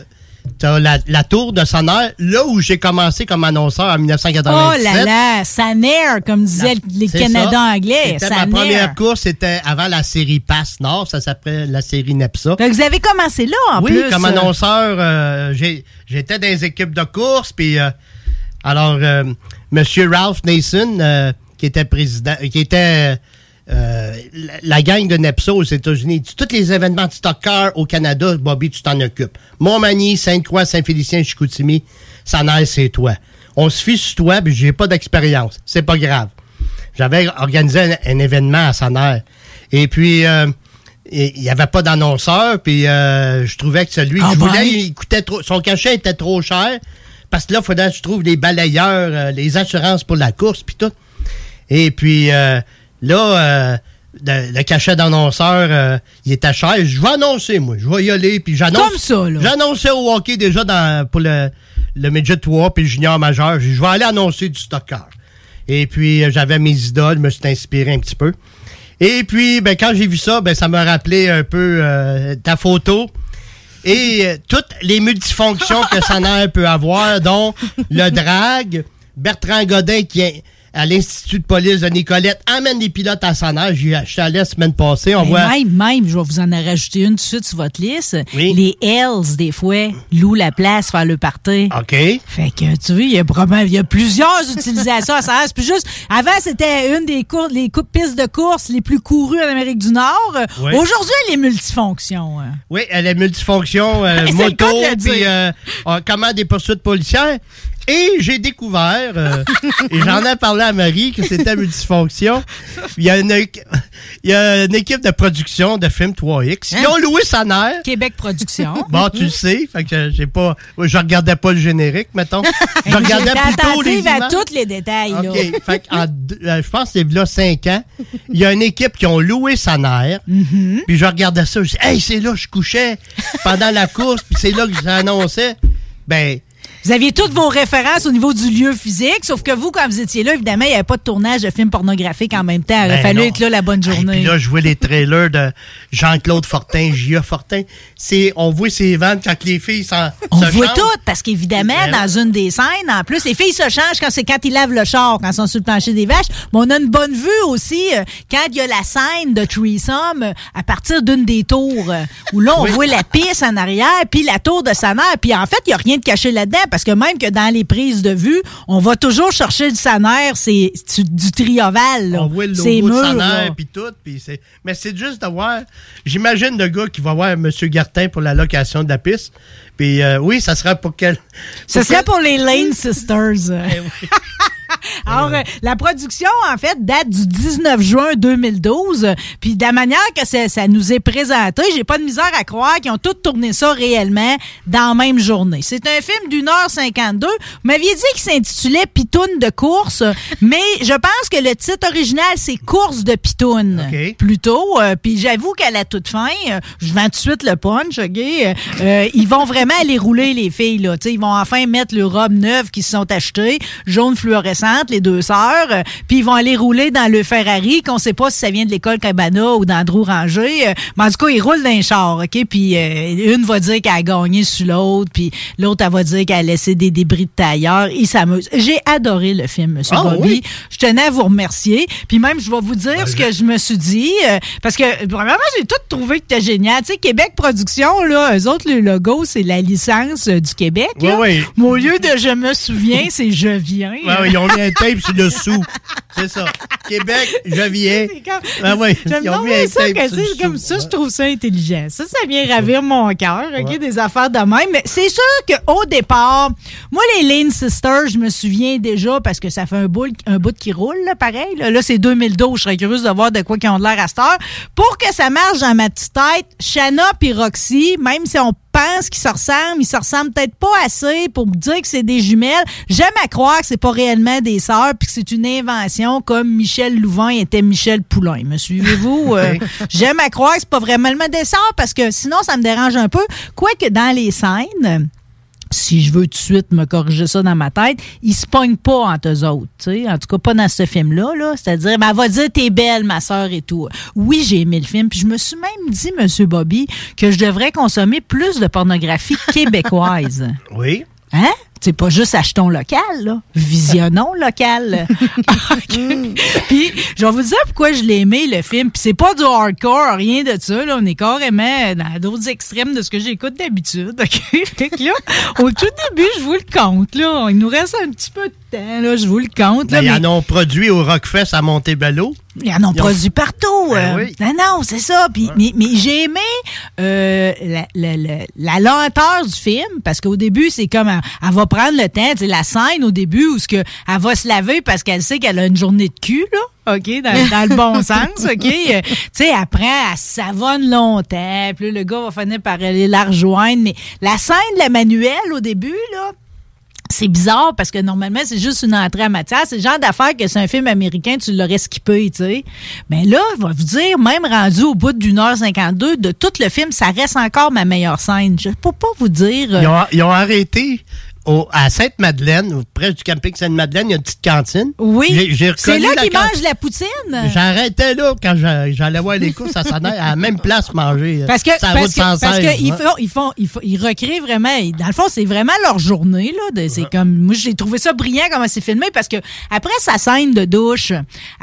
t'as la, la tour de Sanair, là où j'ai commencé comme annonceur en dix-neuf cent quatre-vingt-dix-sept. Oh là là, Sanair, comme disaient la, les Canadiens anglais. C'était Sanair. Ma première course, c'était avant la série Passe Nord, ça s'appelait la série N E P S A. Donc vous avez commencé là, en oui, plus. Oui, comme annonceur, euh, j'ai, j'étais dans les équipes de course, puis... Euh, Alors, euh, M. Ralph Nason, euh, qui était président, euh, qui était euh, la, la gang de N E P S A aux États-Unis, tous les événements de stock car au Canada, Bobby, tu t'en occupes. Montmagny, Sainte-Croix, Saint-Félicien, Chicoutimi, Sanair, c'est toi. On se fie sur toi, puis j'ai pas d'expérience. C'est pas grave. J'avais organisé un, un événement à Sanair. Et puis... Euh, il n'y avait pas d'annonceur, puis euh, je trouvais que celui ah, que je voulais, ben... il coûtait trop, son cachet était trop cher. Parce que là, il faudrait que tu trouves les balayeurs, euh, les assurances pour la course, puis tout. Et puis, euh, là, euh, de, le cachet d'annonceur, euh, il était cher. Je vais annoncer, moi. Je vais y aller, puis j'annonce. Comme ça, là. J'annonçais au hockey déjà dans, pour le, le midget trois, puis le junior majeur. Je vais aller annoncer du stocker. Et puis, euh, j'avais mes idoles, je me suis inspiré un petit peu. Et puis, ben quand j'ai vu ça, ben ça m'a rappelé un peu euh, ta photo. Et euh, toutes les multifonctions que Sanair peut avoir, dont le drag, Bertrand Godin qui est à l'Institut de police de Nicolette, amène les pilotes à Sanair. J'y suis allé la semaine passée. On voit... Même, même, je vais vous en rajouter une tout de suite sur votre liste. Oui. Les Hells, des fois, louent la place, faire le party. OK. Fait que, tu vois, il y a probablement, il y a plusieurs utilisations à Sanair. C'est plus juste, avant, c'était une des cours, les cou- pistes de course les plus courues en Amérique du Nord. Oui. Aujourd'hui, elle est multifonction. Oui, elle est multifonction, euh, moto, puis euh, comment des poursuites policières. Et j'ai découvert, euh, et j'en ai parlé à Marie, que c'était multifonction. Il y a une, il y a une équipe de production de films trois X. Ils ont loué Sanair. Québec Production. Bon, tu le sais. Fait que j'ai pas, je regardais pas le générique, mettons. Je regardais plutôt les images. À tous les détails, là. Okay. Fait que en, je pense que c'est là cinq ans. Il y a une équipe qui ont loué Sanair. Mm-hmm. Puis je regardais ça. Je dis, hey, c'est là que je couchais pendant la course. Puis c'est là que j'annonçais. Ben, Vous aviez toutes vos références au niveau du lieu physique, sauf que vous, quand vous étiez là, évidemment, il n'y avait pas de tournage de films pornographiques en même temps. Il ben fallait être là la bonne journée. Et puis là, je vois les trailers de Jean-Claude Fortin, J A. Fortin. C'est, on voit ses ventes quand les filles s'en On se voit changent. Toutes, parce qu'évidemment, dans une des scènes, en plus, les filles se changent quand c'est quand ils lavent le char, quand ils sont sur le plancher des vaches. Mais on a une bonne vue aussi euh, quand il y a la scène de threesome euh, à partir d'une des tours euh, où là, on oui. voit la piste en arrière, puis la tour de sa mère. Puis en fait, il n'y a rien de caché là-dedans. Parce que même que dans les prises de vue, on va toujours chercher du Sanner, c'est du trioval. Là. On voit le logo de Sanner, puis tout. Pis c'est... Mais c'est juste d'avoir... J'imagine le gars qui va voir M. Gartin pour la location de la piste. Puis euh, oui, ça sera pour quel... Ce serait quel... pour les Lane Sisters. Eh oui. Alors, euh, la production, en fait, date du dix-neuf juin deux mille douze. Euh, Puis, de la manière que ça, ça nous est présenté, j'ai pas de misère à croire qu'ils ont tous tourné ça réellement dans la même journée. C'est un film d'une heure cinquante-deux. Vous m'aviez dit qu'il s'intitulait Pitoune de course, mais je pense que le titre original, c'est Course de Pitoune, okay. plutôt. Euh, Puis, j'avoue qu'à la toute fin, euh, je vends tout de suite le punch, OK? Euh, ils vont vraiment aller rouler, les filles, là. T'sais, ils vont enfin mettre leurs robes neuves qu'ils se sont achetées, jaune fluorescent, les deux sœurs, euh, puis ils vont aller rouler dans le Ferrari, qu'on sait pas si ça vient de l'école Cabana ou d'Andrew Ranger, euh, mais en tout cas, ils roulent dans les chars, OK? Puis euh, une va dire qu'elle a gagné sur l'autre, puis l'autre, elle va dire qu'elle a laissé des débris de tailleur. Ils s'amusent. J'ai adoré le film, M. Oh, Bobby. Oui. Je tenais à vous remercier, puis même, je vais vous dire ben, ce je... que je me suis dit, euh, parce que, premièrement, j'ai tout trouvé que c'était génial. Tu sais, Québec Productions, là, eux autres, le logo, c'est la licence euh, du Québec, oui, là. Oui. Mais au lieu de « je me souviens », c'est « je viens ben, ». Ils ont mis un tape sur le sous. C'est ça. Québec, je viens. Ben oui, ils ont mis un ça, tape sur le comme sous. Ça, je trouve ça intelligent. Ça, ça vient ravir mon cœur, OK, ouais. Des affaires de même. Mais c'est sûr qu'au départ, moi, les Lane Sisters, je me souviens déjà parce que ça fait un bout, un bout qui roule, là, pareil. Là, là c'est deux mille douze. Je serais curieuse de voir de quoi qu'ils ont de l'air à cette heure. Pour que ça marche dans ma petite tête, Shanna puis Roxy, même si on pense qu'ils se ressemblent, ils se ressemblent peut-être pas assez pour me dire que c'est des jumelles. J'aime à croire que c'est pas réellement des sœurs puis que c'est une invention comme Michel Louvain était Michel Poulain. Me suivez-vous? Euh, j'aime à croire que c'est pas vraiment des sœurs parce que sinon, ça me dérange un peu. Quoique dans les scènes... si je veux tout de suite me corriger ça dans ma tête, ils se pognent pas entre eux autres. T'sais. En tout cas, pas dans ce film-là. Là. C'est-à-dire, ben, elle va dire « t'es belle, ma sœur » et tout. Oui, j'ai aimé le film. Puis je me suis même dit, M. Bobby, que je devrais consommer plus de pornographie québécoise. Oui. Hein? C'est pas juste achetons local, là. Visionnons local. Okay. Puis, je vais vous dire pourquoi je l'ai aimé, le film. Puis, c'est pas du hardcore, rien de ça, là. On est carrément dans d'autres extrêmes de ce que j'écoute d'habitude, OK? Fait que là, au tout début, je vous le compte, là. Il nous reste un petit peu de temps, là. Je vous le compte, là. Ben, mais... Ils en ont produit au Rockfest à Montebello. Ils en ont Ils produit ont... partout. Ben, euh... oui. Non, non, c'est ça. Puis, ouais. mais, mais j'ai aimé euh, la, la, la, la lenteur du film, parce qu'au début, c'est comme... Elle, elle va prendre le temps, c'est la scène au début où ce que elle va se laver parce qu'elle sait qu'elle a une journée de cul là. OK, dans, dans le bon sens, OK? Euh, tu sais, après, elle savonne longtemps, puis le gars va finir par aller la rejoindre, mais la scène de la manuelle au début là, c'est bizarre parce que normalement, c'est juste une entrée en matière. C'est le genre d'affaire que c'est un film américain, tu l'aurais skippé, tu sais. Mais là, je vais vous dire, même rendu au bout d'une heure cinquante-deux, de tout le film, ça reste encore ma meilleure scène. Je peux pas vous dire... Euh, ils, ont, ils ont arrêté... Au, à Sainte-Madeleine, près du camping Sainte-Madeleine, il y a une petite cantine. Oui, j'ai, j'ai c'est là qu'ils mangent la poutine. J'arrêtais là quand je, j'allais voir les courses à Sanner, à la même place manger. Parce que, parce que, parce que ouais. ils, font, ils, font, ils font, ils recréent vraiment, dans le fond, c'est vraiment leur journée. Là, de, c'est ouais. comme, moi, j'ai trouvé ça brillant comment c'est filmé parce que après sa scène de douche,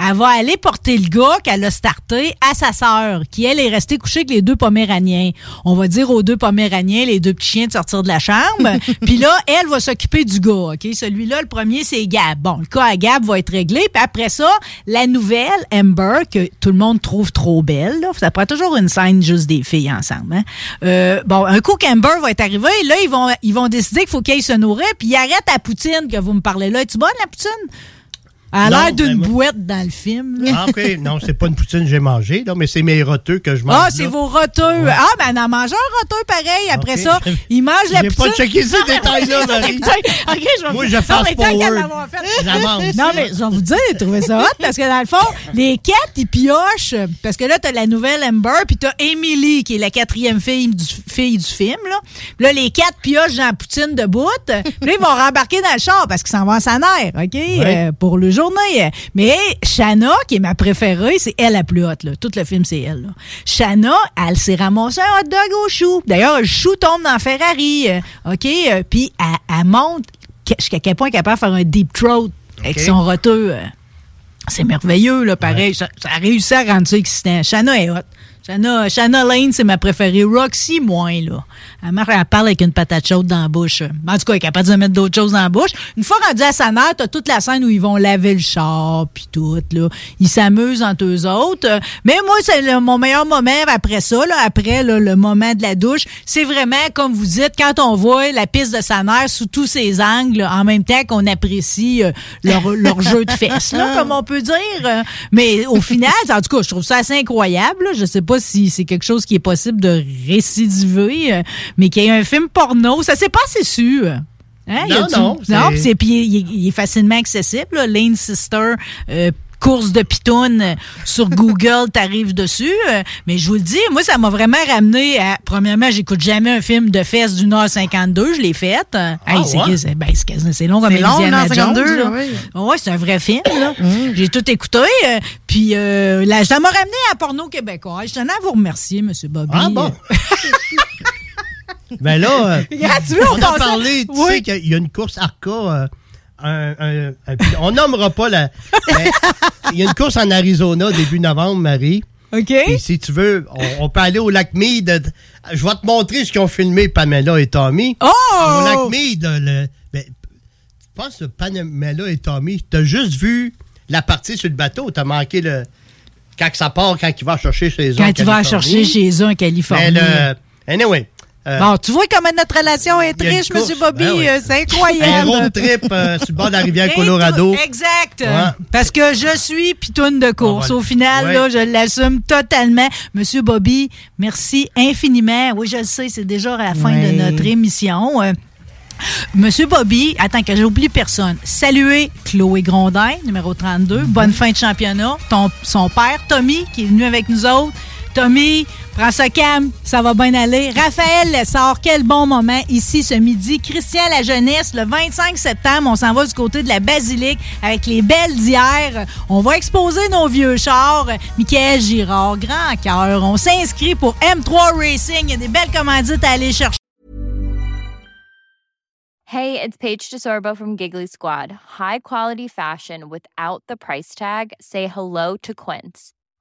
elle va aller porter le gars qu'elle a starté à sa sœur, qui, elle, est restée couchée avec les deux Poméraniens. On va dire aux deux Poméraniens, les deux petits chiens de sortir de la chambre. Puis là, elle va s'occuper du gars, OK? Celui-là, le premier, c'est Gab. Bon, le cas à Gab va être réglé. Puis après ça, la nouvelle, Amber, que tout le monde trouve trop belle, là. Ça prend toujours une scène juste des filles ensemble, hein? Euh, bon, un coup qu'Amber va être arrivée, là, ils vont, ils vont décider qu'il faut qu'elle se nourrit, puis ils arrêtent la poutine que vous me parlez là. Es-tu bonne, la poutine? Elle a l'air d'une moi... bouette dans le film. Là. Ah, OK. Non, c'est pas une poutine que j'ai mangée, là, mais c'est mes roteux que je mange. Ah, c'est là. Vos roteux. Ouais. Ah, ben elle en mange un roteux pareil. Après okay. ça, il mange la poutine. J'ai pas checké ces détails-là, Marie. OK, je vais moi, je fasse pour eux. Non, mais je vais vous dire, j'ai trouvé ça hot parce que dans le fond, les quatre, ils piochent. Parce que là, t'as la nouvelle Amber, puis t'as Emily, qui est la quatrième fille du, fille du film. Là. Puis là, les quatre piochent dans la poutine de bout. Puis là, ils vont rembarquer dans le char parce qu'ils s'en vont à sa mère, OK? Oui. Euh, pour le journée. Mais Shanna, qui est ma préférée, c'est elle la plus haute. Là. Tout le film, c'est elle. Là. Shanna, elle s'est ramassée un hot dog au chou. D'ailleurs, le chou tombe dans Ferrari. OK? Puis elle, elle monte jusqu'à quel point elle est capable de faire un deep throat avec okay. son roteux. C'est merveilleux, là, pareil. Ouais. Ça, ça a réussi à rendre ça existant. Shanna est hot. Shanna, Shanna Lane, c'est ma préférée. Roxy, moins, là. Elle, marche, elle parle avec une patate chaude dans la bouche. En tout cas, elle est capable de mettre d'autres choses dans la bouche. Une fois rendue à sa mère, t'as toute la scène où ils vont laver le char, puis tout, là. Ils s'amusent entre eux autres. Mais moi, c'est le, mon meilleur moment après ça, là. Après, là, le moment de la douche. C'est vraiment, comme vous dites, quand on voit la piste de sa mère sous tous ses angles, en même temps qu'on apprécie leur, leur jeu de fesses, là, comme on peut dire. Mais au final, en tout cas, je trouve ça assez incroyable, là. Je sais pas si c'est quelque chose qui est possible de récidiver, mais qu'il y ait un film porno, ça s'est pas assez su. Hein? Non, non. Du... C'est... Non, puis, c'est... puis il, est, il est facilement accessible. Là. Lane Sister, euh, course de pitoune sur Google, t'arrives dessus. Mais je vous le dis, moi, ça m'a vraiment ramené à... Premièrement, j'écoute jamais un film de fesses d'une heure cinquante-deux, je l'ai fait. Ah, hey, ouais. c'est, ben, c'est, c'est long comme c'est Indiana long, cinquante-deux, Jones. Oui. Ouais, c'est un vrai film. Là. J'ai tout écouté. Euh, puis euh, là, ça m'a ramené à porno québécois. Je tenais à vous remercier, M. Bobby. Ah bon? Ben là, euh, tu veux, on, on a parlé, tu oui. sais qu'il y a une course ARCA... Euh, Un, un, un, on nommera pas la... Il y a une course en Arizona début novembre, Marie. OK. Et si tu veux, on, on peut aller au lac Mead. Je vais te montrer ce qu'ils ont filmé, Pamela et Tommy. Oh! Au lac Mead, le, ben, tu penses que Pamela et Tommy, t'as juste vu la partie sur le bateau. T'as manqué le... Quand ça part, quand il va chercher chez eux en Californie. Quand il va chercher chez eux en Californie. Ben, le, anyway... Euh, bon, tu vois comment notre relation est riche, M. Bobby. Ben oui. euh, c'est incroyable. Un road trip euh, sur le bord de la rivière Colorado. Exact. Ouais. Parce que je suis pitoune de course. Ah, bon. Au final, ouais. là, je l'assume totalement. M. Bobby, merci infiniment. Oui, je le sais, c'est déjà à la fin ouais. de notre émission. Euh, Monsieur Bobby, attends que j'oublie personne. Saluez Chloé Grondin, numéro trente-deux. Mm-hmm. Bonne fin de championnat. Ton, son père, Tommy, qui est venu avec nous autres. Tommy, prends ça calme, ça va bien aller. Raphaël Lessard, quel bon moment ici ce midi. Christian Lajeunesse, le vingt-cinq septembre, on s'en va du côté de la Basilique avec les belles d'hier. On va exposer nos vieux chars. Michael Girard, grand cœur. On s'inscrit pour M trois Racing. Il y a des belles commandites à aller chercher. Hey, it's Paige DeSorbo from Giggly Squad. High quality fashion without the price tag. Say hello to Quince.